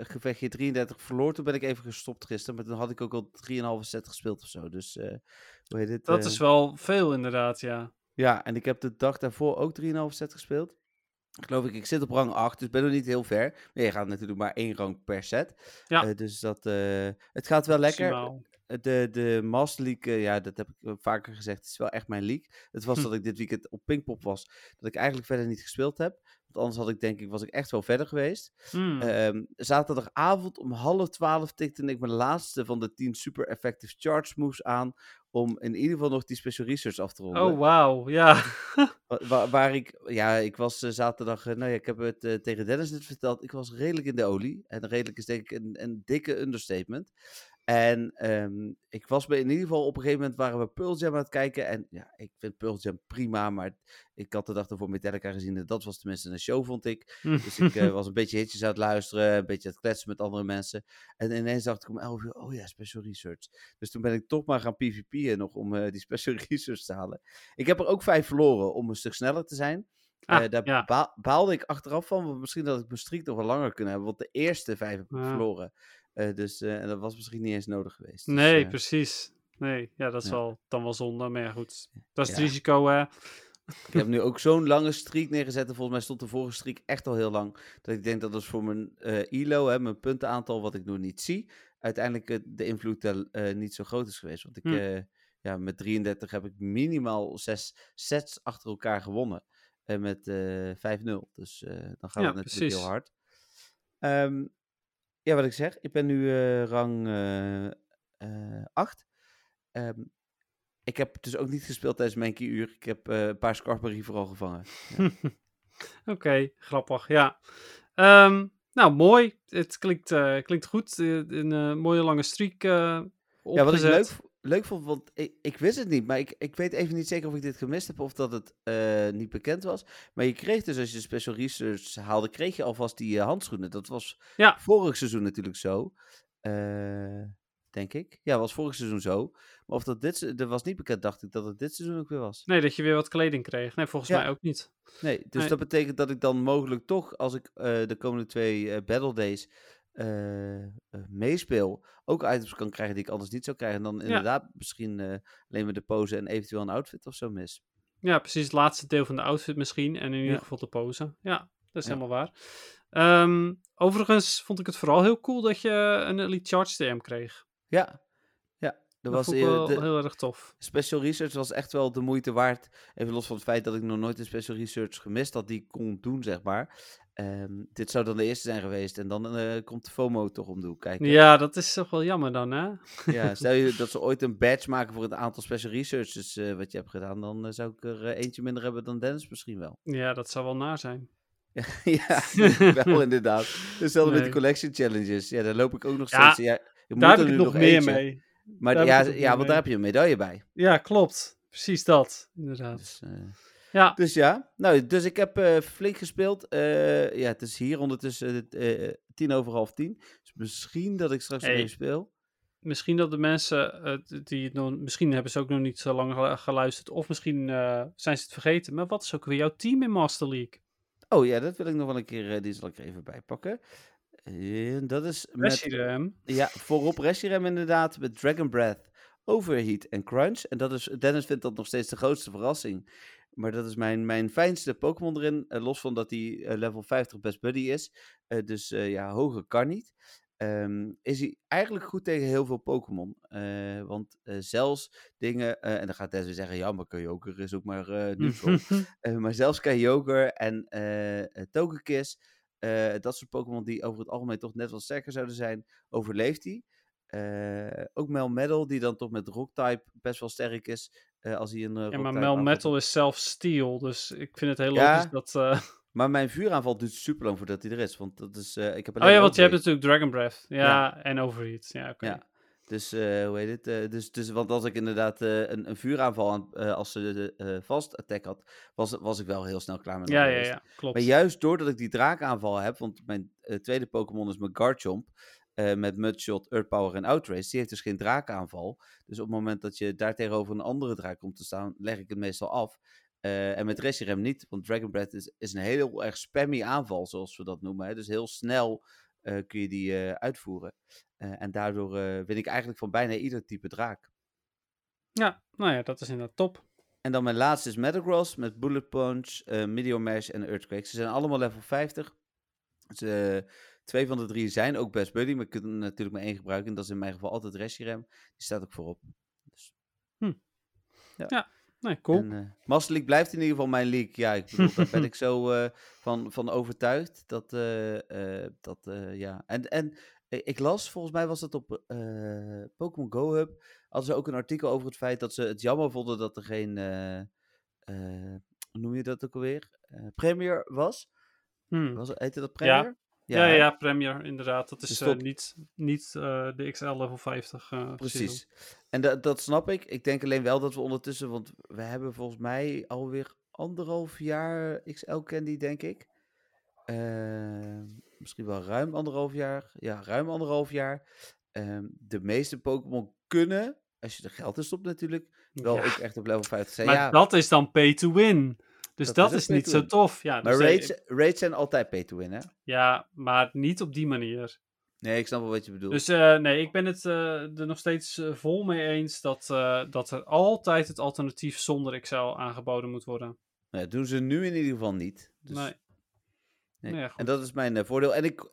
gevechtje 33 verloor, toen ben ik even gestopt gisteren. Maar toen had ik ook al 3,5 set gespeeld of zo. Dus hoe heet het? Dat is wel veel inderdaad, ja. Ja, en ik heb de dag daarvoor ook 3,5 set gespeeld. Geloof ik zit op rang 8, dus ben nog niet heel ver. Maar je gaat natuurlijk maar 1 rang per set. Ja. Dus dat, het gaat wel lekker. De Master League, dat heb ik vaker gezegd, is wel echt mijn league. Het was dat ik dit weekend op Pinkpop was, dat ik eigenlijk verder niet gespeeld heb. Want anders had ik denk ik, was ik echt wel verder geweest. Zaterdagavond om 11:30 tikte ik mijn laatste van de 10 super effective charge moves aan. Om in ieder geval nog die special research af te ronden. Oh, wauw, ja. Ik was zaterdag... ik heb het tegen Dennis net verteld. Ik was redelijk in de olie. En redelijk is denk ik een dikke understatement. En ik was in ieder geval... Op een gegeven moment waren we Pearl Jam aan het kijken. En ja, ik vind Pearl Jam prima. Maar ik had de dag ervoor Metallica gezien. En dat was tenminste een show, vond ik. Dus ik was een beetje hitjes aan het luisteren. Een beetje aan het kletsen met andere mensen. En ineens dacht ik om 11:00... Oh ja, special research. Dus toen ben ik toch maar gaan PvP'en nog om die special research te halen. Ik heb er ook 5 verloren om een stuk sneller te zijn. Baalde ik achteraf van. Want misschien had ik mijn streak nog wel langer kunnen hebben. Want de eerste 5 heb ik verloren. En dat was misschien niet eens nodig geweest. Nee, dus, precies. Nee, ja, dat is dan wel zonde. Maar ja, goed. Dat is het risico, hè. Ik heb nu ook zo'n lange streak neergezet. En volgens mij stond de vorige streak echt al heel lang. Dat ik denk dat is voor mijn ILO, hè, mijn puntenaantal, wat ik nog niet zie. Uiteindelijk de invloed daar niet zo groot is geweest. Want ik, met 33 heb ik minimaal 6 sets achter elkaar gewonnen. En met 5-0. Dus dan gaat het natuurlijk heel hard. Ja, wat ik zeg. Ik ben nu rang 8. Ik heb dus ook niet gespeeld tijdens mijn key-uur. Ik heb een paar Scarberry vooral gevangen. Ja. Oké, grappig. Ja. Nou, mooi. Het klinkt goed. Een mooie lange streak opgezet. Ja, wat ik leuk vond, want ik wist het niet. Maar ik weet even niet zeker of ik dit gemist heb of dat het niet bekend was. Maar je kreeg dus, als je special research haalde, kreeg je alvast die handschoenen. Dat was vorig seizoen natuurlijk zo. Denk ik. Ja, was vorig seizoen zo. Maar of dat was niet bekend, dacht ik, dat het dit seizoen ook weer was. Nee, dat je weer wat kleding kreeg. Nee, volgens mij ook niet. Nee, dus dat betekent dat ik dan mogelijk toch, als ik de komende 2 Battle Days meespeel, ook items kan krijgen die ik anders niet zou krijgen. En dan inderdaad misschien alleen maar de pose en eventueel een outfit of zo mis. Ja, precies. Het laatste deel van de outfit misschien. En in ieder geval de pose. Ja, dat is helemaal waar. Overigens vond ik het vooral heel cool dat je een Elite Charge DM kreeg. Ja, dat was heel erg tof. Special Research was echt wel de moeite waard. Even los van het feit dat ik nog nooit een Special Research gemist had, die kon doen, zeg maar. Dit zou dan de eerste zijn geweest. En dan komt de FOMO toch om de hoek kijken. Ja, dat is toch wel jammer dan, hè? Ja, stel je dat ze ooit een badge maken voor het aantal special researches wat je hebt gedaan, dan zou ik er eentje minder hebben dan Dennis misschien wel. Ja, dat zou wel naar zijn. Ja, wel inderdaad. Hetzelfde met de collection challenges. Ja, daar loop ik ook nog steeds. Ja, daar heb ik nu nog meer mee. Maar want daar heb je een medaille bij. Ja, klopt. Precies dat, inderdaad. Dus, Dus ik heb flink gespeeld. Het is hier ondertussen 10:15. Dus misschien dat ik straks nog even speel. Misschien dat de mensen, misschien hebben ze ook nog niet zo lang geluisterd. Of misschien zijn ze het vergeten. Maar wat is ook weer jouw team in Master League? Oh ja, dat wil ik nog wel een keer, die zal ik er even bij pakken. Dat is met Reshiram. Ja, voorop Reshiram inderdaad, met Dragon Breath, Overheat en Crunch. En dat is, Dennis vindt dat nog steeds de grootste verrassing. Maar dat is mijn fijnste Pokémon erin. Los van dat hij level 50 best buddy is. Hoger kan niet. Is hij eigenlijk goed tegen heel veel Pokémon. Want zelfs dingen... en dan gaat Dennis weer zeggen, ja, maar Kyogre is ook maar neutral. Maar zelfs Kyogre en Togekiss, dat soort Pokémon die over het algemeen toch net wat sterker zouden zijn, overleeft hij. Ook Melmetal, die dan toch met Rock-type best wel sterk is. Als hij een maar Melmetal is self-steel, dus ik vind het heel logisch dat... Maar mijn vuuraanval duurt super lang voordat hij er is, want dat is... ik heb want je hebt natuurlijk Dragon Breath, en Overheat, oké. Dus, hoe heet het? Dus, want als ik inderdaad een vuuraanval als ze vast attack had, was ik wel heel snel klaar met mijn klopt. Maar juist doordat ik die draakaanval heb, want mijn tweede Pokémon is mijn Garchomp, met Mudshot, Earthpower en Outrace, die heeft dus geen draakaanval. Dus op het moment dat je daar tegenover een andere draak komt te staan, leg ik het meestal af. En met Reshiram niet, want Dragon Breath is een heel erg spammy aanval, zoals we dat noemen. Hè? Dus heel snel kun je die uitvoeren. En daardoor win ik eigenlijk van bijna ieder type draak. Ja, nou ja, dat is inderdaad top. En dan mijn laatste is Metagross met Bullet Punch, Meteor Mash en Earthquake. Ze zijn allemaal level 50. Dus, 2 van de 3 zijn ook best buddy, maar ik kan er natuurlijk maar 1 gebruiken. En dat is in mijn geval altijd Reshiram. Die staat ook voorop. Dus. Ja. Nee, cool. En, Master League blijft in ieder geval mijn league. Ja, ik bedoel, daar ben ik zo van overtuigd. Dat. En ik las, volgens mij was dat op Pokémon Go Hub, hadden ze ook een artikel over het feit dat ze het jammer vonden dat er geen, hoe noem je dat ook alweer? Premier was. Heette dat Premier? Ja. Ja, Premier, inderdaad. Dat is dus niet de XL level 50. Precies. En dat snap ik. Ik denk alleen wel dat we ondertussen, want we hebben volgens mij alweer 1,5 jaar XL Candy, denk ik. Misschien wel ruim 1,5 jaar. Ja, ruim 1,5 jaar. De meeste Pokémon kunnen, als je er geld in stopt natuurlijk, wel ook echt op level 50 zijn. Maar dat is dan pay to win. Dus dat is niet zo tof. Ja, maar dus raids zijn altijd pay to win, hè? Ja, maar niet op die manier. Nee, ik snap wel wat je bedoelt. Dus ik ben het er nog steeds vol mee eens dat er altijd het alternatief zonder XL aangeboden moet worden. Nou, dat doen ze nu in ieder geval niet. Dus... Nee. Ja, en dat is mijn voordeel. En ik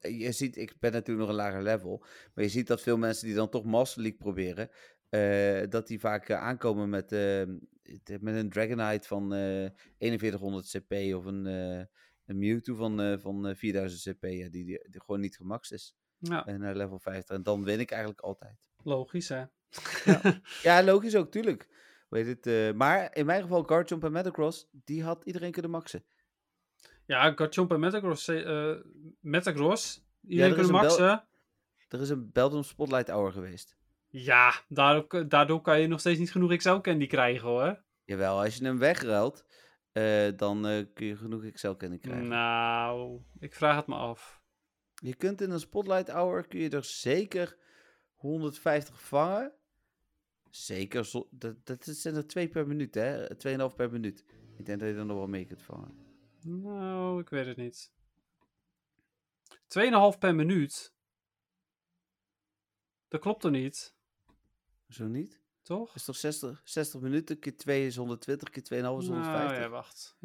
ben natuurlijk nog een lager level, maar je ziet dat veel mensen die dan toch Master League proberen, dat die vaak aankomen met een Dragonite van 4100 cp of een Mewtwo van 4000 cp, die gewoon niet gemaxt is. Ja. En naar level 50. En dan win ik eigenlijk altijd. Logisch, hè? Ja, logisch ook, tuurlijk. Weet het, maar in mijn geval Garchomp en Metagross, die had iedereen kunnen maxen. Ja, Garchomp en Metagross iedereen kunnen maxen. Er is een Beldum Spotlight Hour geweest. Ja, daardoor kan je nog steeds niet genoeg XL Candy krijgen, hoor. Jawel, als je hem wegruilt, dan kun je genoeg XL Candy krijgen. Nou, ik vraag het me af. Je kunt in een Spotlight Hour, kun je er zeker 150 vangen. Zeker, dat zijn er 2 per minuut, hè. 2,5 per minuut. Ik denk dat je er nog wel mee kunt vangen. Nou, ik weet het niet. 2,5 per minuut? Dat klopt toch niet? Zo niet? Toch? Dat is toch 60 minuten, keer 2 is 120, keer 2,5 is 150. Ja, wacht.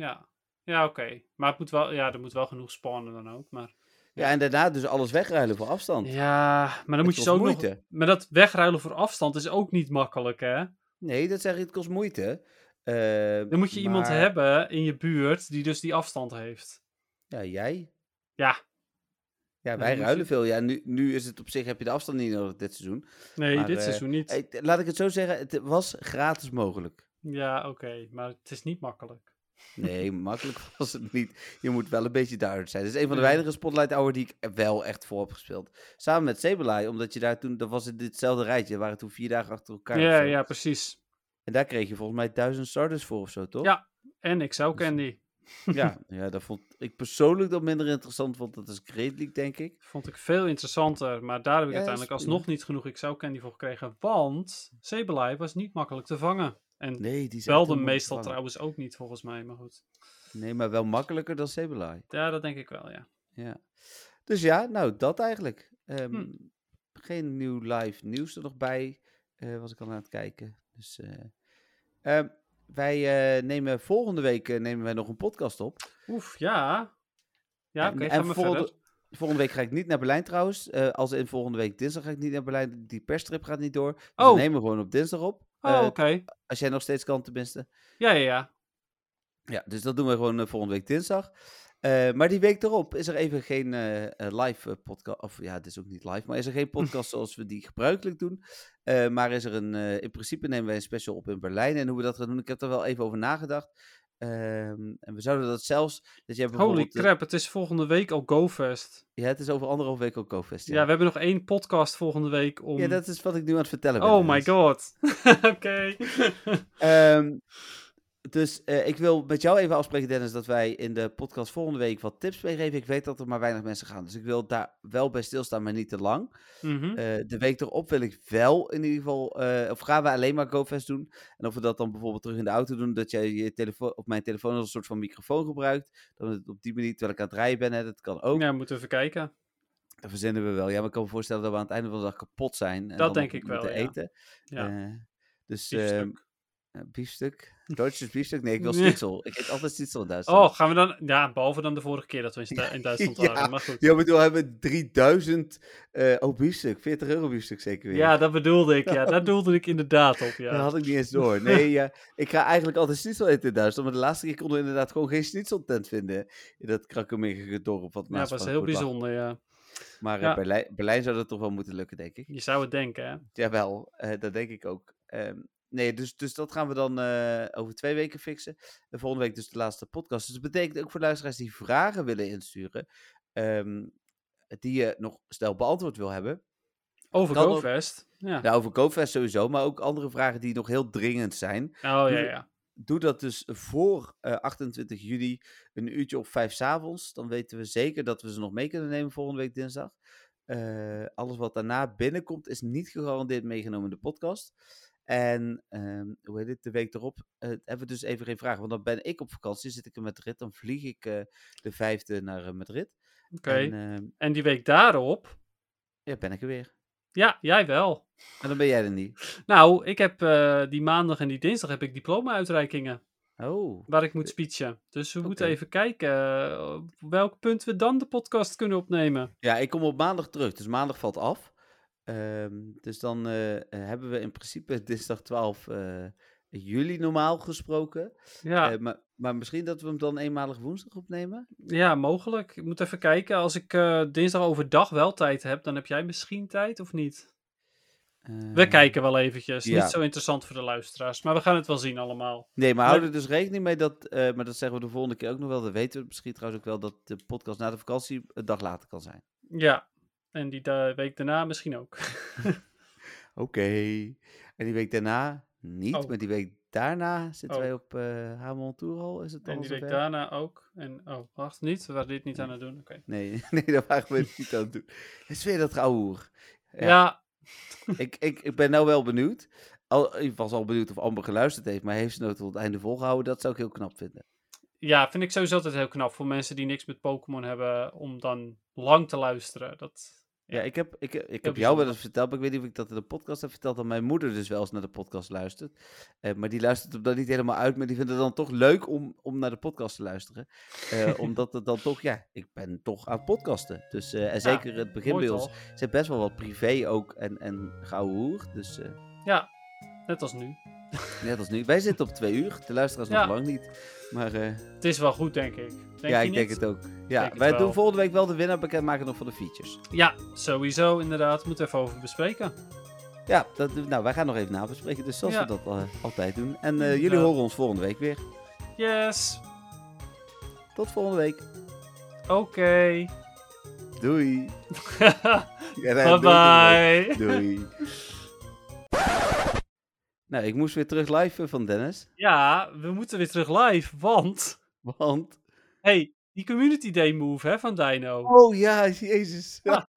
Ja, oké. Maar het moet wel, er moet wel genoeg spawnen dan ook, maar... Ja, en daarna dus alles wegruilen voor afstand. Ja, maar dan moet je zo moeite. Maar dat wegruilen voor afstand is ook niet makkelijk, hè? Nee, dat zeg je, het kost moeite. Dan moet je iemand hebben in je buurt die dus die afstand heeft. Ja, jij? Ja. Ja, wij ruilen veel. Ja, nu is het op zich, heb je de afstand niet nodig dit seizoen. Nee, maar, dit seizoen niet. Laat ik het zo zeggen, het was gratis mogelijk. Ja, oké, maar het is niet makkelijk. Nee, makkelijk was het niet. Je moet wel een beetje duidelijk zijn. Dit is een van de weinige Spotlight Hour die ik wel echt voor heb gespeeld. Samen met Sableye, omdat je daar toen, dat was in ditzelfde rijtje, er waren toen 4 dagen achter elkaar. Ja, precies. En daar kreeg je volgens mij 1000 starters voor of zo, toch? Ja, en ik zou Candy. Ja, dat vond ik persoonlijk dat minder interessant, want dat is Great League, denk ik. Vond ik veel interessanter, maar daar heb ik uiteindelijk alsnog niet genoeg XL Candy voor gekregen, want Sableye was niet makkelijk te vangen. En Beldum meestal trouwens ook niet, volgens mij, maar goed. Nee, maar wel makkelijker dan Sableye. Ja, dat denk ik wel, ja. Dus ja, nou, dat eigenlijk. Geen nieuw live nieuws er nog bij, was ik al aan het kijken. Dus... Wij nemen volgende week nog een podcast op. Oef, ja. Ja, oké, gaan we verder. Volgende week ga ik niet naar Berlijn trouwens. Als in volgende week dinsdag ga ik niet naar Berlijn. Die perstrip gaat niet door. Dus we nemen gewoon op dinsdag op. Oké. Als jij nog steeds kan tenminste. Ja. Ja, dus dat doen we gewoon volgende week dinsdag. Maar die week erop is er even geen live podcast. Of ja, het is ook niet live, maar is er geen podcast zoals we die gebruikelijk doen. Maar is er in principe nemen wij een special op in Berlijn. En hoe we dat gaan doen, ik heb er wel even over nagedacht. En we zouden dat zelfs... Dat jij bijvoorbeeld... Holy crap, het is volgende week al GoFest. Ja, het is over 1,5 week al GoFest. Ja, we hebben nog 1 podcast volgende week om... Ja, dat is wat ik nu aan het vertellen ben. Oh my god. Oké. Dus ik wil met jou even afspreken, Dennis, dat wij in de podcast volgende week wat tips meegeven. Ik weet dat er maar weinig mensen gaan, dus ik wil daar wel bij stilstaan, maar niet te lang. De week erop wil ik wel in ieder geval, of gaan we alleen maar GoFest doen. En of we dat dan bijvoorbeeld terug in de auto doen, dat jij je telefoon op mijn telefoon als een soort van microfoon gebruikt. Dan het op die manier, terwijl ik aan het rijden ben, hè, dat kan ook. Ja, we moeten even kijken. Dat verzinnen we wel. Ja, maar ik kan me voorstellen dat we aan het einde van de dag kapot zijn. En dat dan denk ik wel, eten. Ja. Dus... Biefstuk? Duitsjes biefstuk? Nee, ik wil schnitzel. Ik eet altijd schnitzel in Duitsland. Oh, gaan we dan... Ja, behalve dan de vorige keer dat we in Duitsland waren. Ja, maar goed. Ja, bedoel, we hebben 3000... biefstuk. 40 euro biefstuk zeker weer. Ja, dat bedoelde ik. Ja, daar doelde ik inderdaad op. Ja. Dat had ik niet eens door. Nee, ik ga eigenlijk altijd schnitzel eten in Duitsland. Maar de laatste keer konden we inderdaad gewoon geen schnitzeltent vinden. In dat krakkemikkige dorp. Wat ja, dat was heel bijzonder, ja. Maar Berlijn zou dat toch wel moeten lukken, denk ik. Je zou het denken, hè? Jawel, dat denk ik ook. Nee, dus dat gaan we dan over 2 weken fixen. En volgende week dus de laatste podcast. Dus dat betekent ook voor luisteraars die vragen willen insturen. Die je nog snel beantwoord wil hebben. Over Koopfest. Ja. Nou, over Koopfest sowieso. Maar ook andere vragen die nog heel dringend zijn. Doe dat dus voor 28 juli. 17:00 Dan weten we zeker dat we ze nog mee kunnen nemen volgende week dinsdag. Alles wat daarna binnenkomt is niet gegarandeerd meegenomen in de podcast. En hoe heet het, de week erop hebben we dus even geen vragen. Want dan ben ik op vakantie, zit ik in Madrid. Dan vlieg ik de 5e naar Madrid. Oké. En die week daarop? Ja, ben ik er weer. Ja, jij wel. En dan ben jij er niet. Nou, ik heb die maandag en die dinsdag heb ik diploma-uitreikingen. Oh. Waar ik moet speechen. Dus we moeten even kijken op welk punt we dan de podcast kunnen opnemen. Ja, ik kom op maandag terug. Dus maandag valt af. Dus dan hebben we in principe dinsdag 12 juli normaal gesproken. Ja. Maar misschien dat we hem dan eenmalig woensdag opnemen? Ja, mogelijk. Ik moet even kijken. Als ik dinsdag overdag wel tijd heb, dan heb jij misschien tijd of niet? We kijken wel eventjes. Ja. Niet zo interessant voor de luisteraars, maar we gaan het wel zien allemaal. Nee, maar hou er dus rekening mee dat, maar dat zeggen we de volgende keer ook nog wel, dat weten we misschien trouwens ook wel, dat de podcast na de vakantie een dag later kan zijn. Ja. En die week daarna misschien ook. Oké. En die week daarna niet, maar die week daarna zitten wij op Hamon Toerhal. Is het en die week daarna ook. En, wacht, niet? We waren dit niet aan het doen. Okay. Nee, dat waren we niet aan het doen. Het is weer dat rauwhoer. Ja. Ik ben nou wel benieuwd. Ik was al benieuwd of Amber geluisterd heeft, maar heeft ze nou tot het einde volgehouden? Dat zou ik heel knap vinden. Ja, vind ik sowieso altijd heel knap voor mensen die niks met Pokémon hebben, om dan lang te luisteren. Ja, ik heb jou wel eens verteld, maar ik weet niet of ik dat in de podcast heb verteld, dat mijn moeder dus wel eens naar de podcast luistert. Maar die luistert hem dan niet helemaal uit, maar die vindt het dan toch leuk om naar de podcast te luisteren. Omdat het dan toch, ik ben toch aan het podcasten. Dus, en zeker het begin bij ons zit best wel wat privé ook en geouwehoer. Dus, ja, net als nu. Net als nu. Wij zitten op 2 uur. De luisteraars nog lang niet. Maar, het is wel goed, denk ik. Denk het ook. Ja, wij doen volgende week wel de winnaar bekendmaken nog van de features. Ja, sowieso inderdaad. Moeten we even over bespreken. Ja, wij gaan nog even nabespreken. Dus zoals we dat altijd doen. En jullie horen ons volgende week weer. Yes. Tot volgende week. Oké. Doei. Bye. Doei. Nou, ik moest weer terug live van Dennis. Ja, we moeten weer terug live, want... Hey, die Community Day move, hè, van Dino. Oh ja, jezus. Ja.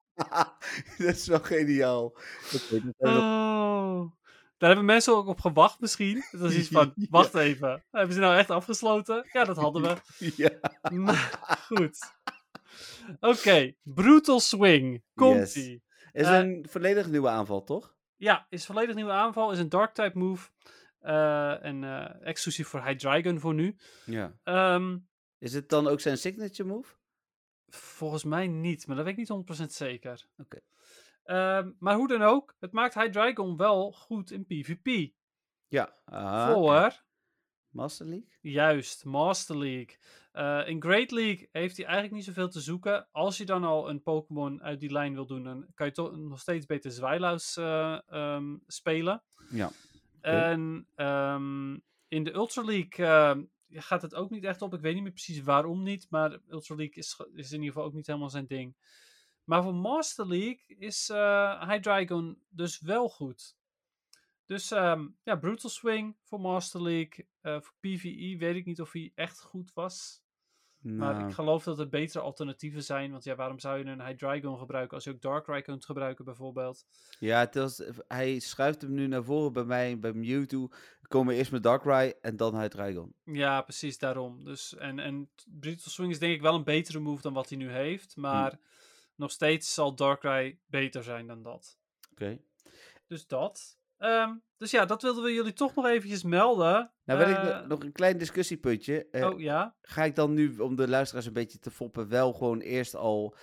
Dat is wel geniaal. Daar hebben mensen ook op gewacht misschien. Dat is iets van, wacht even. Hebben ze nou echt afgesloten? Ja, dat hadden we. Ja. Maar, goed. Oké, Brutal Swing. Komt-ie. Is een volledig nieuwe aanval, toch? Ja, is volledig nieuwe aanval. Is een Dark-type move. En exclusief voor Hydreigon voor nu. Ja. Is het dan ook zijn signature move? Volgens mij niet, maar dat weet ik niet 100% zeker. Oké. Maar hoe dan ook, het maakt Hydreigon wel goed in PvP. Ja. Voor Master League? Juist, Master League. In Great League heeft hij eigenlijk niet zoveel te zoeken. Als je dan al een Pokémon uit die lijn wil doen, dan kan je toch nog steeds beter Zweilous spelen. Ja. Okay. En in de Ultra League gaat het ook niet echt op. Ik weet niet meer precies waarom niet, maar de Ultra League is in ieder geval ook niet helemaal zijn ding. Maar voor Master League is Hydreigon dus wel goed. Dus Brutal Swing voor Master League. Voor PvE weet ik niet of hij echt goed was. Nou. Maar ik geloof dat er betere alternatieven zijn. Want ja, waarom zou je een Hydreigon gebruiken als je ook Darkrai kunt gebruiken bijvoorbeeld? Ja, hij schuift hem nu naar voren bij mij, bij Mewtwo. Komen eerst met Darkrai en dan Hydreigon. Ja, precies daarom. Dus, en Brutal Swing is denk ik wel een betere move dan wat hij nu heeft. Maar nog steeds zal Darkrai beter zijn dan dat. Oké. Dus dat... Dus ja, dat wilden we jullie toch nog eventjes melden. Nou, wil ik nog een klein discussiepuntje. Oh, ja? Ga ik dan nu, om de luisteraars een beetje te foppen, wel gewoon eerst al...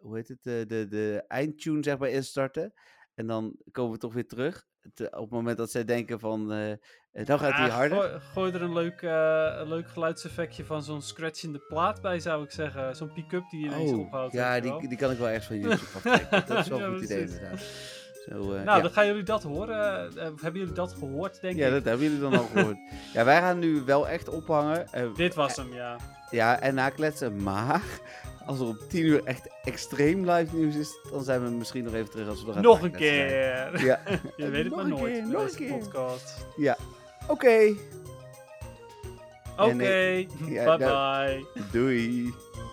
hoe heet het? De eindtune, zeg maar, instarten. En dan komen we toch weer terug. Op het moment dat zij denken van... dan gaat die harder. Gooi er een leuk geluidseffectje van zo'n scratchende plaat bij, zou ik zeggen. Zo'n pick-up die je ineens ophoudt. Ja, die kan ik wel echt van YouTube afkijken. Dat is wel een goed idee, inderdaad. Dan gaan jullie dat horen. Hebben jullie dat gehoord, denk ik? Ja, dat hebben jullie dan al gehoord. Ja, wij gaan nu wel echt ophangen. Dit was hem, ja. Ja, en nakletsen. Maar als er om 10:00 echt extreem live nieuws is, dan zijn we misschien nog even terug als we nog gaan. Nog een keer! Ja. Je weet het maar nooit. Nog een keer. Podcast. Ja. Oké. Bye-bye. Doei.